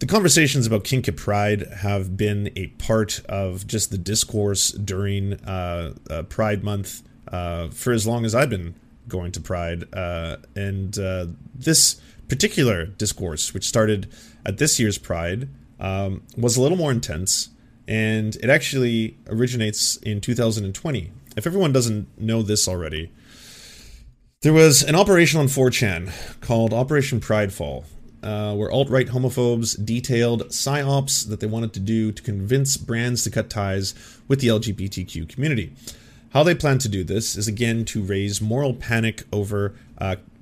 the conversations about kink and pride have been a part of just the discourse during Pride Month for as long as I've been going to Pride. And this particular discourse, which started at this year's Pride, was a little more intense, and it actually originates in 2020. If everyone doesn't know this already, there was an operation on 4chan called Operation Pridefall, where alt-right homophobes detailed psyops that they wanted to do to convince brands to cut ties with the LGBTQ community. How they plan to do this is, again, to raise moral panic over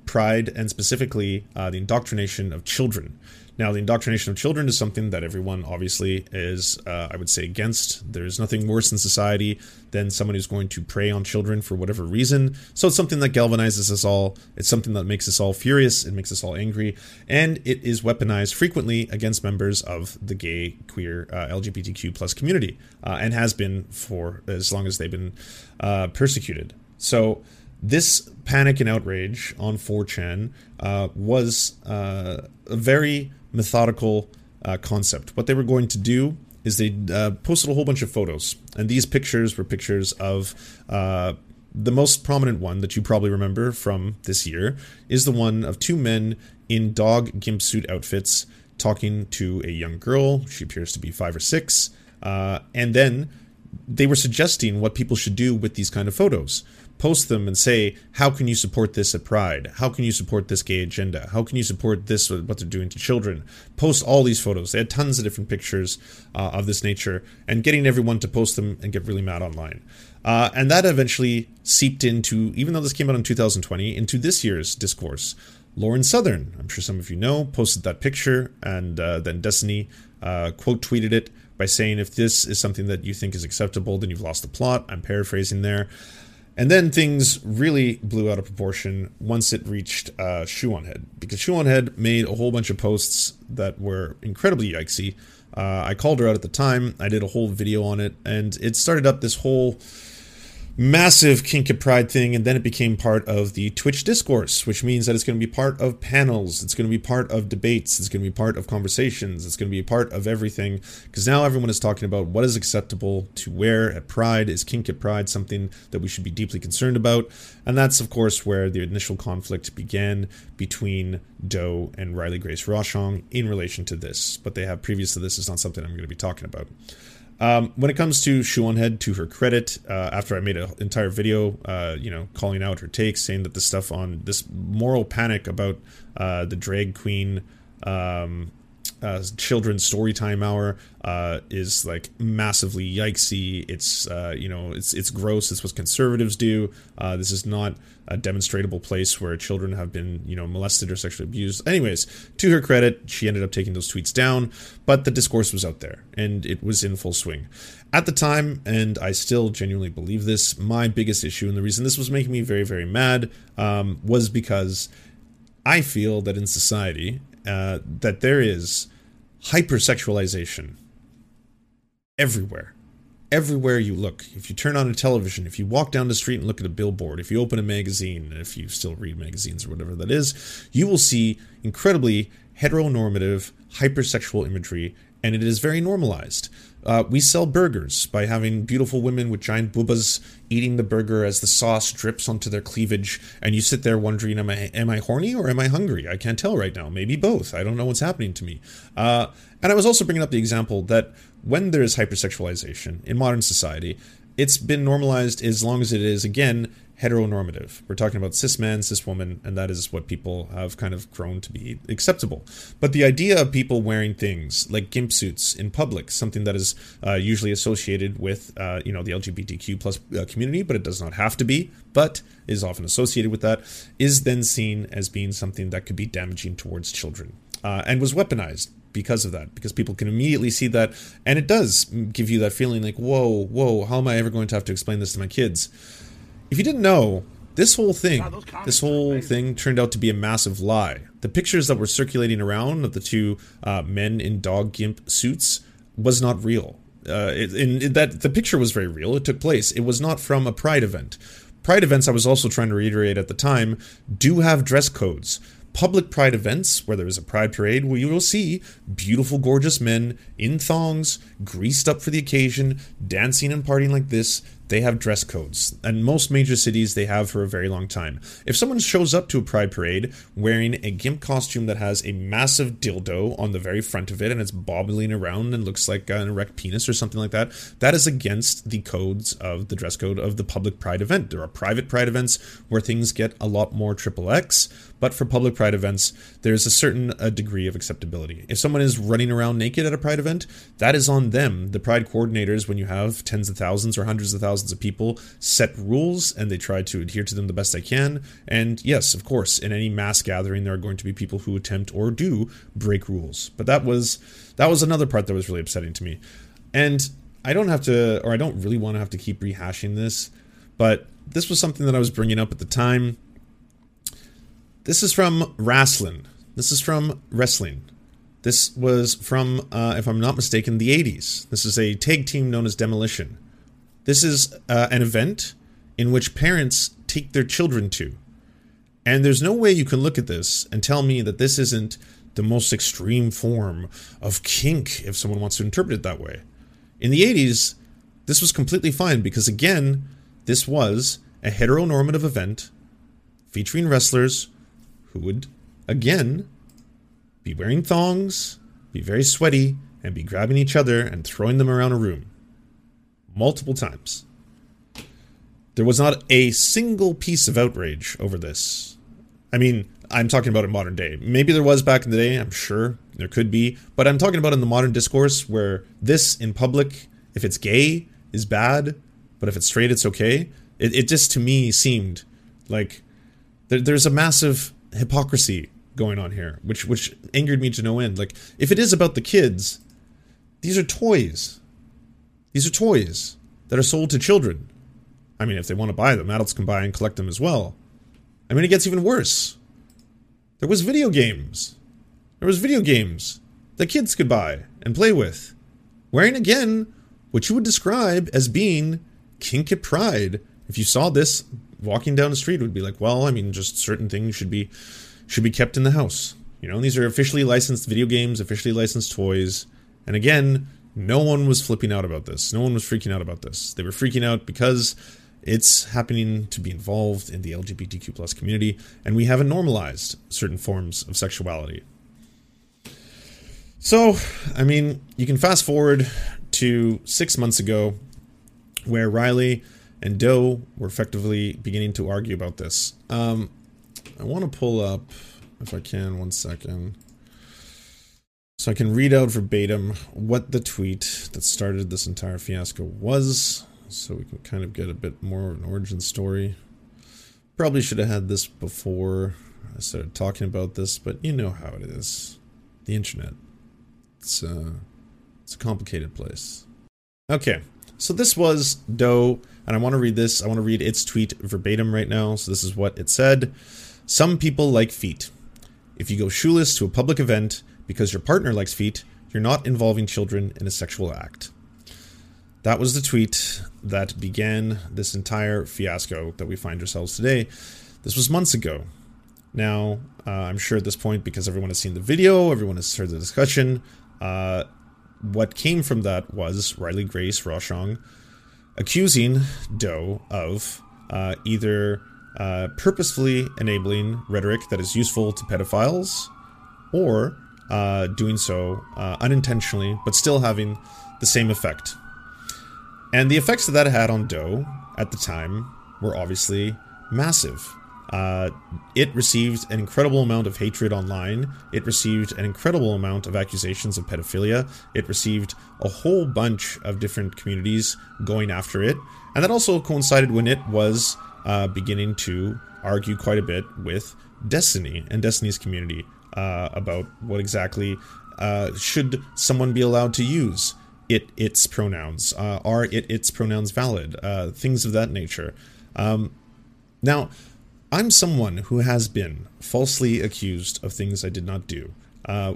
Pride, and specifically the indoctrination of children. Now, the indoctrination of children is something that everyone obviously is, I would say, against. There's nothing worse in society than someone who's going to prey on children for whatever reason. So it's something that galvanizes us all. It's something that makes us all furious. It makes us all angry. And it is weaponized frequently against members of the gay, queer, LGBTQ plus community, and has been for as long as they've been persecuted. So this panic and outrage on 4chan was a very methodical concept. What they were going to do is they posted a whole bunch of photos, and these pictures were pictures of the most prominent one that you probably remember from this year is the one of two men in dog gimp suit outfits talking to a young girl. She appears to be 5 or 6, and then they were suggesting what people should do with these kind of photos. Post them and say, how can you support this at Pride? How can you support this gay agenda? How can you support this, what they're doing to children? Post all these photos. They had tons of different pictures of this nature, and getting everyone to post them and get really mad online. And that eventually seeped into, even though this came out in 2020, into this year's discourse. Lauren Southern, I'm sure some of you know, posted that picture, and then Destiny quote tweeted it by saying, if this is something that you think is acceptable, then you've lost the plot. I'm paraphrasing there. And then things really blew out of proportion once it reached ShoeOnHead, because ShoeOnHead made a whole bunch of posts that were incredibly yikesy. I called her out at the time. I did a whole video on it, and it started up this whole massive kink and pride thing, and then it became part of the Twitch discourse, which means that it's going to be part of panels, it's going to be part of debates, it's going to be part of conversations, it's going to be part of everything, because now everyone is talking about what is acceptable to wear at Pride. Is kink at Pride something that we should be deeply concerned about? And that's, of course, where the initial conflict began between Doe and Riley Grace Roshong in relation to this, but they have previous to this is not something I'm going to be talking about. When it comes to ShoeOnHead, to her credit, after I made an entire video, calling out her takes, saying that the stuff on this moral panic about the drag queen children's story time hour is like massively yikesy. It's it's gross. It's what conservatives do. This is not a demonstrable place where children have been molested or sexually abused. Anyways, to her credit, she ended up taking those tweets down, but the discourse was out there and it was in full swing at the time. And I still genuinely believe this. My biggest issue, and the reason this was making me very, very mad, was because I feel that in society, that there is hypersexualization everywhere. Everywhere you look. If you turn on a television, if you walk down the street and look at a billboard, if you open a magazine, if you still read magazines or whatever that is, you will see incredibly heteronormative, hypersexual imagery, and it is very normalized. We sell burgers by having beautiful women with giant boobas eating the burger as the sauce drips onto their cleavage, and you sit there wondering, am I horny or am I hungry? I can't tell right now. Maybe both. I don't know what's happening to me. And I was also bringing up the example that when there is hypersexualization in modern society, it's been normalized as long as it is, again, heteronormative. We're talking about cis man, cis woman, and that is what people have kind of grown to be acceptable. But the idea of people wearing things like gimp suits in public, something that is usually associated with, the LGBTQ plus community, but it does not have to be, but is often associated with that, is then seen as being something that could be damaging towards children, and was weaponized because of that, because people can immediately see that, and it does give you that feeling like, whoa, how am I ever going to have to explain this to my kids? If you didn't know, this whole thing turned out to be a massive lie. The pictures that were circulating around of the two men in dog gimp suits was not real. The picture was very real. It took place. It was not from a Pride event. Pride events, I was also trying to reiterate at the time, do have dress codes. Public Pride events, where there is a Pride parade, where you will see beautiful, gorgeous men in thongs, greased up for the occasion, dancing and partying like this. They have dress codes, and most major cities they have for a very long time. If someone shows up to a Pride parade wearing a gimp costume that has a massive dildo on the very front of it and it's bobbling around and looks like an erect penis or something like that, that is against the codes of the dress code of the public Pride event. There are private Pride events where things get a lot more XXX, but for public Pride events, there's a certain degree of acceptability. If someone is running around naked at a Pride event, that is on them. The Pride coordinators, when you have tens of thousands or hundreds of thousands of people, set rules and they try to adhere to them the best they can. And yes, of course, in any mass gathering, there are going to be people who attempt or do break rules. But that was another part that was really upsetting to me. And I don't really want to have to keep rehashing this, but this was something that I was bringing up at the time. This is from wrestling. This was from, if I'm not mistaken, the 80s. This is a tag team known as Demolition. This is an event in which parents take their children to. And there's no way you can look at this and tell me that this isn't the most extreme form of kink, if someone wants to interpret it that way. In the 80s, this was completely fine because, again, this was a heteronormative event featuring wrestlers who would, again, be wearing thongs, be very sweaty, and be grabbing each other and throwing them around a room. Multiple times. There was not a single piece of outrage over this. I mean, I'm talking about in modern day. Maybe there was back in the day, I'm sure. There could be. But I'm talking about in the modern discourse where this in public, if it's gay, is bad, but if it's straight, it's okay. It just, to me, seemed like there's a massive hypocrisy going on here, which angered me to no end. Like, if it is about the kids, these are toys. These are toys that are sold to children. I mean, if they want to buy them, adults can buy and collect them as well. I mean, it gets even worse. There was video games. That kids could buy and play with. Wearing, again, what you would describe as being kink at Pride. If you saw this walking down the street, it would be like, well, I mean, just certain things should be kept in the house. You know, these are officially licensed video games, officially licensed toys. And again, no one was flipping out about this. No one was freaking out about this. They were freaking out because it's happening to be involved in the LGBTQ plus community, and we haven't normalized certain forms of sexuality. So, I mean, you can fast forward to 6 months ago where Riley and Doe were effectively beginning to argue about this. I want to pull up, if I can, 1 second. So I can read out verbatim what the tweet that started this entire fiasco was, so we can kind of get a bit more of an origin story. Probably should have had this before I started talking about this, but you know how it is. The internet. It's a complicated place. Okay, so this was Doe, and I want to read this. I want to read its tweet verbatim right now, so this is what it said. Some people like feet. If you go shoeless to a public event because your partner likes feet, you're not involving children in a sexual act. That was the tweet that began this entire fiasco that we find ourselves today. This was months ago. Now, I'm sure at this point, because everyone has seen the video, everyone has heard the discussion, what came from that was Riley Grace Roshong accusing Doe of either purposefully enabling rhetoric that is useful to pedophiles, or doing so unintentionally, but still having the same effect. And the effects that had on Doe at the time were obviously massive. It received an incredible amount of hatred online. It received an incredible amount of accusations of pedophilia. It received a whole bunch of different communities going after it. And that also coincided when it was beginning to argue quite a bit with Destiny and Destiny's community about what exactly Should someone be allowed to use it/its pronouns? Are it/its pronouns valid? Things of that nature. Now, I'm someone who has been falsely accused of things I did not do.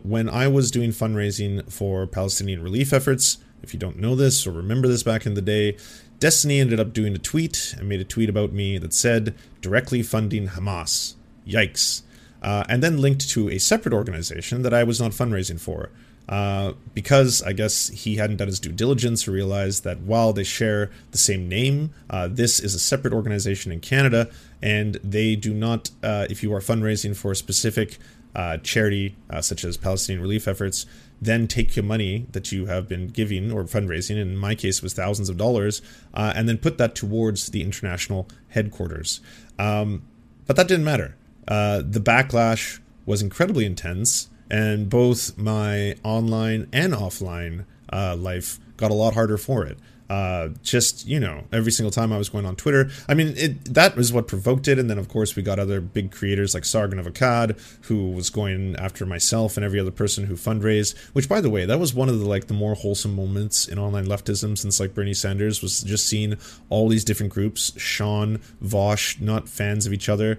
When I was doing fundraising for Palestinian relief efforts, if you don't know this or remember this back in the day, Destiny ended up doing a tweet and made a tweet about me that said, directly funding Hamas. Yikes. And then linked to a separate organization that I was not fundraising for. Because I guess he hadn't done his due diligence or realized that while they share the same name, this is a separate organization in Canada, and they do not, if you are fundraising for a specific charity, such as Palestinian relief efforts, then take your money that you have been giving or fundraising, in my case it was thousands of dollars, and then put that towards the international headquarters. But that didn't matter. The backlash was incredibly intense. And both my online and offline life got a lot harder for it. Just, you know, every single time I was going on Twitter. I mean, that was what provoked it. And then, of course, we got other big creators like Sargon of Akkad, who was going after myself and every other person who fundraised. Which, by the way, that was one of the more wholesome moments in online leftism since, Bernie Sanders, was just seeing all these different groups. Sean, Vosh, not fans of each other.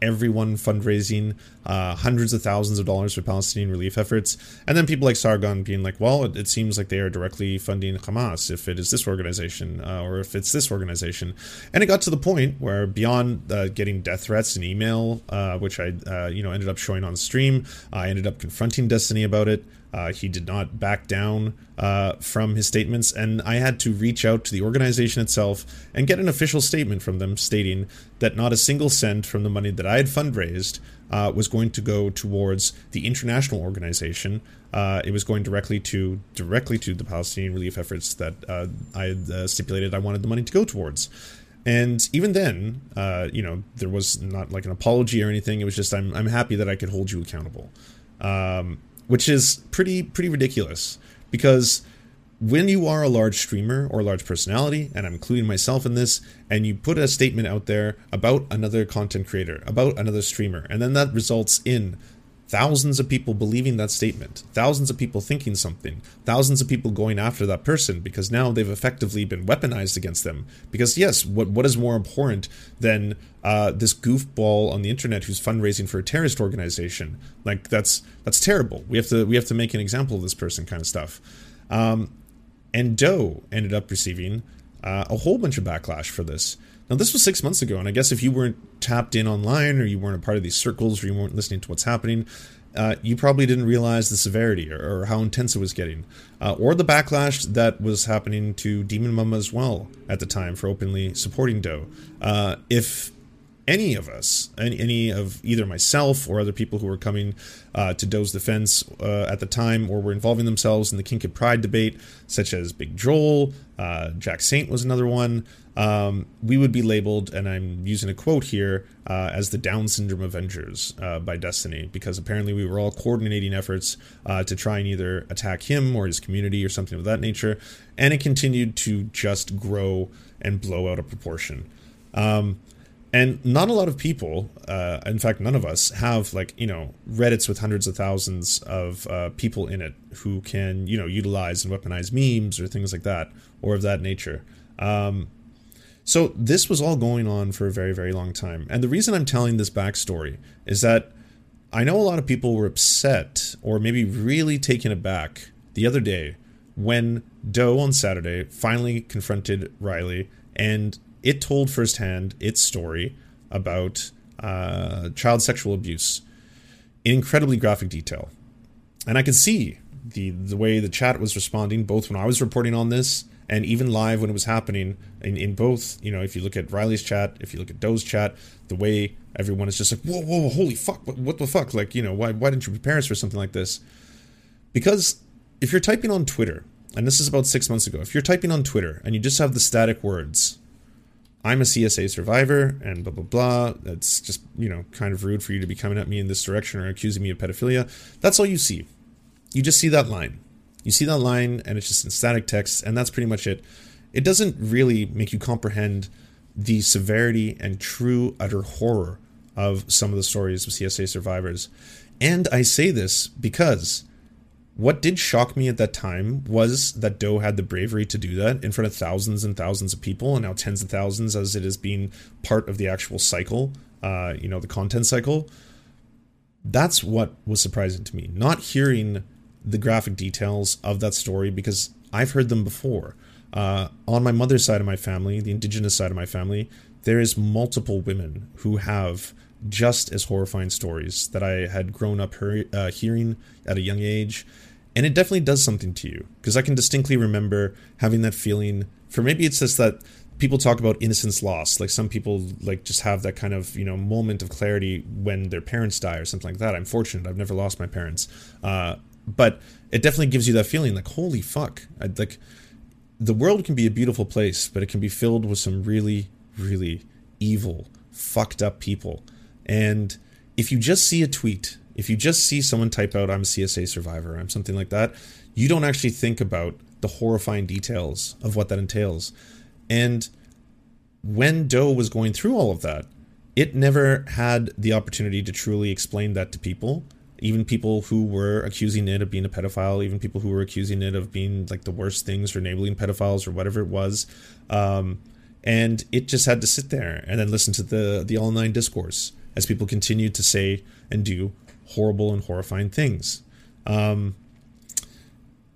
Everyone fundraising hundreds of thousands of dollars for Palestinian relief efforts. And then people like Sargon being like, well, it seems like they are directly funding Hamas if it is this organization or if it's this organization. And it got to the point where, beyond getting death threats and email, which I ended up showing on stream, I ended up confronting Destiny about it. He did not back down from his statements, and I had to reach out to the organization itself and get an official statement from them stating that not a single cent from the money that I had fundraised was going to go towards the international organization. It was going directly to the Palestinian relief efforts that I had stipulated I wanted the money to go towards. And even then, there was not an apology or anything. It was just, I'm happy that I could hold you accountable. Which is pretty ridiculous, because when you are a large streamer or a large personality, and I'm including myself in this, and you put a statement out there about another content creator, about another streamer, and then that results in thousands of people believing that statement, thousands of people thinking something, thousands of people going after that person, because now they've effectively been weaponized against them. Because yes, what is more abhorrent than this goofball on the internet who's fundraising for a terrorist organization? That's terrible. We have to make an example of this person, kind of stuff. And Doe ended up receiving a whole bunch of backlash for this. Now, this was 6 months ago, and I guess if you weren't tapped in online, or you weren't a part of these circles, or you weren't listening to what's happening, you probably didn't realize the severity or how intense it was getting, or the backlash that was happening to Demon Mama as well at the time for openly supporting Doe. If any of us, any of either myself or other people who were coming to Doe's defense at the time, or were involving themselves in the Kink and Pride debate, such as Big Joel, Jack Saint was another one, we would be labeled, and I'm using a quote here, as the Down Syndrome Avengers by Destiny, because apparently we were all coordinating efforts to try and either attack him or his community or something of that nature, and it continued to just grow and blow out of proportion. And not a lot of people, in fact, none of us, have, Reddits with hundreds of thousands of people in it who can, utilize and weaponize memes or things like that, or of that nature. So this was all going on for a very, very long time. And the reason I'm telling this backstory is that I know a lot of people were upset, or maybe really taken aback, the other day when Doe on Saturday finally confronted Riley, and it told firsthand its story about child sexual abuse in incredibly graphic detail. And I could see the way the chat was responding, both when I was reporting on this and even live when it was happening, in both, if you look at Riley's chat, if you look at Doe's chat, the way everyone is just like, whoa, holy fuck, what the fuck? Why didn't you prepare us for something like this? Because if you're typing on Twitter, and this is about 6 months ago, if you're typing on Twitter and you just have the static words, I'm a CSA survivor, and blah, blah, blah. That's just, kind of rude for you to be coming at me in this direction or accusing me of pedophilia. That's all you see. You just see that line. You see that line, and it's just in static text, and that's pretty much it. It doesn't really make you comprehend the severity and true utter horror of some of the stories of CSA survivors. And I say this because What did shock me at that time was that Doe had the bravery to do that in front of thousands and thousands of people, and now tens of thousands, as it has been part of the actual cycle, you know, the content cycle. That's what was surprising to me. Not hearing the graphic details of that story, because I've heard them before. On my mother's side of my family, the indigenous side of my family, there is multiple women who have just as horrifying stories that I had grown up hearing at a young age. And it definitely does something to you, because I can distinctly remember having that feeling. For maybe it's just that people talk about innocence lost, like some people like just have that kind of, you know, moment of clarity when their parents die or something like that. I'm fortunate, I've never lost my parents, but it definitely gives you that feeling like, holy fuck, like the world can be a beautiful place, but it can be filled with some really, really evil, fucked up people. And if you just see a tweet, if you just see someone type out, I'm a CSA survivor, I'm something like that, you don't actually think about the horrifying details of what that entails. And when Doe was going through all of that, it never had the opportunity to truly explain that to people, even people who were accusing it of being a pedophile, even people who were accusing it of being like the worst things for enabling pedophiles or whatever it was. And it just had to sit there and then listen to the online discourse as people continued to say and do horrible and horrifying things. And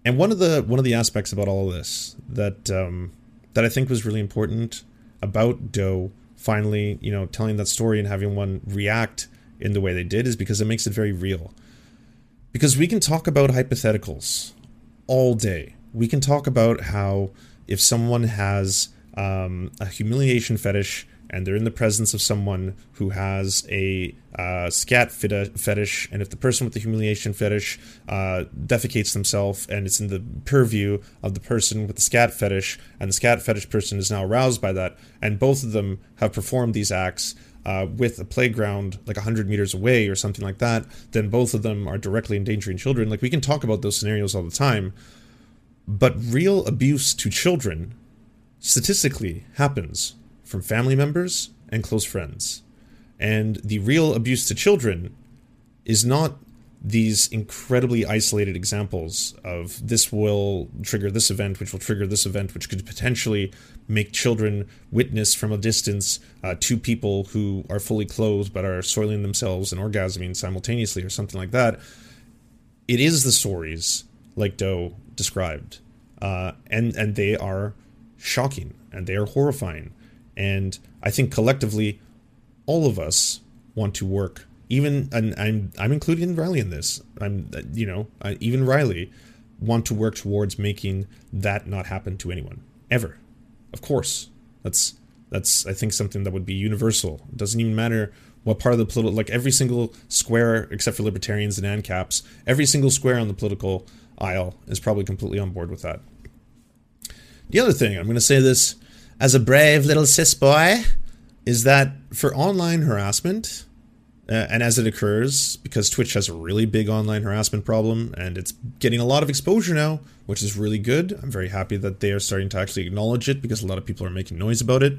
one of the aspects about all of this that that I think was really important about Doe finally, you know, telling that story and having one react in the way they did, is because it makes it very real. Because we can talk about hypotheticals all day. We can talk about how if someone has a humiliation fetish, and they're in the presence of someone who has a scat fetish, and if the person with the humiliation fetish defecates themselves, and it's in the purview of the person with the scat fetish, and the scat fetish person is now aroused by that, and both of them have performed these acts with a playground like 100 meters away or something like that, then both of them are directly endangering children. Like, we can talk about those scenarios all the time, but real abuse to children statistically happens from family members and close friends. And the real abuse to children is not these incredibly isolated examples of this will trigger this event, which will trigger this event, which could potentially make children witness from a distance two people who are fully clothed but are soiling themselves and orgasming simultaneously or something like that. It is the stories like Doe described. And they are shocking and they are horrifying. And I think collectively, all of us want to work. Even, and I'm including Riley in this. Even Riley want to work towards making that not happen to anyone ever. Of course, that's I think something that would be universal. It doesn't even matter what part of the political, like every single square except for libertarians and ANCAPs, every single square on the political aisle is probably completely on board with that. The other thing, I'm going to say this as a brave little cis boy, is that for online harassment, and as it occurs, because Twitch has a really big online harassment problem, and it's getting a lot of exposure now, which is really good. I'm very happy that they are starting to actually acknowledge it, because a lot of people are making noise about it.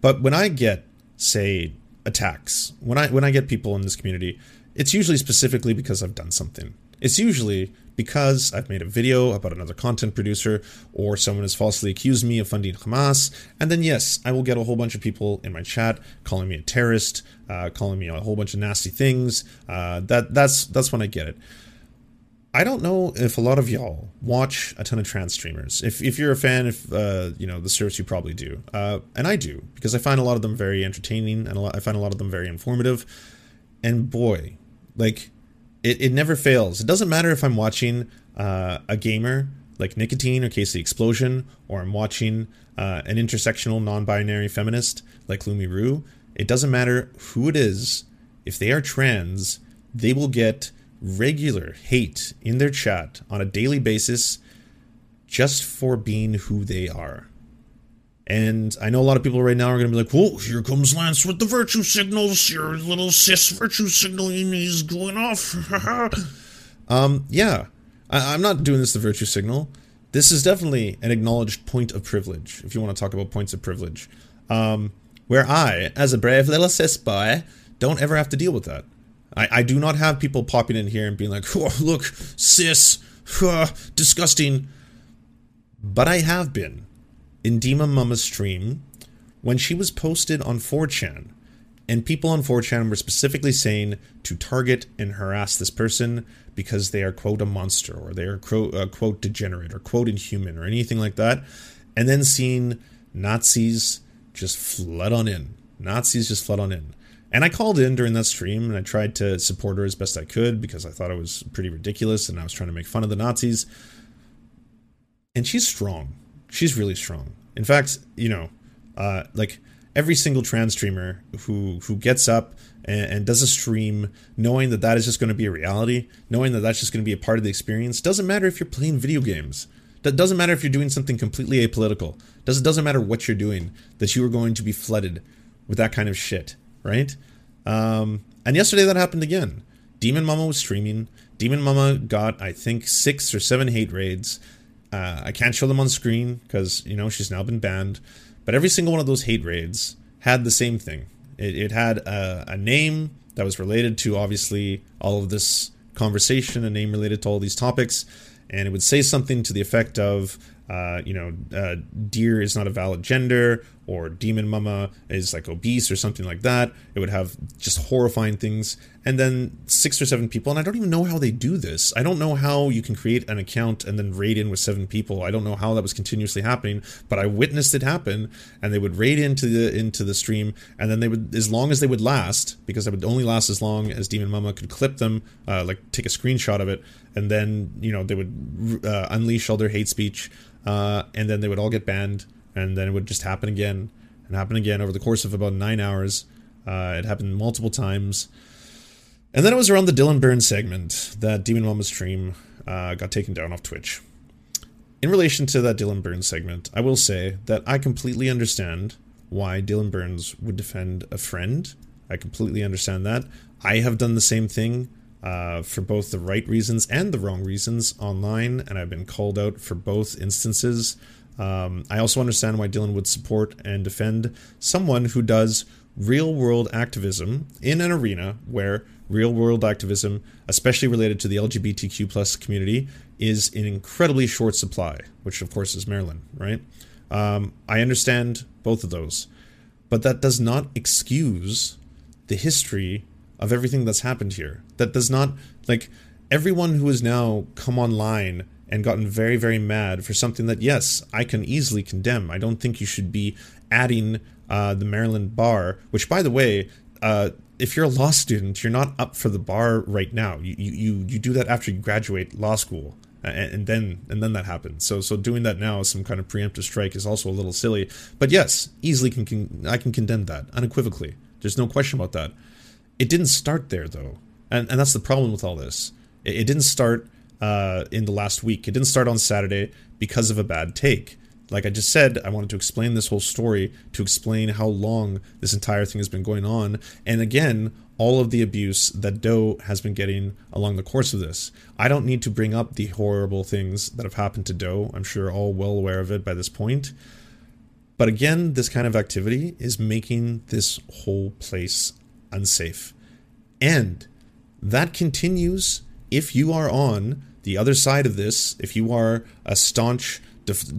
But when I get, say, attacks, when I get people in this community, it's usually specifically because I've done something. It's usually because I've made a video about another content producer, or someone has falsely accused me of funding Hamas. And then, yes, I will get a whole bunch of people in my chat calling me a terrorist, calling me a whole bunch of nasty things. That's when I get it. I don't know if a lot of y'all watch a ton of trans streamers. If you're a fan of the service, you probably do. And I do, because I find a lot of them very entertaining, and I find a lot of them very informative. And boy, like, It never fails. It doesn't matter if I'm watching a gamer like Nicotine or Casey Explosion, or I'm watching an intersectional non-binary feminist like Lumi Roo. It doesn't matter who it is. If they are trans, they will get regular hate in their chat on a daily basis just for being who they are. And I know a lot of people right now are going to be like, whoa, here comes Lance with the virtue signals. Your little cis virtue signaling is going off. I'm not doing this the virtue signal. This is definitely an acknowledged point of privilege, if you want to talk about points of privilege. Where I, as a brave little cis boy, don't ever have to deal with that. I do not have people popping in here and being like, oh, look, cis, disgusting. But I have been. In Dima Mama's stream, when she was posted on 4chan, and people on 4chan were specifically saying to target and harass this person because they are, quote, a monster, or they are, quote, degenerate, or, quote, inhuman, or anything like that. And then seeing Nazis just flood on in. Nazis just flood on in. And I called in during that stream, and I tried to support her as best I could because I thought it was pretty ridiculous, and I was trying to make fun of the Nazis. And she's strong. She's really strong. In fact, you know, like every single trans streamer who gets up and does a stream knowing that that is just going to be a reality, knowing that that's just going to be a part of the experience, doesn't matter if you're playing video games. That doesn't matter if you're doing something completely apolitical. Doesn't matter what you're doing, that you are going to be flooded with that kind of shit, right? And yesterday that happened again. Demon Mama was streaming. Demon Mama got, I think, 6 or 7 hate raids. I can't show them on screen because, you know, she's now been banned. But every single one of those hate raids had the same thing. It had a name that was related to, obviously, all of this conversation, a name related to all these topics. And it would say something to the effect of, you know, deer is not a valid gender, or demon mama is like obese or something like that. It would have just horrifying things. And then 6 or 7 people, and I don't even know how they do this. I don't know how you can create an account and then raid in with 7 people. I don't know how that was continuously happening, but I witnessed it happen. And they would raid into the stream, and then they would, as long as they would last, because it would only last as long as Demon Mama could clip them, like take a screenshot of it, and then, you know, they would unleash all their hate speech, and then they would all get banned. And then it would just happen again and happen again over the course of about 9 hours. It happened multiple times. And then it was around the Dylan Burns segment that Demon Mama stream got taken down off Twitch. In relation to that Dylan Burns segment, I will say that I completely understand why Dylan Burns would defend a friend. I completely understand that. I have done the same thing for both the right reasons and the wrong reasons online, and I've been called out for both instances. I also understand why Dylan would support and defend someone who does real-world activism in an arena where real-world activism, especially related to the LGBTQ plus community, is in incredibly short supply, which of course is Maryland, right? I understand both of those, but that does not excuse the history of everything that's happened here. That does not, like, everyone who has now come online and gotten very, very mad for something that, yes, I can easily condemn. I don't think you should be adding the Maryland bar, which, by the way, if you're a law student, you're not up for the bar right now. You do that after you graduate law school, and then that happens. So doing that now as some kind of preemptive strike is also a little silly. But yes, easily I can condemn that unequivocally. There's no question about that. It didn't start there, though, and that's the problem with all this. It didn't start in the last week. It didn't start on Saturday because of a bad take. Like I just said, I wanted to explain this whole story, to explain how long this entire thing has been going on, and again, all of the abuse that Doe has been getting along the course of this. I don't need to bring up the horrible things that have happened to Doe. I'm sure all well aware of it by this point. But again, this kind of activity is making this whole place unsafe. And that continues if you are on the other side of this, if you are a staunch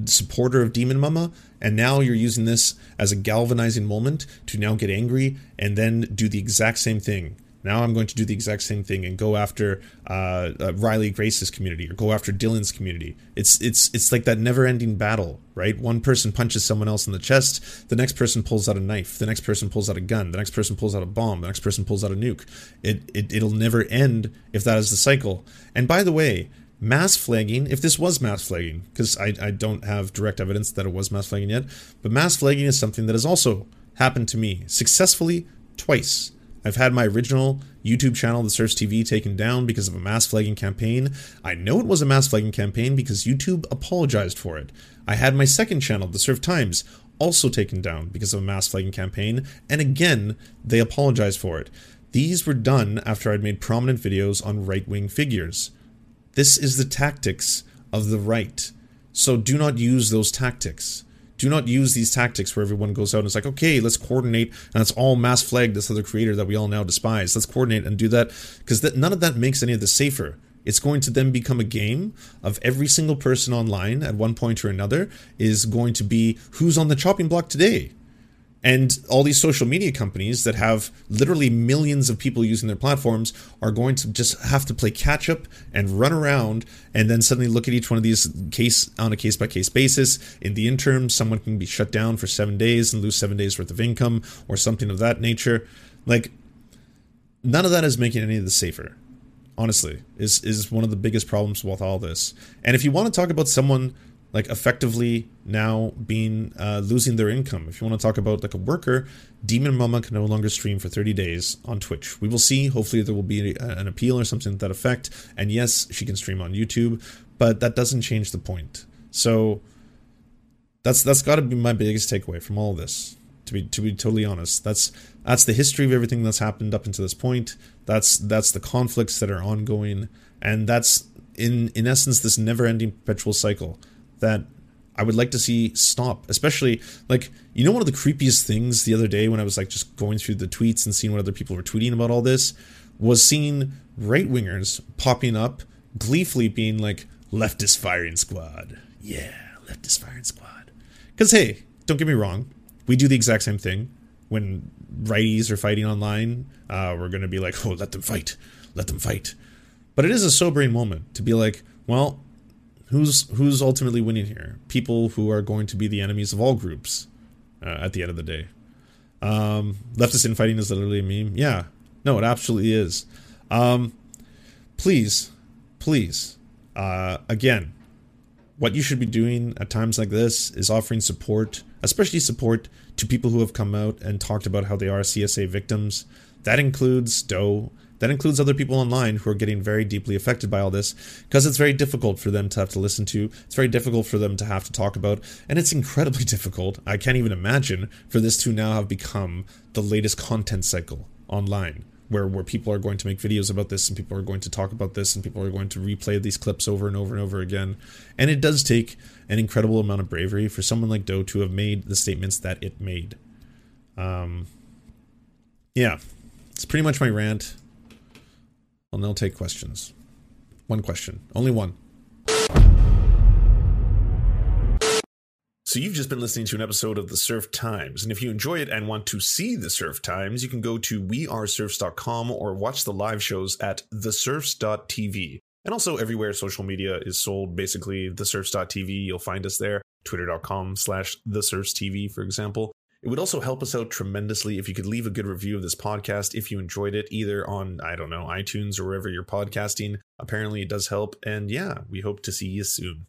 supporter of Demon Mama, and now you're using this as a galvanizing moment to now get angry and then do the exact same thing. Now I'm going to do the exact same thing and go after Riley Grace's community, or go after Dylan's community. It's like that never-ending battle, right? One person punches someone else in the chest, the next person pulls out a knife, the next person pulls out a gun, the next person pulls out a bomb, the next person pulls out a nuke. It'll never end if that is the cycle. And by the way, mass flagging, if this was mass flagging, because I don't have direct evidence that it was mass flagging yet, but mass flagging is something that has also happened to me successfully twice. I've had my original YouTube channel, TheSerfs.tv, taken down because of a mass flagging campaign. I know it was a mass flagging campaign because YouTube apologized for it. I had my second channel, The Serf Times, also taken down because of a mass flagging campaign, and again, they apologized for it. These were done after I'd made prominent videos on right-wing figures. This is the tactics of the right, so do not use those tactics. Do not use these tactics where everyone goes out and it's like, okay, let's coordinate and let's all mass flag this other creator that we all now despise. Let's coordinate and do that, because none of that makes any of this safer. It's going to then become a game of every single person online at one point or another is going to be who's on the chopping block today. And all these social media companies that have literally millions of people using their platforms are going to just have to play catch up and run around and then suddenly look at each one of these case on a case-by-case basis. In the interim, someone can be shut down for 7 days and lose 7 days worth of income or something of that nature. Like, none of that is making any of this safer. Honestly, is one of the biggest problems with all this. And if you want to talk about someone like effectively now being losing their income, if you want to talk about like a worker, Demon Mama can no longer stream for 30 days on Twitch. We will see. Hopefully there will be an appeal or something to that effect. And yes, she can stream on YouTube, but that doesn't change the point. So that's got to be my biggest takeaway from all of this. To be totally honest, that's the history of everything that's happened up until this point. That's the conflicts that are ongoing, and that's in essence this never-ending perpetual cycle that I would like to see stop. Especially, like, you know, one of the creepiest things the other day when I was like just going through the tweets and seeing what other people were tweeting about all this was seeing right-wingers popping up gleefully being like, leftist firing squad. Yeah, leftist firing squad. Because hey, don't get me wrong. We do the exact same thing when righties are fighting online. We're going to be like, oh, let them fight. But it is a sobering moment to be like, well, who's ultimately winning here? People who are going to be the enemies of all groups at the end of the day. Leftist infighting is literally a meme. Yeah, no, it absolutely is. Please, again, what you should be doing at times like this is offering support, especially support to people who have come out and talked about how they are CSA victims. That includes Doe. That includes other people online who are getting very deeply affected by all this, because it's very difficult for them to have to listen to. It's very difficult for them to have to talk about. And it's incredibly difficult, I can't even imagine, for this to now have become the latest content cycle online, where people are going to make videos about this, and people are going to talk about this, and people are going to replay these clips over and over and over again. And it does take an incredible amount of bravery for someone like Doe to have made the statements that it made. Yeah, it's pretty much my rant. I'll now take questions. One question, only one. So you've just been listening to an episode of The Serf Times, and if you enjoy it and want to see The Serf Times, you can go to weareserfs.com or watch the live shows at TheSerfs.tv. And also everywhere social media is sold, basically TheSerfs.tv, you'll find us there, twitter.com/TheSerfsTV, for example. It would also help us out tremendously if you could leave a good review of this podcast if you enjoyed it, either on, I don't know, iTunes or wherever you're podcasting. Apparently it does help, and yeah, we hope to see you soon.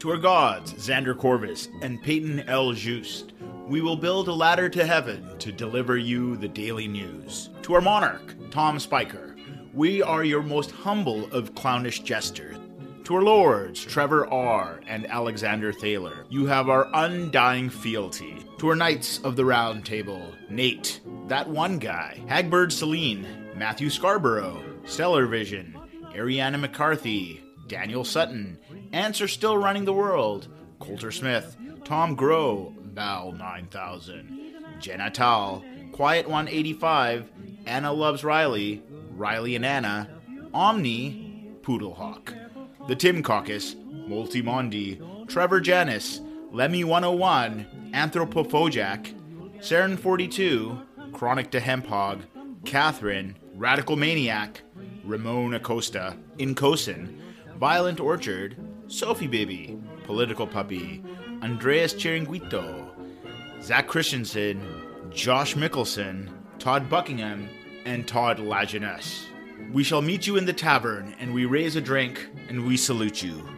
To our gods, Xander Corvus and Peyton L. Juste, we will build a ladder to heaven to deliver you the daily news. To our monarch, Tom Spiker, we are your most humble of clownish jesters. To our lords, Trevor R. and Alexander Thaler, you have our undying fealty. To our knights of the round table, Nate, that one guy, Hagbard Celine, Matthew Scarborough, Stellar Vision, Ariana McCarthy, Daniel Sutton, Ants Are Still Running the World, Coulter Smith, Tom Groh, Val 9000, Jenna Tal, Quiet 185, Anna Loves Riley, Riley and Anna, Omni, Poodlehawk, The Tim Caucus, Multimondi, Trevor Janis, Lemmy 101, Anthropophojack, Saren 42, Chronic de Hemphog, Catherine, Radical Maniac, Ramon Acosta, Incosin, Violent Orchard, Sophie Baby, Political Puppy, Andreas Chiringuito, Zach Christensen, Josh Mickelson, Todd Buckingham, and Todd Lajeunesse. We shall meet you in the tavern, and we raise a drink, and we salute you.